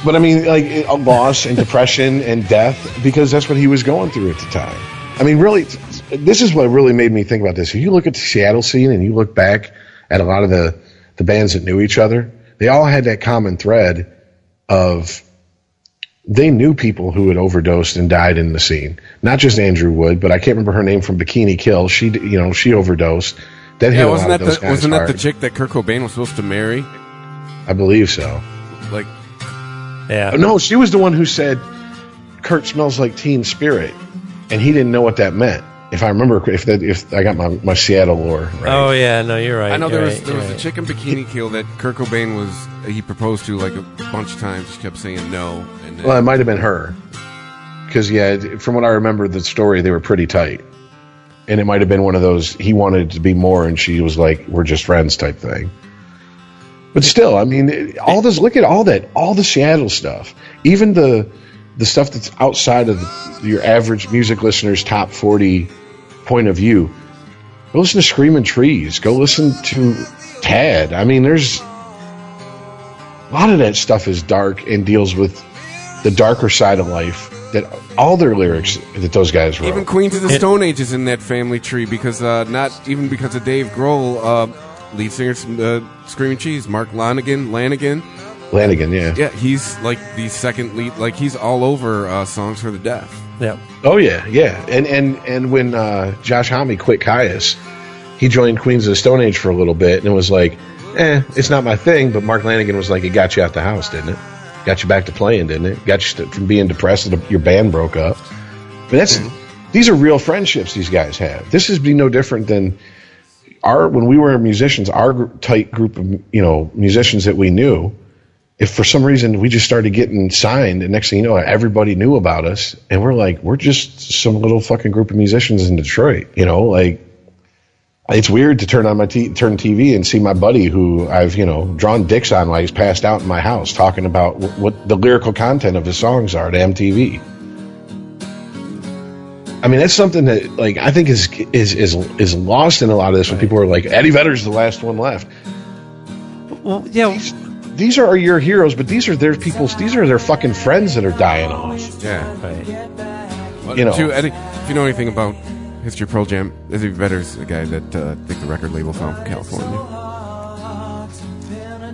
but I mean, like, a loss and depression and death, because that's what he was going through at the time. I mean, really, this is what really made me think about this. If you look at the Seattle scene and you look back at a lot of the, the bands that knew each other, they all had that common thread of they knew people who had overdosed and died in the scene. Not just Andrew Wood, but I can't remember her name from Bikini Kill. She, you know, she overdosed. That yeah, hit wasn't that the, wasn't that hard. The chick that Kurt Cobain was supposed to marry? I believe so. Like, yeah, no, she was the one who said Kurt smells like Teen Spirit, and he didn't know what that meant. If I remember, if that, if I got my, my Seattle lore right. Oh yeah, no, you're right. I know there was right, there was right. a chick in Bikini Kill that Kurt Cobain was he proposed to like a bunch of times. She kept saying no. And then, well, it might have been her, because yeah, from what I remember the story, they were pretty tight, and it might have been one of those he wanted to be more, and she was like, "We're just friends" type thing. But still, I mean, all this. Look at all that, all the Seattle stuff, even the the stuff that's outside of the, your average music listener's top forty. Point of view. Go listen to Screaming Trees. Go listen to Tad. I mean, there's a lot of that stuff is dark and deals with the darker side of life that all their lyrics that those guys wrote. Even Queens of the Stone Age is in that family tree because uh, not even because of Dave Grohl, uh, lead singer uh, Screaming Trees, Mark Lanigan, Lanigan. Lanigan, yeah. Yeah, he's like the second lead, like he's all over uh, Songs for the Deaf. Yeah. Oh yeah, yeah. And and and when uh, Josh Homme quit Caius, he joined Queens of the Stone Age for a little bit, and it was like, eh, it's not my thing. But Mark Lanigan was like, it got you out the house, didn't it? Got you back to playing, didn't it? Got you st- from being depressed that your band broke up. But that's mm-hmm. These are real friendships these guys have. This is be no different than our when we were musicians, our tight group of you know musicians that we knew. If for some reason we just started getting signed, and next thing you know, everybody knew about us, and we're like, we're just some little fucking group of musicians in Detroit, you know, like it's weird to turn on my t- turn T V and see my buddy who I've, you know, drawn dicks on while he's passed out in my house talking about w- what the lyrical content of his songs are to M T V. I mean, that's something that like I think is is is is lost in a lot of this when people are like, Eddie Vedder's the last one left. Well, yeah. He's, These are your heroes, but these are their people's. These are their fucking friends that are dying off. Yeah, right. Well, you know. Too, Eddie, if you know anything about history, Pearl Jam, Eddie Vedder's the guy that uh, I think the record label found from California.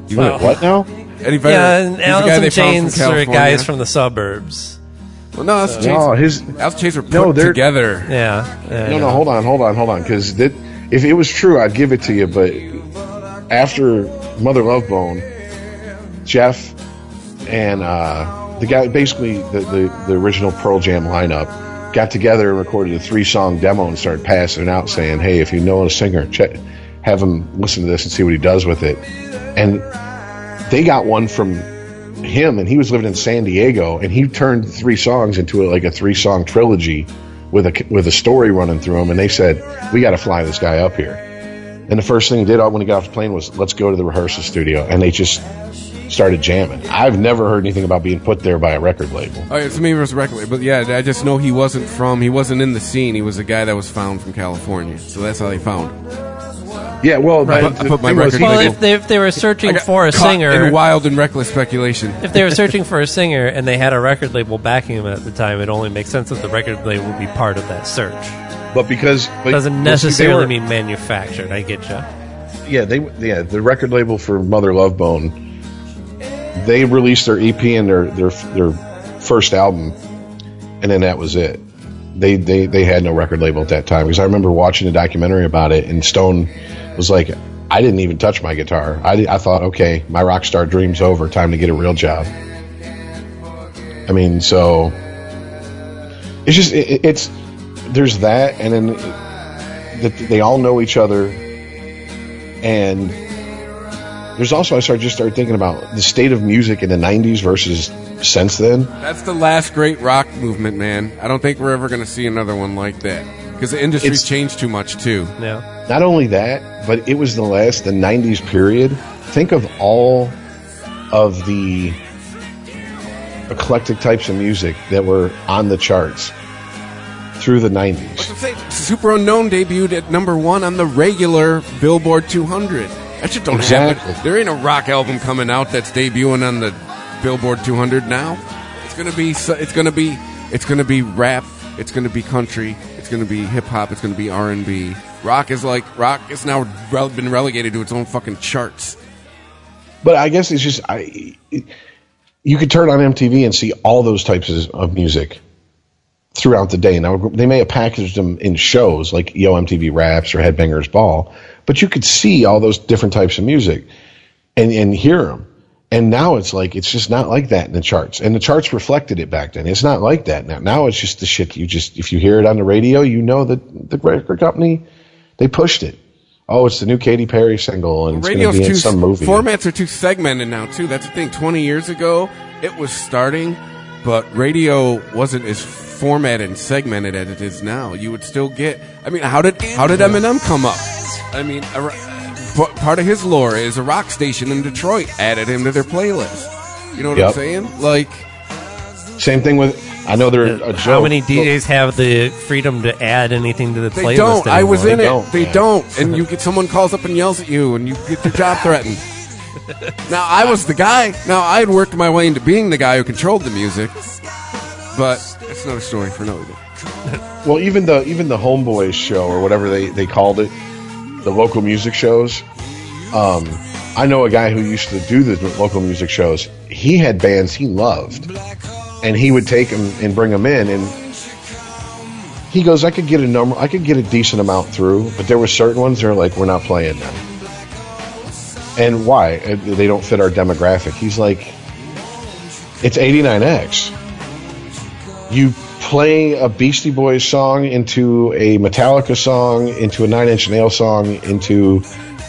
You well, know what now? Eddie Vedder. Yeah, and Alice in Chains are guys from the suburbs. Well, no, Alice in Chains. No, his Alice in Chains were put no, together. Yeah, yeah. No, no, hold on, hold on, hold on, because if it was true, I'd give it to you. But after Mother Love Bone. Jeff and uh, the guy, basically the, the, the original Pearl Jam lineup, got together and recorded a three-song demo and started passing it out, saying, "Hey, if you know a singer, check, have him listen to this and see what he does with it." And they got one from him, and he was living in San Diego, and he turned three songs into a, like a three-song trilogy with a with a story running through them. And they said, "We got to fly this guy up here." And the first thing he did when he got off the plane was, "Let's go to the rehearsal studio," and they just started jamming. I've never heard anything about being put there by a record label. Oh, yeah, it's me versus record label. But yeah, I just know he wasn't from, he wasn't in the scene. He was a guy that was found from California. So that's how they found him. Yeah, well, right. I, put, I put my record well, label. If they, if they were searching for a singer. In wild and reckless speculation. If they were searching for a singer and they had a record label backing them at the time, it only makes sense that the record label would be part of that search. But because. But it doesn't necessarily mean manufactured. I get you. Yeah, they, yeah, the record label for Mother Love Bone. They released their E P and their, their their first album, and then that was it. They they they had no record label at that time, because I remember watching a documentary about it, and Stone was like, "I didn't even touch my guitar. I, I thought, okay, my rock star dream's over. Time to get a real job." I mean, so it's just it, it's there's that, and then that they all know each other, and. There's also, I started, just started thinking about the state of music in the nineties versus since then. That's the last great rock movement, man. I don't think we're ever going to see another one like that. Because the industry's it's, changed too much, too. Yeah. Not only that, but it was the last, the nineties period. Think of all of the eclectic types of music that were on the charts. through the nineties. Super Unknown debuted at number one on the regular Billboard two hundred. That shit don't exactly. happen. There ain't a rock album coming out that's debuting on the Billboard two hundred now. It's gonna be. It's gonna be. It's gonna be rap. It's gonna be country. It's gonna be hip hop. It's gonna be R and B. Rock is like rock has now rele- been relegated to its own fucking charts. But I guess it's just I. It, you could turn on M T V and see all those types of music throughout the day. Now, they may have packaged them in shows like Yo M T V Raps or Headbangers Ball, but you could see all those different types of music and, and hear them. And now it's like it's just not like that in the charts. And the charts reflected it back then. It's not like that now. Now it's just the shit you just – if you hear it on the radio, you know that the record company, they pushed it. Oh, it's the new Katy Perry single, and well, it's going to be in some movie. Formats are too segmented now, too. That's the thing. twenty years ago, it was starting, but radio wasn't as formatted and segmented as it is now. You would still get... I mean, how did how did Eminem come up? I mean, a, part of his lore is a rock station in Detroit added him to their playlist. You know what yep. I'm saying? Like... Same thing with... I know they're a joke. How many D Js have the freedom to add anything to the playlist? They don't. Anymore? I was in they it. Don't. They don't. And you get someone calls up and yells at you, and you get your job threatened. Now, I was the guy. Now, I had worked my way into being the guy who controlled the music, but it's not a story for another day. Well, even the even the Homeboys show or whatever they, they called it, the local music shows. Um, I know a guy who used to do the local music shows. He had bands he loved. And he would take them and bring them in, and he goes, "I could get a number, I could get a decent amount through, but there were certain ones that are like, we're not playing them, and why? They don't fit our demographic." He's like, "It's eighty-nine X. You play a Beastie Boys song into a Metallica song, into a Nine Inch Nail song, into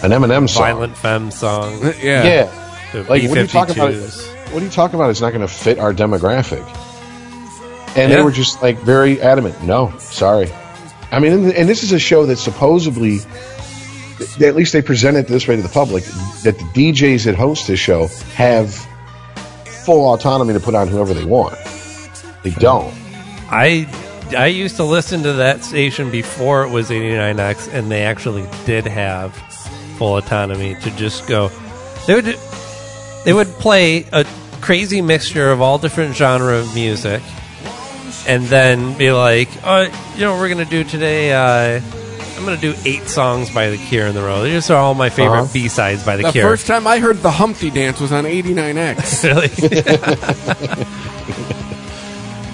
an Eminem song, Violent Femme song, yeah, yeah. The like B fifty-twos. What are you talking about? What do you talk about? It's not going to fit our demographic." And yeah. they were just like very adamant. No, sorry. I mean, and this is a show that supposedly, at least they present it this way to the public, that the D Js that host this show have full autonomy to put on whoever they want. They don't. I I used to listen to that station before it was eighty-nine X, and they actually did have full autonomy to just go. They would they would play a crazy mixture of all different genre of music, and then be like, "Oh, you know what we're gonna do today? Uh, I'm gonna do eight songs by The Cure in the row. These are all my favorite uh-huh. B-sides by The, the Cure." The first time I heard the Humpty Dance was on eighty-nine X. Really?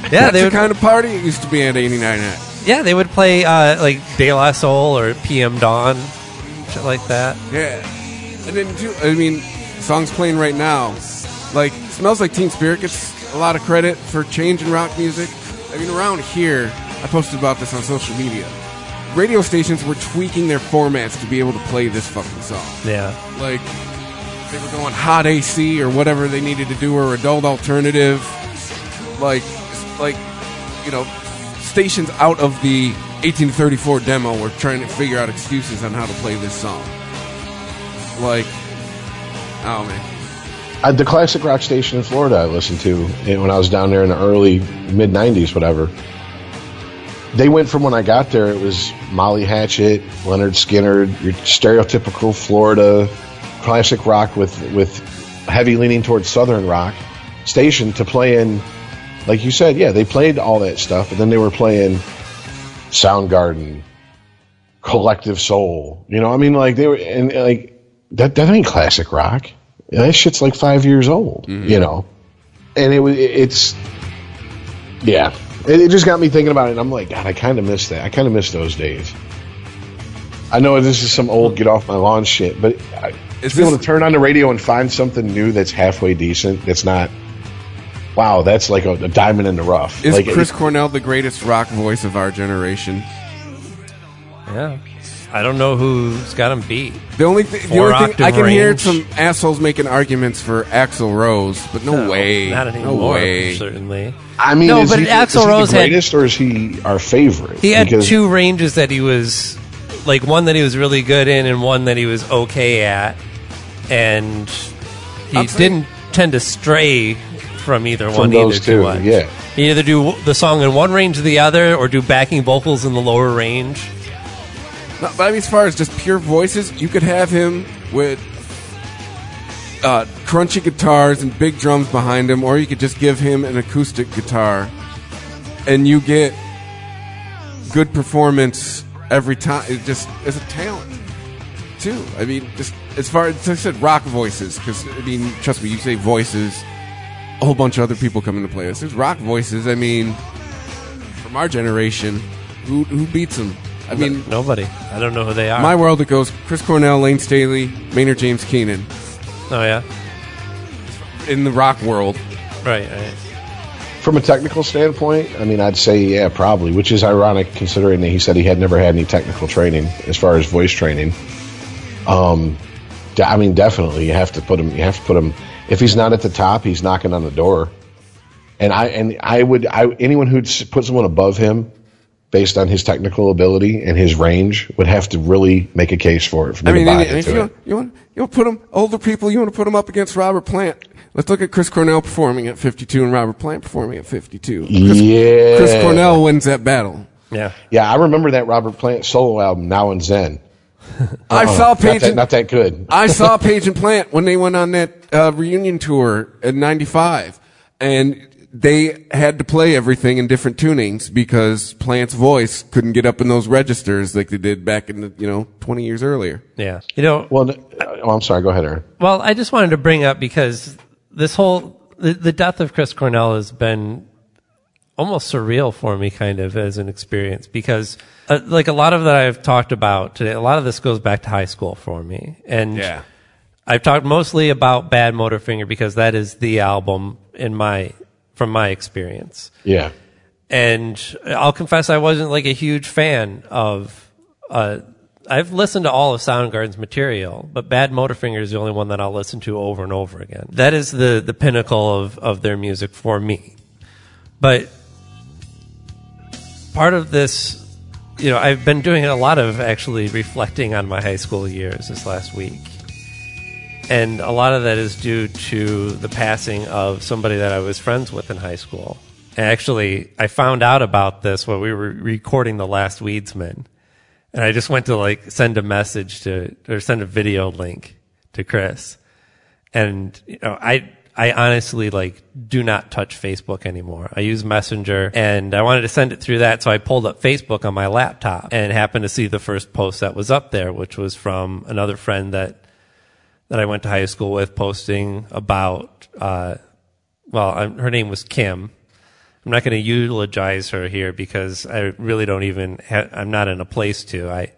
Yeah, they would, the kind of party it used to be at eighty-nine X. Yeah, they would play uh, like De La Soul or P M Dawn, shit like that. Yeah, I didn't do. I mean, songs playing right now. Like, Smells Like Teen Spirit gets a lot of credit for change in rock music. I mean, around here, I posted about this on social media. Radio stations were tweaking their formats to be able to play this fucking song. Yeah. Like, they were going Hot A C or whatever they needed to do, or Adult Alternative. Like, like you know, stations out of the eighteen thirty-four demo were trying to figure out excuses on how to play this song. Like, oh, man. Uh, the classic rock station in Florida I listened to when I was down there in the early, mid-nineties, whatever. They went from when I got there, it was Molly Hatchet, Leonard Skinner, your stereotypical Florida classic rock with, with heavy leaning towards southern rock station to playing, like you said, yeah, they played all that stuff, and then they were playing Soundgarden, Collective Soul. You know, I mean, like, they were, and like, that, that ain't classic rock. That shit's like five years old, mm-hmm. you know? And it was, it's, yeah. It, it just got me thinking about it, and I'm like, God, I kind of miss that. I kind of miss those days. I know this is some old get-off-my-lawn shit, but I, it's being able to turn on the radio and find something new that's halfway decent, that's not, wow, that's like a, a diamond in the rough. Is like, Chris it, Cornell the greatest rock voice of our generation? Yeah. I don't know who's got him beat. The only, th- the only thing I can range. Hear some assholes making arguments for Axl Rose, but no, no way, not anymore, no way, certainly. I mean, no, is but he, Axl is Rose he the greatest, had, or is he our favorite? He had because two ranges that he was, like one that he was really good in, and one that he was okay at, and he I'm didn't saying, tend to stray from either from one either two, too. Yeah. You either do the song in one range or the other, or do backing vocals in the lower range. No, but I mean, as far as just pure voices, you could have him with uh, crunchy guitars and big drums behind him, or you could just give him an acoustic guitar, and you get good performance every time. It just is a talent, too. I mean, just as far as I said, rock voices, because, I mean, trust me, you say voices, a whole bunch of other people come into play. This is rock voices. I mean, from our generation, who who beats them? I mean, no, nobody. I don't know who they are. My world, it goes Chris Cornell, Lane Staley, Maynard James Keenan. Oh yeah, in the rock world, right? Right. From a technical standpoint, I mean, I'd say yeah, probably. Which is ironic considering that he said he had never had any technical training as far as voice training. Um, I mean, definitely you have to put him. You have to put him. If he's not at the top, he's knocking on the door. And I and I would I anyone who'd put someone above him based on his technical ability and his range would have to really make a case for it. For I mean, and, and if you, you want you want to put him older people, you want to put him up against Robert Plant. Let's look at Chris Cornell performing at fifty-two and Robert Plant performing at fifty-two. Chris, yeah, Chris Cornell wins that battle. Yeah, yeah, I remember that Robert Plant solo album, Now and Zen. I uh-oh. saw Page. Not that, and, not that good. I saw Page and Plant when they went on that uh, reunion tour in ninety-five, and they had to play everything in different tunings because Plant's voice couldn't get up in those registers like they did back in the, you know, twenty years earlier. Yeah, you know. Well, oh, I'm sorry. Go ahead, Aaron. Well, I just wanted to bring up because this whole the, the death of Chris Cornell has been almost surreal for me, kind of, as an experience, because uh, like a lot of that I've talked about today, a lot of this goes back to high school for me. And yeah. I've talked mostly about Bad Motorfinger because that is the album in my from my experience. Yeah. And I'll confess I wasn't like a huge fan of uh I've listened to all of Soundgarden's material, but Bad Motorfinger is the only one that I'll listen to over and over again. That is the the pinnacle of of their music for me. But part of this, you know, I've been doing a lot of actually reflecting on my high school years this last week. And a lot of that is due to the passing of somebody that I was friends with in high school. And actually, I found out about this when we were recording the last Weedsman. And I just went to like send a message to, or send a video link to Chris. And, you know, I, I honestly, like, do not touch Facebook anymore. I use Messenger, and I wanted to send it through that, so I pulled up Facebook on my laptop and happened to see the first post that was up there, which was from another friend that that I went to high school with posting about, uh well, I'm, her name was Kim. I'm not going to eulogize her here because I really don't even, ha- I'm not in a place to. I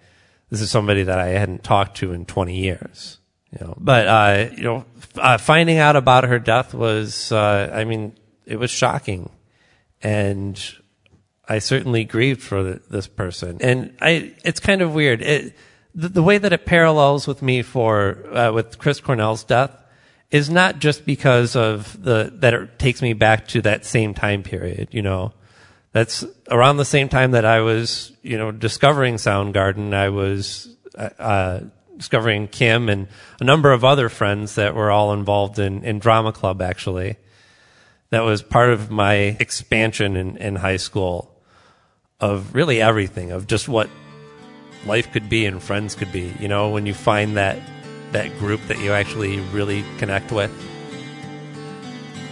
This is somebody that I hadn't talked to in twenty years. You know, but, uh, you know, uh, finding out about her death was, uh, I mean, it was shocking. And I certainly grieved for the, this person. And I, it's kind of weird. It, the, the way that it parallels with me for, uh, with Chris Cornell's death is not just because of the, that it takes me back to that same time period, you know. That's around the same time that I was, you know, discovering Soundgarden. I was, uh, discovering Kim and a number of other friends that were all involved in, in drama club, actually. That was part of my expansion in, in high school of really everything, of just what life could be and friends could be, you know, when you find that, that group that you actually really connect with.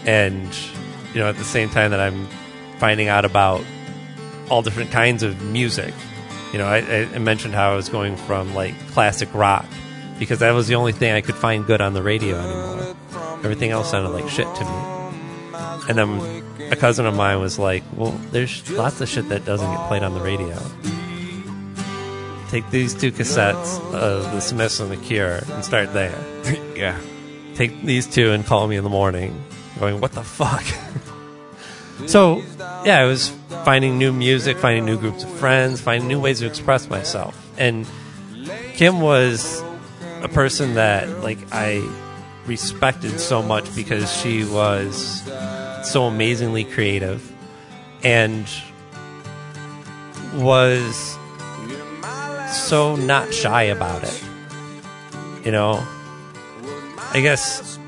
And, you know, at the same time that I'm finding out about all different kinds of music. You know, I, I mentioned how I was going from, like, classic rock because that was the only thing I could find good on the radio anymore. Everything else sounded like shit to me. And then a cousin of mine was like, well, there's lots of shit that doesn't get played on the radio. Take these two cassettes of The Smiths and The Cure and start there. Yeah. Take these two and call me in the morning going, what the fuck? So, yeah, I was finding new music, finding new groups of friends, finding new ways to express myself. And Kim was a person that, like, I respected so much because she was so amazingly creative and was so not shy about it. You know, I guess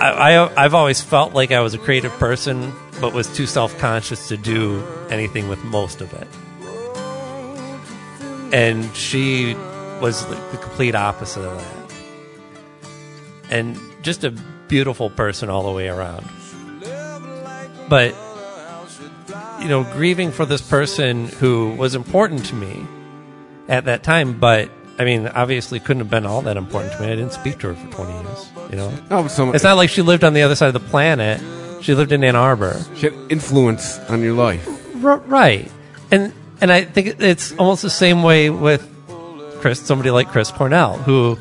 I, I, I've always felt like I was a creative person, but was too self-conscious to do anything with most of it. And she was the complete opposite of that. And just a beautiful person all the way around. But, you know, grieving for this person who was important to me at that time, but, I mean, obviously couldn't have been all that important to me. I didn't speak to her for twenty years, you know? No, so it's not like she lived on the other side of the planet. She lived in Ann Arbor. She had influence on your life. R- right. And and I think it's almost the same way with Chris, somebody like Chris Cornell, who,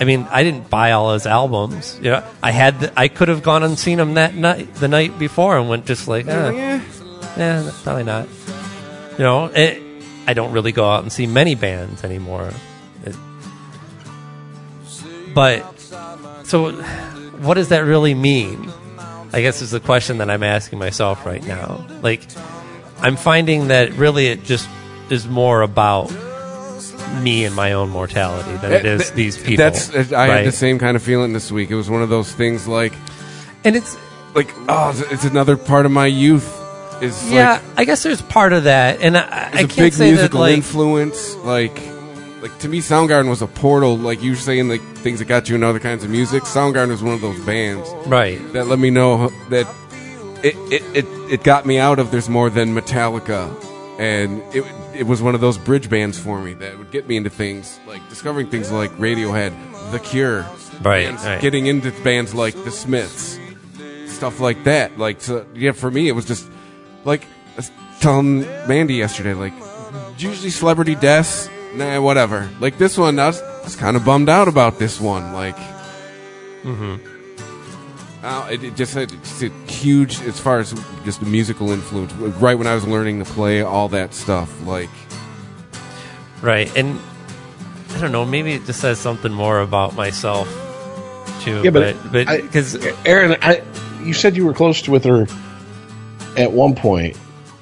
I mean, I didn't buy all his albums. You know, I had the, I could have gone and seen him that night, the night before, and went just like, eh, yeah, yeah, probably not. You know, it, I don't really go out and see many bands anymore. It, but so, what does that really mean? I guess is the question that I'm asking myself right now. Like, I'm finding that really it just is more about me and my own mortality than it, it is th- these people. That's, I right? had the same kind of feeling this week. It was one of those things like, and it's like, oh, it's another part of my youth. Is yeah, like, I guess there's part of that, and I, I can't say that like a big musical influence. Like, like to me, Soundgarden was a portal. Like you were saying, like things that got you into other kinds of music. Soundgarden was one of those bands, right? That let me know that it it it, it got me out of there's more than Metallica. And it it was one of those bridge bands for me that would get me into things, like discovering things like Radiohead, The Cure, right, bands, right. Getting into bands like The Smiths, stuff like that. Like, so, yeah, for me, it was just, like, I was telling Mandy yesterday, like, usually celebrity deaths, nah, whatever. Like, this one, I was, I was kind of bummed out about this one. Like, mm-hmm. uh, it, it just had it huge, as far as just the musical influence, right when I was learning to play, all that stuff, like. Right, and I don't know, maybe it just says something more about myself, too. Yeah, but, but, but cause, Aaron, I, you said you were close to with her at one point,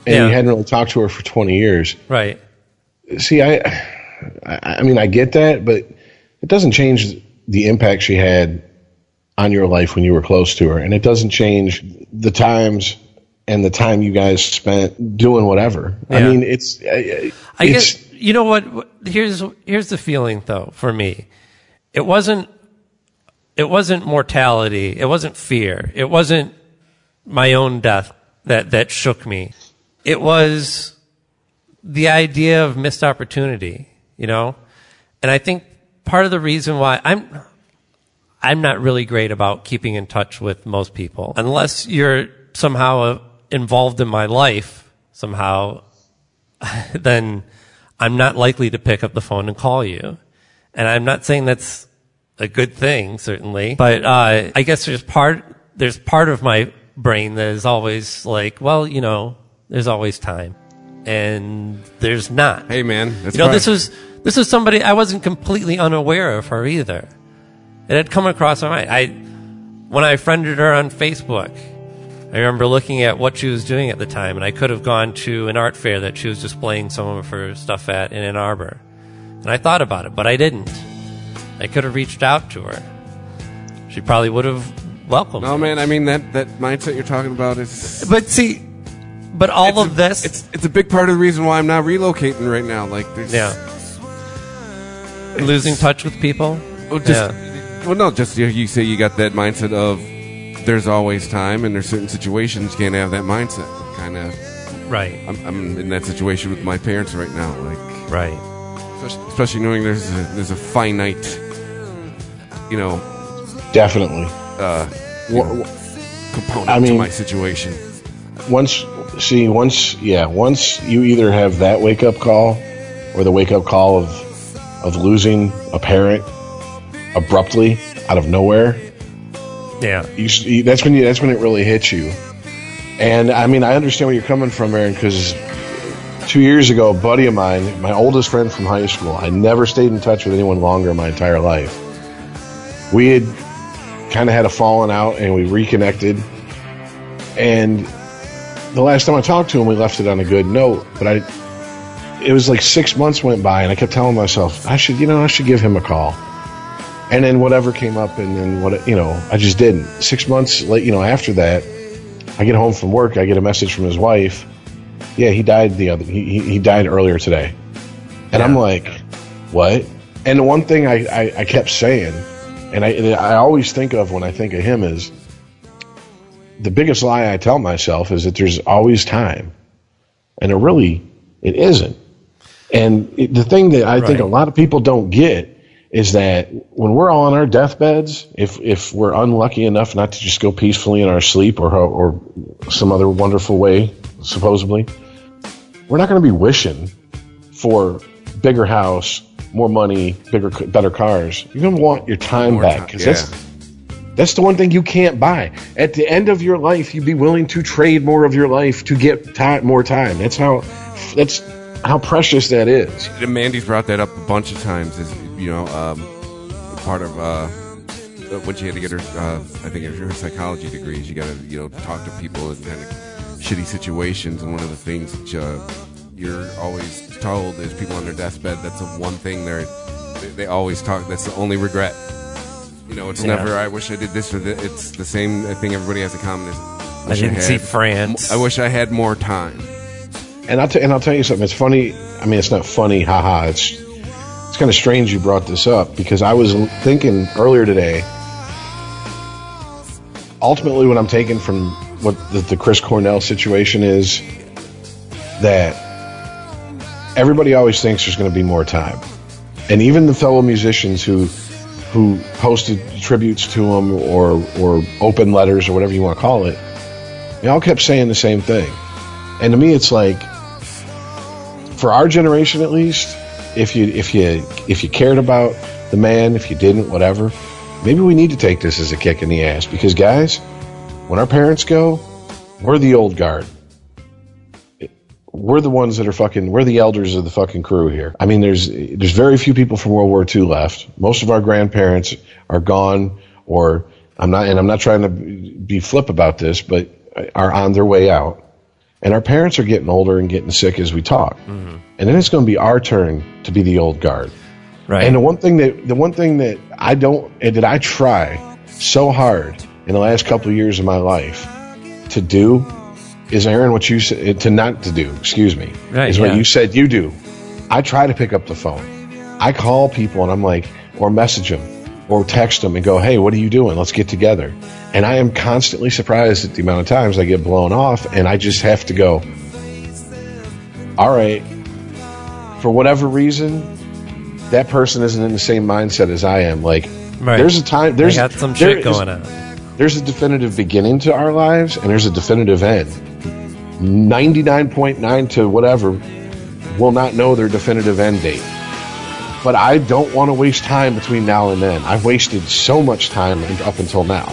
and yeah. you hadn't really talked to her for twenty years. Right. See, I, I, I mean, I get that, but it doesn't change the impact she had on your life when you were close to her, and it doesn't change the times and the time you guys spent doing whatever. Yeah. I mean, it's. I, I it's, guess you know what? Here's here's the feeling though for me. It wasn't. It wasn't mortality. It wasn't fear. It wasn't my own death that that shook me. It was the idea of missed opportunity, you know? And I think part of the reason why I'm I'm not really great about keeping in touch with most people. Unless you're somehow involved in my life somehow, then I'm not likely to pick up the phone and call you. And I'm not saying that's a good thing, certainly. But uh I guess there's part there's part of my brain that is always like, well, you know, there's always time, and there's not. Hey, man, that's you know, fine. this was this was somebody I wasn't completely unaware of her either. It had come across my mind. I when I friended her on Facebook, I remember looking at what she was doing at the time, and I could have gone to an art fair that she was displaying some of her stuff at in Ann Arbor, and I thought about it, but I didn't. I could have reached out to her. She probably would have. Welcome. No, man, I mean, that, that mindset you're talking about is... But see, but all of a, this... It's it's a big part of the reason why I'm not relocating right now. Like, there's... Yeah. Losing touch with people? Well, just, yeah. Well, no, just you, you say you got that mindset of there's always time, and there's certain situations you can't have that mindset. Kind of... Right. I'm, I'm in that situation with my parents right now. Like, right. Especially, especially knowing there's a, there's a finite, you know... Definitely. Uh, you know, component I mean, to my situation. Once, see, once, yeah, once you either have that wake-up call or the wake-up call of of losing a parent abruptly out of nowhere. Yeah, you, you, that's when you, that's when it really hits you. And I mean, I understand where you're coming from, Aaron, because two years ago, a buddy of mine, my oldest friend from high school, I never stayed in touch with anyone longer in my entire life. We had. Kind of had a falling out, and we reconnected, and the last time I talked to him we left it on a good note, but I it was like six months went by, and I kept telling myself I should you know I should give him a call, And then whatever came up, and then what, you know, I just didn't. Six months late, you know, after that, I get home from work, I get a message from his wife. Yeah, he died the other, he, he died earlier today. And yeah. I'm like, what? And the one thing I, I, I kept saying, and I, I always think of when I think of him is, the biggest lie I tell myself is that there's always time. And it really, it isn't. And it, the thing that I right. think a lot of people don't get is that when we're all on our deathbeds, if if we're unlucky enough not to just go peacefully in our sleep or or some other wonderful way, supposedly, we're not going to be wishing for bigger house, more money, bigger, better cars. You're going to want your time more back. Time, yeah. that's, that's the one thing you can't buy. At the end of your life, you'd be willing to trade more of your life to get time, more time. That's how that's how precious that is. And Mandy's brought that up a bunch of times. Is, you know, um, part of uh, when she had to get her, uh, I think it was her psychology degree, she got to, you know, talk to people in kind of shitty situations. And one of the things that uh, you're always told is people on their deathbed, that's the one thing they're, they they always talk, that's the only regret. You know, it's yeah. never, I wish I did this or that. It's the same thing everybody has in common. Is, I, I didn't I had, see France. I wish I had more time. And I'll, t- and I'll tell you something. It's funny. I mean, it's not funny. Haha. It's It's kind of strange you brought this up, because I was thinking earlier today, ultimately what I'm taking from what the, the Chris Cornell situation is that everybody always thinks there's going to be more time. And even the fellow musicians who who posted tributes to him or, or open letters or whatever you want to call it, they all kept saying the same thing. And to me it's like, for our generation at least, If you if you if you cared about the man, if you didn't, whatever, maybe we need to take this as a kick in the ass, because guys, when our parents go, we're the old guard. We're the ones that are fucking. We're the elders of the fucking crew here. I mean, there's there's very few people from World War Two left. Most of our grandparents are gone, or I'm not, and I'm not trying to be flip about this, but are on their way out. And our parents are getting older and getting sick as we talk. Mm-hmm. And then it's going to be our turn to be the old guard. Right. And the one thing that the one thing that I don't that I try so hard in the last couple of years of my life to do is, Aaron, what you said to not to do, excuse me, right, is yeah. what you said you do. I try to pick up the phone. I call people and I'm like, or message them or text them and go, hey, what are you doing? Let's get together. And I am constantly surprised at the amount of times I get blown off, and I just have to go, all right, for whatever reason, that person isn't in the same mindset as I am. Like, right. there's a time, there's got some there shit is, going on. There's a definitive beginning to our lives, and there's a definitive end. ninety-nine point nine to whatever will not know their definitive end date. But I don't want to waste time between now and then. I've wasted so much time up until now.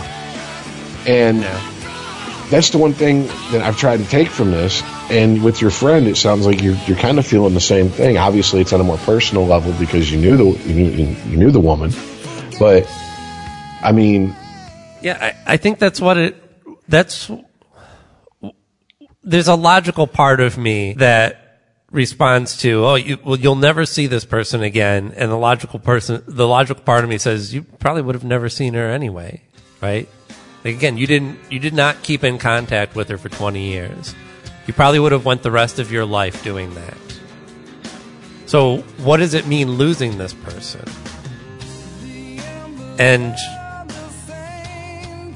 And that's the one thing that I've tried to take from this. And with your friend, it sounds like you're, you're kind of feeling the same thing. Obviously, it's on a more personal level because you knew the you knew, you knew the woman. But, I mean... Yeah, I, I think that's what it... That's... There's a logical part of me that responds to, oh, you, well, you'll never see this person again, and the logical person, the logical part of me says, you probably would have never seen her anyway, right? Like again, you didn't, you did not keep in contact with her for twenty years. You probably would have went the rest of your life doing that. So, what does it mean losing this person? And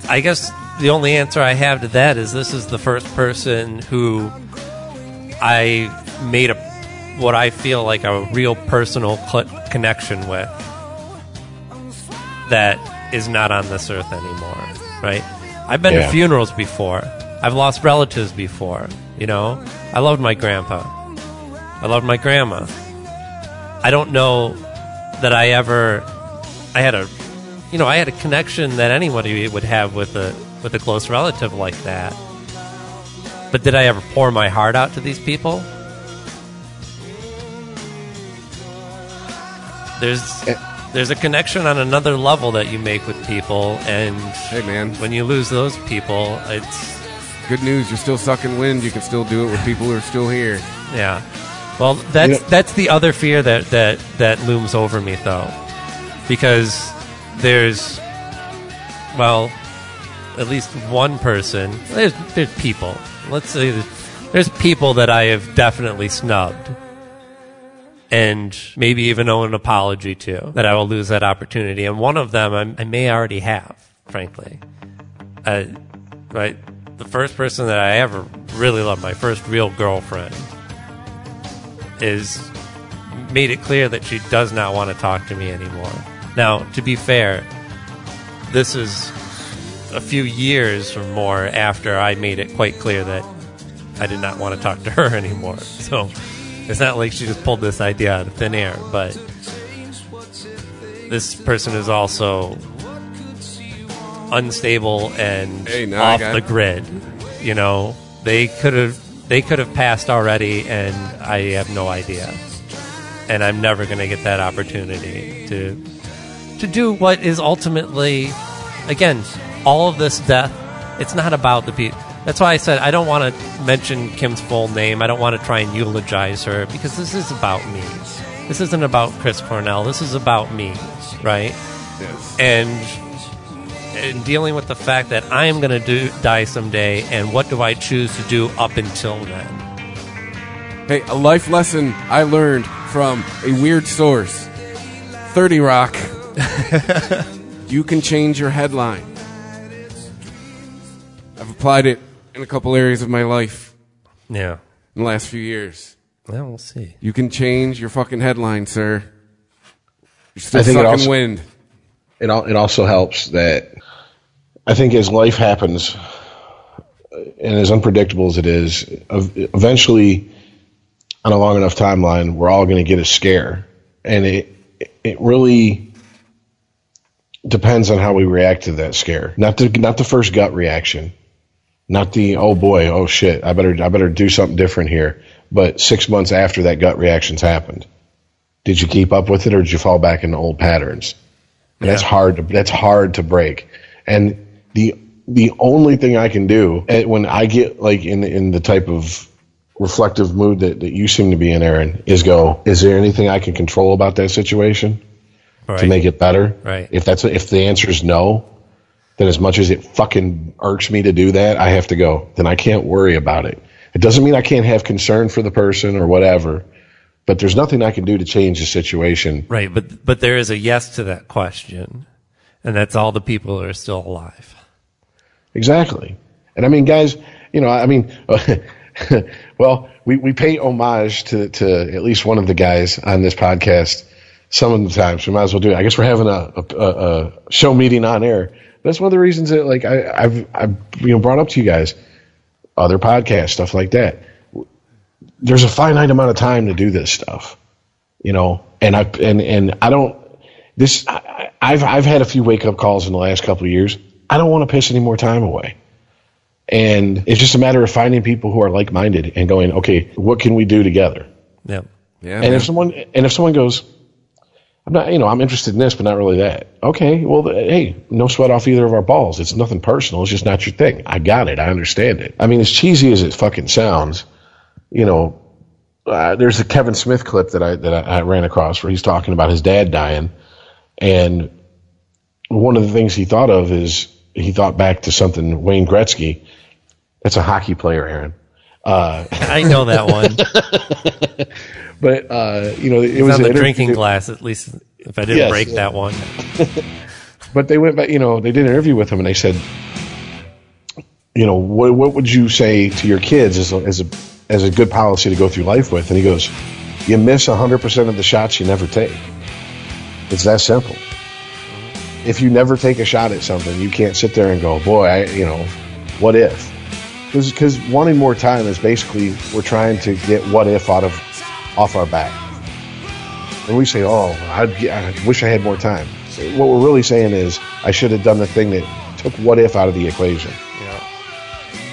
I guess the only answer I have to that is this is the first person who I made a what I feel like a real personal cl- connection with that is not on this earth anymore, right? I've been yeah. to funerals before. I've lost relatives before, you know? I loved my grandpa. I loved my grandma. I don't know that I ever... I had a... You know, I had a connection that anybody would have with a with a close relative like that. But did I ever pour my heart out to these people? There's there's a connection on another level that you make with people, and hey man, when you lose those people, it's good news. You're still sucking wind. You can still do it with people who are still here. Yeah. Well, that's yeah. that's the other fear that, that, that looms over me though, because there's, well, at least one person. There's, there's people. Let's say there's, there's people that I have definitely snubbed. And maybe even owe an apology to, that I will lose that opportunity. And one of them I'm, I may already have, frankly. Uh, right, the first person that I ever really loved, my first real girlfriend, is made it clear that she does not want to talk to me anymore. Now, to be fair, this is a few years or more after I made it quite clear that I did not want to talk to her anymore. So... it's not like she just pulled this idea out of thin air, but this person is also unstable and hey, off the grid. You know, they could have they could have passed already, and I have no idea. And I'm never going to get that opportunity to to do what is ultimately, again, all of this death. It's not about the people. That's why I said I don't want to mention Kim's full name. I don't want to try and eulogize her, because this is about me. This isn't about Chris Cornell. This is about me, right? Yes. And, and dealing with the fact that I am going to do die someday, and what do I choose to do up until then? Hey, a life lesson I learned from a weird source. thirty Rock. You can change your headline. I've applied it in a couple areas of my life. Yeah. In the last few years. Well, we'll see. You can change your fucking headline, sir. You're still sucking also, wind. It, al- it also helps that I think as life happens, and as unpredictable as it is, eventually, on a long enough timeline, we're all going to get a scare. And it it really depends on how we react to that scare. Not the, not the first gut reaction. Not the, oh boy, oh shit, I better I better do something different here. But six months after that gut reaction's happened, did you keep up with it, or did you fall back into old patterns? And yeah. That's hard to, that's hard to break. And the the only thing I can do when I get like in in the type of reflective mood that, that you seem to be in, Aaron, is go, is there anything I can control about that situation right. to make it better? Right. If that's if the answer is no, then as much as it fucking irks me to do that, I have to go, then I can't worry about it. It doesn't mean I can't have concern for the person or whatever, but there's nothing I can do to change the situation. Right, but but there is a yes to that question, and that's all the people who are still alive. Exactly. And I mean, guys, you know, I mean, well, we, we pay homage to, to at least one of the guys on this podcast some of the times. We might as well do it. I guess we're having a, a, a show meeting on air. That's one of the reasons that, like, I, I've, I've, you know, brought up to you guys other podcasts, stuff like that. There's a finite amount of time to do this stuff, you know. And I and, and I don't. This I, I've I've had a few wake up calls in the last couple of years. I don't want to piss any more time away. And it's just a matter of finding people who are like minded and going, okay, what can we do together? Yeah, yeah. And man. if someone and if someone goes, I'm not, you know, I'm interested in this, but not really that. Okay, well, hey, no sweat off either of our balls. It's nothing personal. It's just not your thing. I got it. I understand it. I mean, as cheesy as it fucking sounds, you know, uh, there's a Kevin Smith clip that I that I, I ran across where he's talking about his dad dying, and one of the things he thought of is he thought back to something Wayne Gretzky. That's a hockey player, Aaron. Uh, I know that one. But, uh, you know, it it's was on the drinking glass, at least if I didn't yes, break yeah. that one. But they went back, you know, they did an interview with him, and they said, you know, what, what would you say to your kids as a, as a, as a good policy to go through life with? And he goes, you miss one hundred percent of the shots you never take. It's that simple. If you never take a shot at something, you can't sit there and go, boy, I, you know, what if? Because wanting more time is basically we're trying to get what if out of off our back. And we say, oh, I'd, I wish I had more time. What we're really saying is I should have done the thing that took what if out of the equation. Yeah.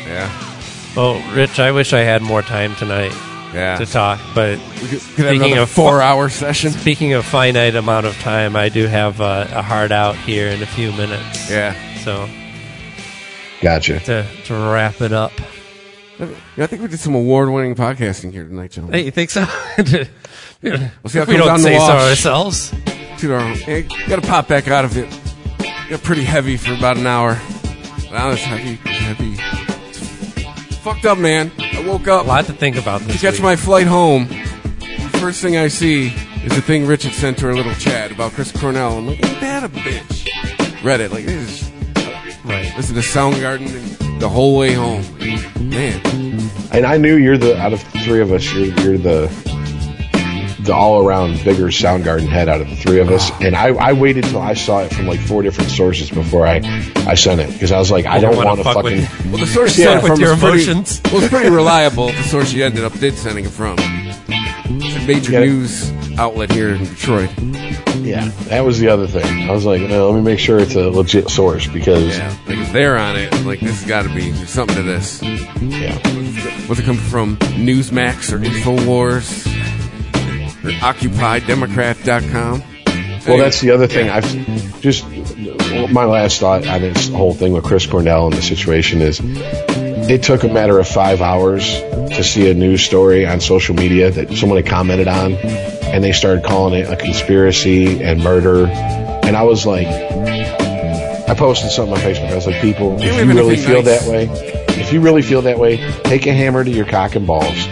Yeah. Well, Rich, I wish I had more time tonight yeah. to talk. But we could, could speaking of four-hour session. Speaking of finite amount of time, I do have a, a hard out here in a few minutes. Yeah. So. Gotcha. To, to wrap it up. I think we did some award-winning podcasting here tonight, gentlemen. Hey, you think so? We'll see how it we comes don't down say the so ourselves. Dude, our, you got to pop back out of it. got pretty heavy for about an hour. But I was heavy, heavy. Fucked up, man. I woke up. A lot to think about this. To catch week. my flight home, the first thing I see is the thing Richard sent to our little chat about Chris Cornell. I'm like, ain't that a bitch? Read it. Like, this is. Right. Listen to Soundgarden the whole way home. Man. And I knew you're the, out of the three of us, you're, you're the. the all-around bigger Soundgarden head out of the three of us, and I, I waited till I saw it from like four different sources before I, I sent it, because I was like, I don't, don't want to fuck fucking... With, well, the source yeah, sent with your emotions. Pretty, well, it's pretty reliable, the source you ended up did sending it from. It's a major yeah. news outlet here in Detroit. Yeah, that was the other thing. I was like, no, let me make sure it's a legit source, because... Yeah, because they're on it. Like, this has got to be there's something to this. Yeah. What's it come from? Newsmax or InfoWars? Or Occupy Democrat dot com. Well, that's the other thing. I've just my last thought on this whole thing with Chris Cornell and the situation is it took a matter of five hours to see a news story on social media that someone had commented on, and they started calling it a conspiracy and murder. And I was like, I posted something on Facebook. I was like, people, if you really feel that way, if you really feel that way, take a hammer to your cock and balls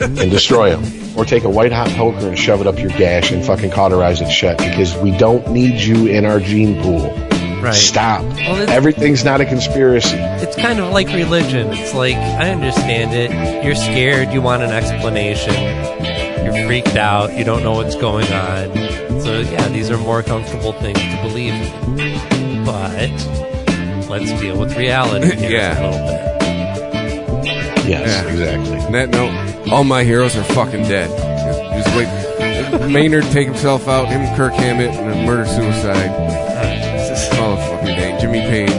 and destroy them. Or take a white-hot poker and shove it up your gash and fucking cauterize it shut, because we don't need you in our gene pool. Right. Stop. Well, everything's not a conspiracy. It's kind of like religion. It's like, I understand it. You're scared. You want an explanation. You're freaked out. You don't know what's going on. So, yeah, these are more comfortable things to believe in. But let's deal with reality here yeah. a little bit. Yes, yeah. exactly. On that note, all my heroes are fucking dead. Just, just wait. Maynard take himself out, him and Kirk Hammett, and a murder-suicide. Oh, fucking dang. Jimmy Page.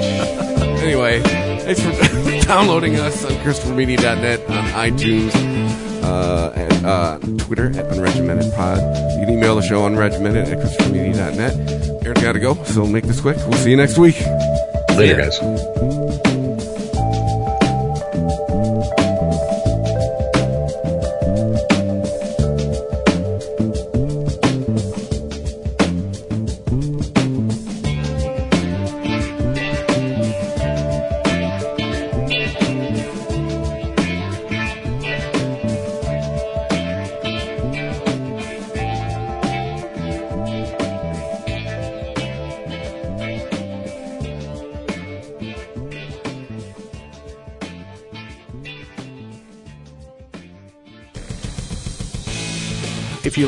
Anyway, thanks for downloading us on Christopher Media dot net, on iTunes, uh, and uh, Twitter at UnregimentedPod. You can email the show unregimented at Christopher Media dot net. Eric's got to go, so make this quick. We'll see you next week. Later, yeah. guys. If you